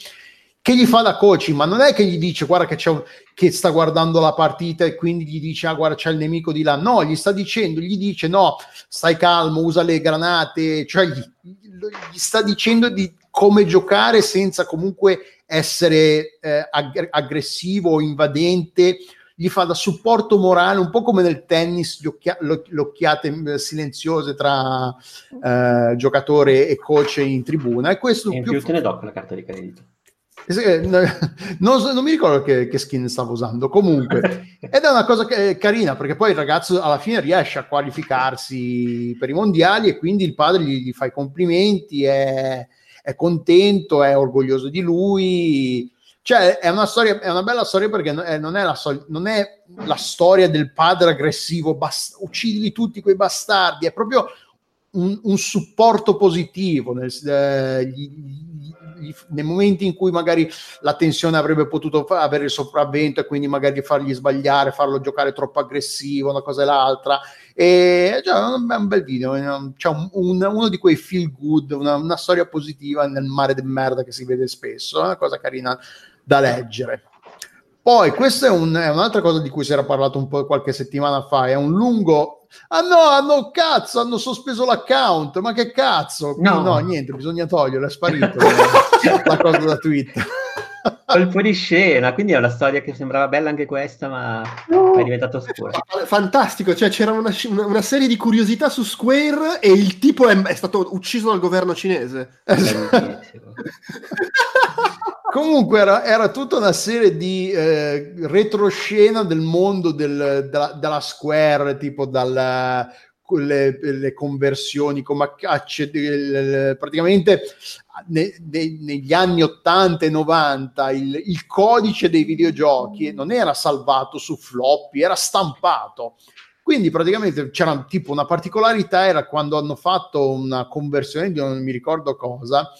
che gli fa da coach, ma non è che gli dice guarda che, c'è un, che sta guardando la partita e quindi gli dice ah guarda c'è il nemico di là, no, gli sta dicendo, gli dice no, stai calmo, usa le granate, cioè gli, gli sta dicendo di come giocare senza comunque essere eh, ag- aggressivo o invadente, gli fa da supporto morale, un po' come nel tennis, le occhia- occhiate silenziose tra eh, giocatore e coach in tribuna, e questo e più, più te ne do con la carta di credito. Non, non mi ricordo che, che skin stavo usando comunque, ed è una cosa che, carina, perché poi il ragazzo alla fine riesce a qualificarsi per i mondiali e quindi il padre gli, gli fa i complimenti, è, è contento, è orgoglioso di lui, cioè è una storia, è una bella storia, perché non è la, so- non è la storia del padre aggressivo, bast- uccidili tutti quei bastardi, è proprio un, un supporto positivo nel, eh, gli, nei momenti in cui magari la tensione avrebbe potuto fa- avere il sopravvento e quindi magari fargli sbagliare, farlo giocare troppo aggressivo, una cosa e l'altra, e cioè, è un bel video, c'è un, un, uno di quei feel good, una, una storia positiva nel mare di merda che si vede spesso, è una cosa carina da leggere. Poi questa è, un, è un'altra cosa di cui si era parlato un po' qualche settimana fa, è un lungo ah no, hanno cazzo, hanno sospeso l'account, ma che cazzo? No, no niente, bisogna toglierlo, è sparito la cosa da Twitter. Colpo di scena, quindi è una storia che sembrava bella anche questa, ma no, è diventata oscura. Fantastico, cioè c'era una, una serie di curiosità su Square e il tipo è, è stato ucciso dal governo cinese. Comunque era, era tutta una serie di eh, retroscena del mondo del, della, della Square, tipo dalla, le, le conversioni, come accedere, praticamente ne, ne, negli anni ottanta e novanta il, il codice dei videogiochi non era salvato su floppy, era stampato. Quindi praticamente c'era tipo una particolarità, era quando hanno fatto una conversione di non mi ricordo cosa,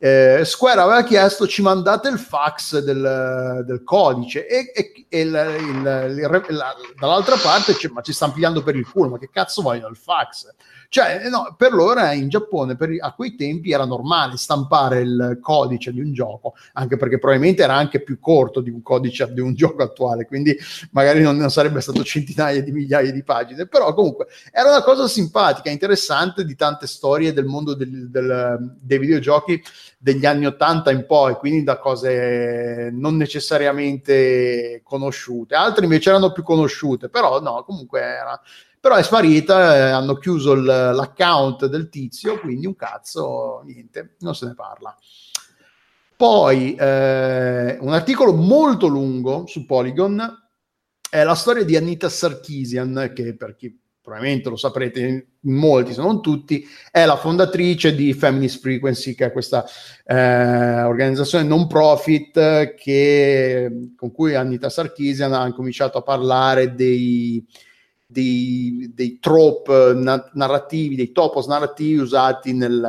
Eh, Square aveva chiesto ci mandate il fax del, del codice e, e, e il, il, il, la, dall'altra parte cioè, ma ci stanno pigliando per il culo, ma che cazzo vogliono il fax? Cioè no, per loro in Giappone per, a quei tempi era normale stampare il codice di un gioco, anche perché probabilmente era anche più corto di un codice di un gioco attuale, quindi magari non, non sarebbe stato centinaia di migliaia di pagine, però comunque era una cosa simpatica, interessante, di tante storie del mondo del, del, dei videogiochi degli anni ottanta in poi, quindi da cose non necessariamente conosciute, altre invece erano più conosciute, però no, comunque era, però è sparita, eh, hanno chiuso il, l'account del tizio, quindi un cazzo, niente, non se ne parla. Poi eh, un articolo molto lungo su Polygon è la storia di Anita Sarkeesian, che per chi probabilmente lo saprete in molti, se non tutti, è la fondatrice di Feminist Frequency, che è questa eh, organizzazione non profit che, con cui Anita Sarkeesian ha cominciato a parlare dei dei, dei trope na- narrativi, dei topos narrativi usati nel,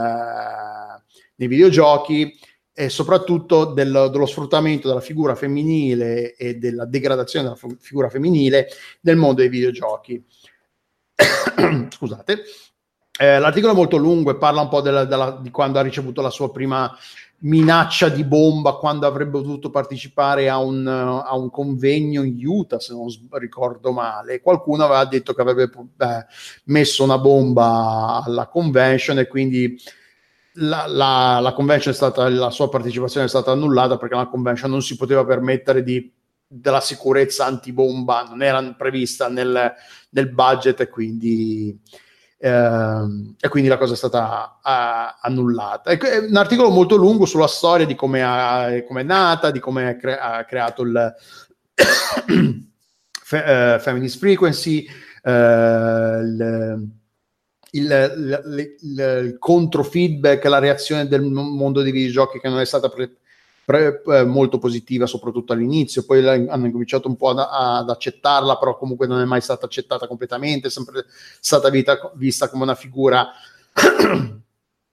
nei videogiochi, e soprattutto del, dello sfruttamento della figura femminile e della degradazione della f- figura femminile nel mondo dei videogiochi. Scusate, eh, l'articolo è molto lungo e parla un po' della, della, di quando ha ricevuto la sua prima minaccia di bomba, quando avrebbe dovuto partecipare a un, a un convegno in Utah, se non ricordo male. Qualcuno aveva detto che avrebbe eh, messo una bomba alla convention e quindi la, la, la convention è stata, la sua partecipazione è stata annullata, perché la convention non si poteva permettere di della sicurezza antibomba, non era prevista nel, nel budget, e quindi ehm, e quindi la cosa è stata ah, annullata. È un articolo molto lungo sulla storia di come è nata, di come cre- ha creato il fe- uh, Feminist Frequency, uh, il, il, il, il, il controfeedback, la reazione del mondo dei videogiochi che non è stata pre- molto positiva, soprattutto all'inizio, poi hanno incominciato un po' ad, ad accettarla, però comunque non è mai stata accettata completamente, è sempre stata vita, vista come una figura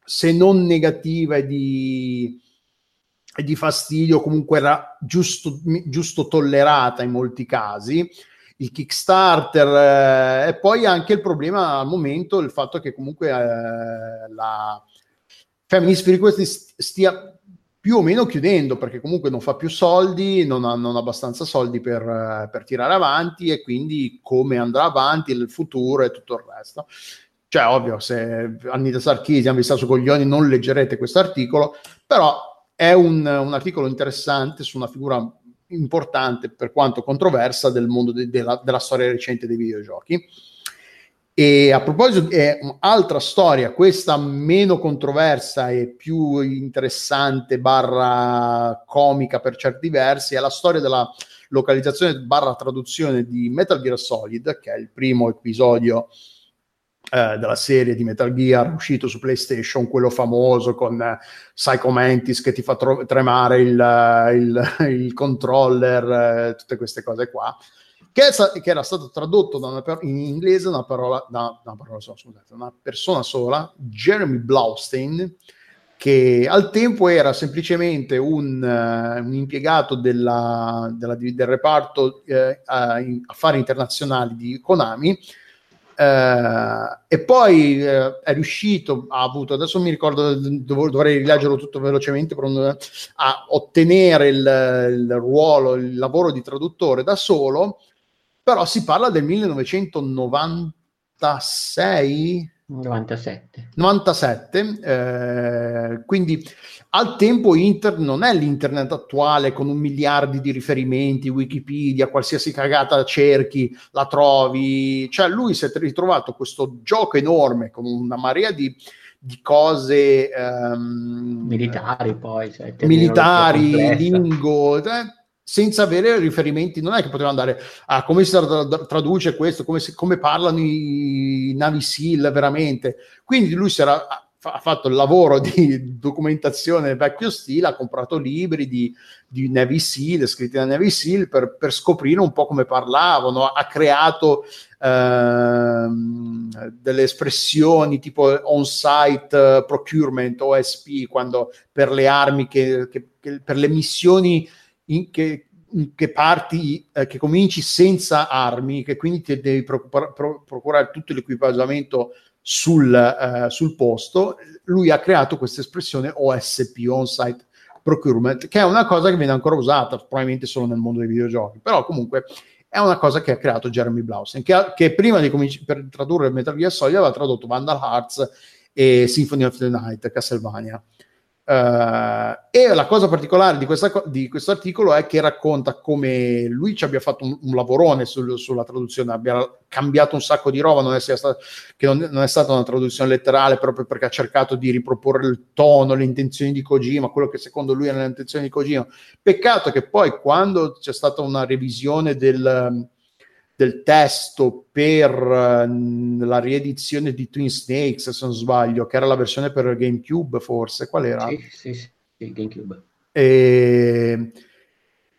se non negativa e di e di fastidio comunque era giusto, giusto tollerata in molti casi, il Kickstarter, eh, e poi anche il problema al momento, il fatto che comunque eh, la Feminist Free Quest stia più o meno chiudendo, perché comunque non fa più soldi, non ha non abbastanza soldi per, per tirare avanti, e quindi come andrà avanti il futuro e tutto il resto. Cioè, ovvio, se Anita Sarkeesian vi sta su coglioni non leggerete questo articolo, però è un, un articolo interessante su una figura importante, per quanto controversa, del mondo de, de la, della storia recente dei videogiochi. E a proposito, è un'altra storia, questa meno controversa e più interessante barra comica per certi versi, è la storia della localizzazione barra traduzione di Metal Gear Solid, che è il primo episodio Eh, della serie di Metal Gear uscito su PlayStation, quello famoso con eh, Psycho Mantis che ti fa tro- tremare il, il, il controller, eh, tutte queste cose qua, che, è, che era stato tradotto da una per- in inglese da una parola, da, da una, parola sola, scusate, una persona sola, Jeremy Blaustein, che al tempo era semplicemente un, uh, un impiegato della, della, del reparto uh, uh, affari internazionali di Konami. Uh, e poi uh, è riuscito, ha avuto, adesso mi ricordo, dov- dovrei rileggerlo tutto velocemente, per un, a ottenere il, il ruolo, il lavoro di traduttore da solo, però si parla del millenovecentonovantasei? novantasette. novantasette, eh, quindi al tempo Internet non è l'internet attuale con un miliardo di riferimenti, Wikipedia, qualsiasi cagata cerchi la trovi. Cioè lui si è ritrovato questo gioco enorme con una marea di, di cose ehm, militari, poi cioè, militari, lingo, eh, senza avere riferimenti. Non è che poteva andare a ah, come si traduce questo, come, si, come parlano i Navy SEAL veramente. Quindi lui si era, ha fatto il lavoro di documentazione vecchio stile, ha comprato libri di, di Navy SEAL, scritti da Navy SEAL, per, per scoprire un po' come parlavano. Ha creato ehm, delle espressioni tipo on-site procurement, O S P, quando per le armi, che, che, che per le missioni in che, in che parti eh, che cominci senza armi, che quindi ti devi procura, pro, procurare tutto l'equipaggiamento sul, eh, sul posto. Lui ha creato questa espressione O S P, on-site procurement, che è una cosa che viene ancora usata probabilmente solo nel mondo dei videogiochi, però comunque è una cosa che ha creato Jeremy Blaustein, che, ha, che prima di cominci- per tradurre Metal Gear Solid aveva tradotto Vandal Hearts e Symphony of the Night, Castlevania. Uh, e la cosa particolare di, questa, di questo articolo è che racconta come lui ci abbia fatto un, un lavorone sul, sulla traduzione, abbia cambiato un sacco di roba, non è stata, che non, non è stata una traduzione letterale, proprio perché ha cercato di riproporre il tono, le intenzioni di Kojima, quello che secondo lui erano le intenzioni di Kojima. Peccato che poi, quando c'è stata una revisione del, del testo per uh, la riedizione di Twin Snakes, se non sbaglio, che era la versione per GameCube, forse, qual era? Sì, sì, sì, GameCube. E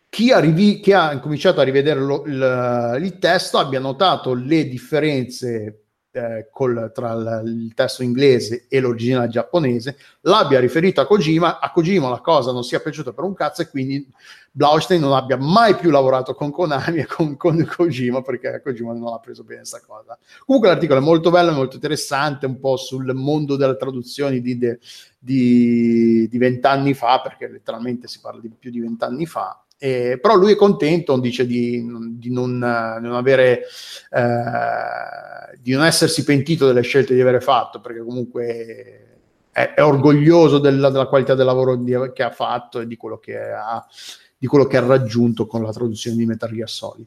chi ha, rivi- chi ha cominciato a rivedere lo, il, il testo abbia notato le differenze eh, col, tra l, il testo inglese e l'originale giapponese, l'abbia riferito a Kojima, a Kojima la cosa non sia piaciuta per un cazzo, e quindi Blaustein non abbia mai più lavorato con Konami e con, con Kojima, perché Kojima non ha preso bene questa cosa. Comunque l'articolo è molto bello, molto interessante, un po' sul mondo delle traduzioni di, de, di, di vent'anni fa, perché letteralmente si parla di più di vent'anni fa. Eh, però lui è contento, dice di, di non, non avere eh, di non essersi pentito delle scelte di avere fatto, perché comunque è, è orgoglioso della, della qualità del lavoro di, che ha fatto e di quello che ha, di quello che ha raggiunto con la traduzione di Metal Gear Solid.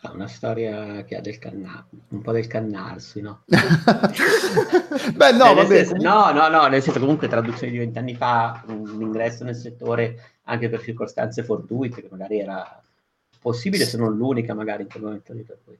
È una storia che ha del canna- un po' del cannarsi, no? Beh, no, vabbè, senso, comunque... no, no, no, nel senso, comunque traduzione di vent'anni fa, un ingresso nel settore anche per circostanze fortuite, che magari era possibile, se non l'unica, magari in quel momento lì, per cui.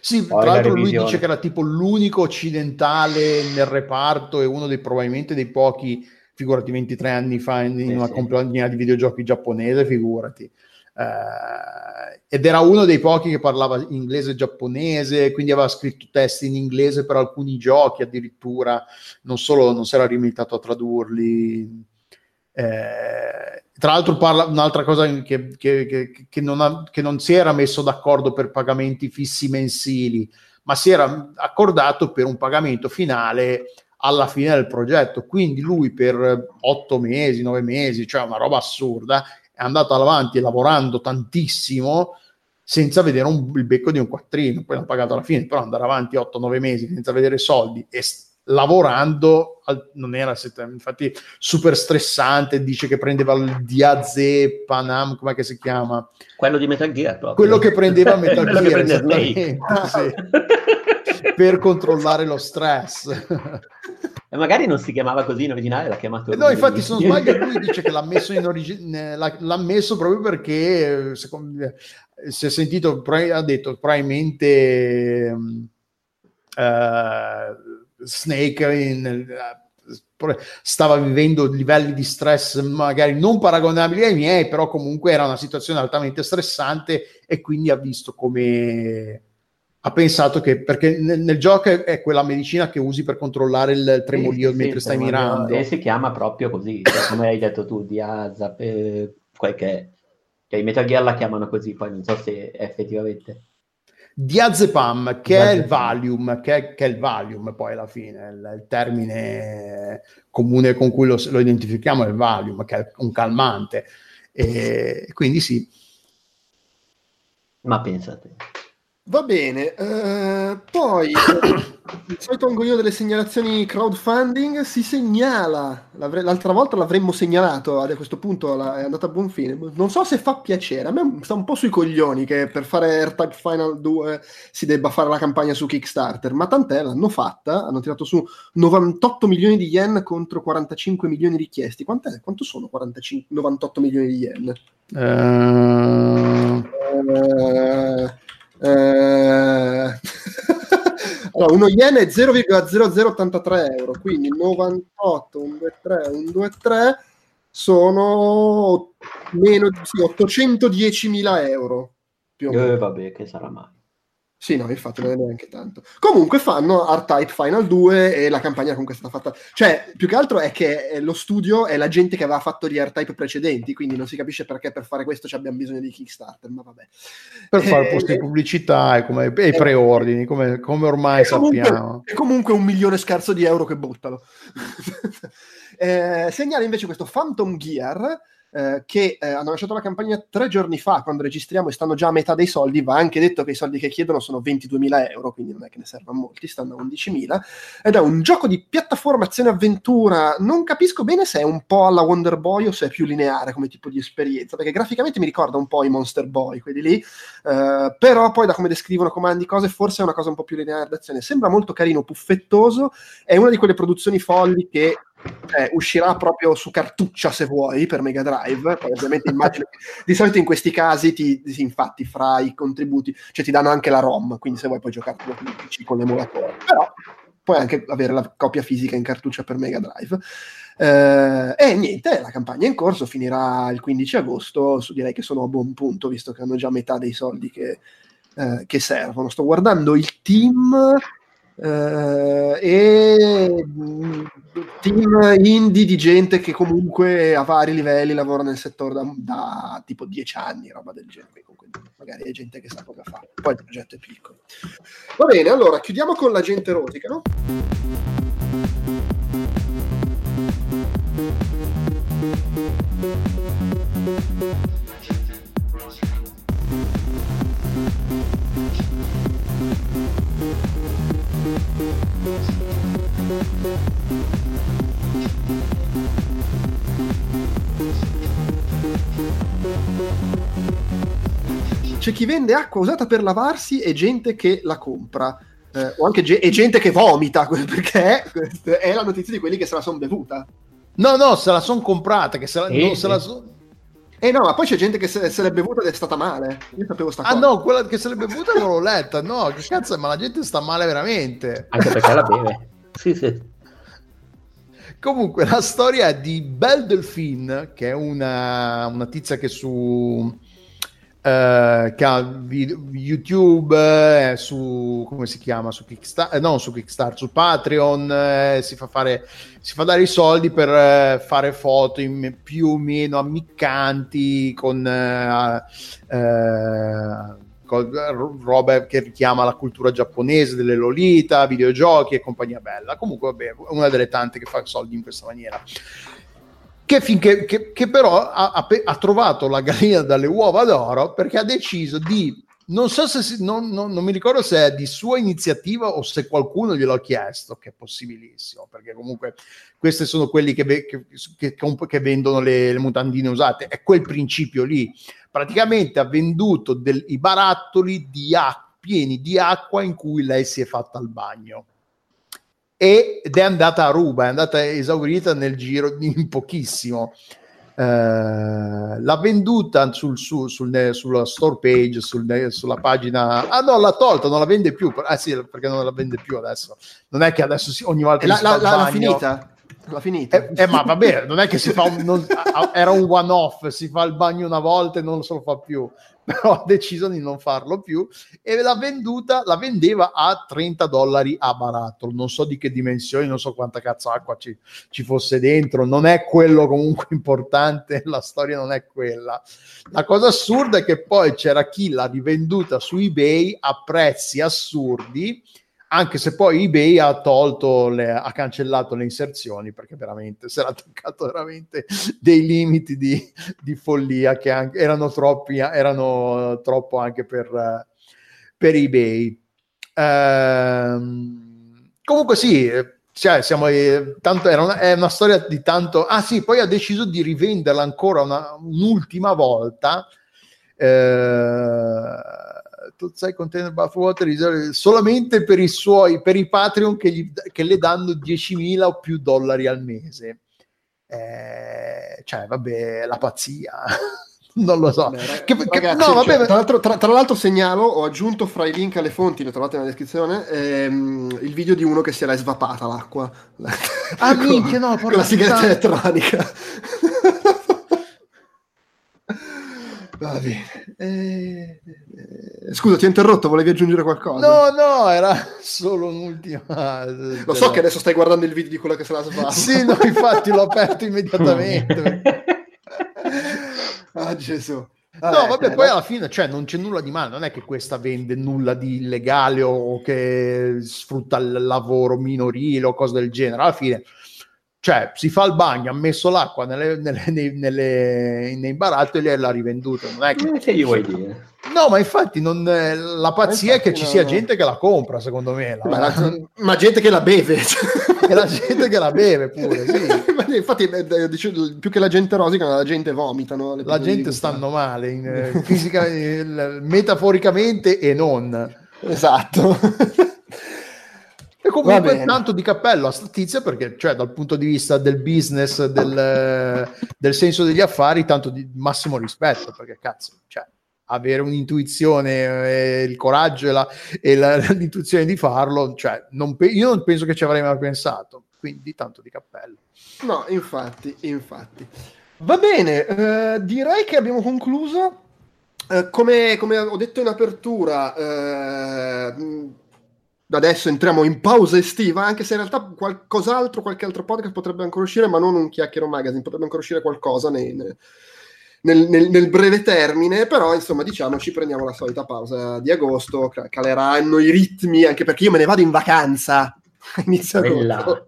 Sì, poi tra l'altro la revisione... lui dice che era tipo l'unico occidentale nel reparto e uno dei probabilmente dei pochi, figurati ventitré anni fa, in, in eh, una sì. compagnia di videogiochi giapponese, figurati. Uh, ed era uno dei pochi che parlava inglese e giapponese, quindi aveva scritto testi in inglese per alcuni giochi addirittura, non solo non si era limitato a tradurli. Eh, Tra l'altro parla un'altra cosa che, che, che, che, non ha, che non si era messo d'accordo per pagamenti fissi mensili, ma si era accordato per un pagamento finale alla fine del progetto. Quindi lui per otto mesi, nove mesi, cioè una roba assurda, è andato avanti lavorando tantissimo senza vedere un, il becco di un quattrino. Poi l'ha pagato alla fine, però andare avanti otto nove mesi senza vedere soldi e lavorando non era, infatti super stressante. Dice che prendeva il D A Z Panam, come si chiama? Quello di Metal Gear, proprio. Quello che prendeva Metal Gear, che prende Snake. Sì. Per controllare lo stress. E magari non si chiamava così in originale, l'ha chiamato eh no, infatti se non sbaglio lui dice che l'ha messo in origine, l'ha messo proprio perché secondo, si è sentito, ha detto probabilmente uh, Snake in, stava vivendo livelli di stress magari non paragonabili ai miei, però comunque era una situazione altamente stressante e quindi ha visto come ha pensato che, perché nel, nel gioco è, è quella medicina che usi per controllare il tremolio, sì, mentre sì, stai mirando, e si chiama proprio così, cioè, come hai detto tu, di Azap, eh, qualche, cioè, i Metal Gear la chiamano così, poi non so se effettivamente Diazepam, che Diazepam. È il Valium, che è, che è il Valium, poi alla fine il, il termine comune con cui lo, lo identifichiamo è il Valium, che è un calmante, e quindi sì. Ma pensate. Va bene, eh, poi di solito tengo io delle segnalazioni crowdfunding, si segnala, l'altra volta l'avremmo segnalato, a questo punto la, è andata a buon fine, non so se fa piacere, a me sta un po' sui coglioni che per fare AirTag Final due si debba fare la campagna su Kickstarter, ma tant'è, l'hanno fatta, hanno tirato su novantotto milioni di yen contro quarantacinque milioni richiesti, quant'è? Quanto sono quarantacinque, novantotto milioni di yen? Uh... Eh... Uh... allora, uno yen è zero virgola zero zero ottantatré euro, quindi novantotto, uno due tre, uno due tre sono meno di sì, ottocentodiecimila euro più o meno. Eh, vabbè, che sarà mai? Sì, no, infatti non è neanche tanto. Comunque fanno R-Type Final due e la campagna comunque è stata fatta, cioè più che altro è che lo studio è la gente che aveva fatto gli R-Type precedenti, quindi non si capisce perché per fare questo ci abbiamo bisogno di Kickstarter, ma vabbè. Per fare eh, posti di eh, pubblicità e, come, e eh, preordini, come, come ormai è comunque, sappiamo. È comunque un milione scarso di euro che buttano. eh, segnala invece questo Phantom Gear, Eh, che eh, hanno lasciato la campagna tre giorni fa quando registriamo e stanno già a metà dei soldi. Va anche detto che i soldi che chiedono sono ventiduemila euro, quindi non è che ne servono molti, stanno a undicimila, ed è un gioco di piattaforma azione avventura. Non capisco bene se è un po' alla Wonder Boy o se è più lineare come tipo di esperienza, perché graficamente mi ricorda un po' i Monster Boy, quelli lì, eh, però poi da come descrivono comandi cose forse è una cosa un po' più lineare d'azione. Sembra molto carino, puffettoso, è una di quelle produzioni folli che Eh, uscirà proprio su cartuccia se vuoi per Mega Drive, poi ovviamente immagino che di solito in questi casi ti, sì, infatti fra i contributi cioè ti danno anche la ROM, quindi se vuoi puoi giocare con l'emulatore, però puoi anche avere la copia fisica in cartuccia per Mega Drive. Eh, e niente, la campagna è in corso, finirà il quindici agosto, su, direi che sono a buon punto visto che hanno già metà dei soldi che, eh, che servono. Sto guardando il team. Uh, e team indie di gente che comunque a vari livelli lavora nel settore da, da tipo dieci anni, roba del genere, quindi magari è gente che sa cosa fare, poi il progetto è piccolo. Va bene, allora chiudiamo con la gente erotica, no? C'è chi vende acqua usata per lavarsi e gente che la compra, eh, o anche ge- e gente che vomita, perché è la notizia di quelli che se la son bevuta. No, no, se la son comprata, che se la, eh, non se la son... Eh no, ma poi c'è gente che se, se l'è bevuta ed è stata male. Io sapevo sta cosa. Ah no, quella che se l'è bevuta non l'ho letta. No, che cazzo, ma la gente sta male veramente. Anche perché la beve. Sì, sì. Comunque, la storia di Belle Delphine, che è una, una tizia che su eh, che ha video, YouTube, eh, su come si chiama, su Kickstarter, eh, non su Kickstarter, su Patreon, eh, si fa fare, si fa dare i soldi per eh, fare foto in più o meno ammiccanti con eh, eh, roba che richiama la cultura giapponese, delle lolita, videogiochi e compagnia bella. Comunque vabbè, una delle tante che fa soldi in questa maniera, che finché che, che però ha, ha trovato la gallina dalle uova d'oro, perché ha deciso di, non so se si, non, non, non mi ricordo se è di sua iniziativa o se qualcuno gliel'ha chiesto, che è possibilissimo, perché comunque questi sono quelli che, che, che, che vendono le, le mutandine usate, è quel principio lì. Praticamente ha venduto del, i barattoli di acqua, pieni di acqua in cui lei si è fatta al bagno, e, ed è andata a ruba, è andata esaurita nel giro di in pochissimo. Uh, l'ha venduta sul, su, sul, sulla store page, sul, sulla pagina. Ah no, l'ha tolta, non la vende più. Ah sì, perché non la vende più adesso. Non è che adesso si, ogni volta che la, si la, la, bagno, l'ha finita. L'ha finita. Eh, eh, ma vabbè, non è che si fa un, non, era un one off, si fa il bagno una volta e non se lo fa più. Però ha deciso di non farlo più e l'ha venduta, la vendeva a trenta dollari a barattolo, non so di che dimensioni, non so quanta cazzo acqua ci, ci fosse dentro, non è quello comunque importante, la storia non è quella. La cosa assurda è che poi c'era chi l'ha rivenduta su eBay a prezzi assurdi, anche se poi eBay ha tolto, le, ha cancellato le inserzioni, perché veramente si era toccato veramente dei limiti di, di follia che anche, erano troppi, erano troppo anche per, per eBay. Ehm, comunque sì, cioè siamo, eh, tanto era una, è una storia di tanto... Ah sì, poi ha deciso di rivenderla ancora una, un'ultima volta, eh, Totsai Container Bathwater solamente per i suoi, per i Patreon che, gli, che le danno diecimila o più dollari al mese, eh, cioè vabbè, la pazzia. Non lo so. Beh, che, ragazzi, che, no, vabbè, cioè, tra, l'altro, tra, tra l'altro segnalo, ho aggiunto fra i link alle fonti, le trovate nella descrizione, ehm, il video di uno che si era svapata l'acqua. Ah con, minchia, no, con la sigaretta elettronica. Va bene. Eh, eh, scusa, ti ho interrotto, volevi aggiungere qualcosa? No, no, era solo un'ultima. Lo so che adesso stai guardando il video di quella che se la sbaglia. Sì, no, infatti l'ho aperto immediatamente. Ah, Gesù. Vabbè, no, vabbè, eh, poi alla fine, cioè, non c'è nulla di male, non è che questa vende nulla di illegale o che sfrutta il lavoro minorile o cose del genere. Alla fine, cioè, si fa il bagno, ha messo l'acqua nelle, nelle, nei, nelle, nei barattoli e l'ha rivenduta. Non è che, che gli vuoi dire? No, ma infatti non, la pazzia è che ci no, sia no. gente che la compra, secondo me. La, ma, la, ma gente che la beve. E la gente che la beve pure, sì. Infatti, più che la gente rosica, la gente vomitano. La gente stanno male, in, fisica, il, metaforicamente e non. Esatto. E comunque tanto di cappello a sta tizia, perché cioè dal punto di vista del business, del, del senso degli affari, tanto di massimo rispetto, perché cazzo, cioè, avere un'intuizione, eh, il coraggio e, la, e la, l'intuizione di farlo, cioè, non pe- io non penso che ci avrei mai pensato, quindi tanto di cappello. No, infatti, infatti. Va bene, eh, direi che abbiamo concluso. Eh, come, come ho detto in apertura... Eh, adesso entriamo in pausa estiva, anche se in realtà qualcos'altro, qualche altro podcast potrebbe ancora uscire, ma non un chiacchiero magazine, potrebbe ancora uscire qualcosa nei, nel, nel, nel breve termine, però insomma diciamo ci prendiamo la solita pausa di agosto, caleranno i ritmi, anche perché io me ne vado in vacanza inizio agosto.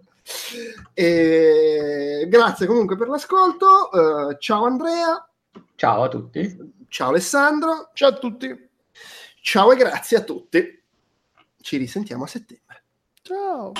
E grazie comunque per l'ascolto, uh, ciao Andrea, ciao a tutti, ciao Alessandro, ciao a tutti, ciao e grazie a tutti. Ci risentiamo a settembre. Ciao.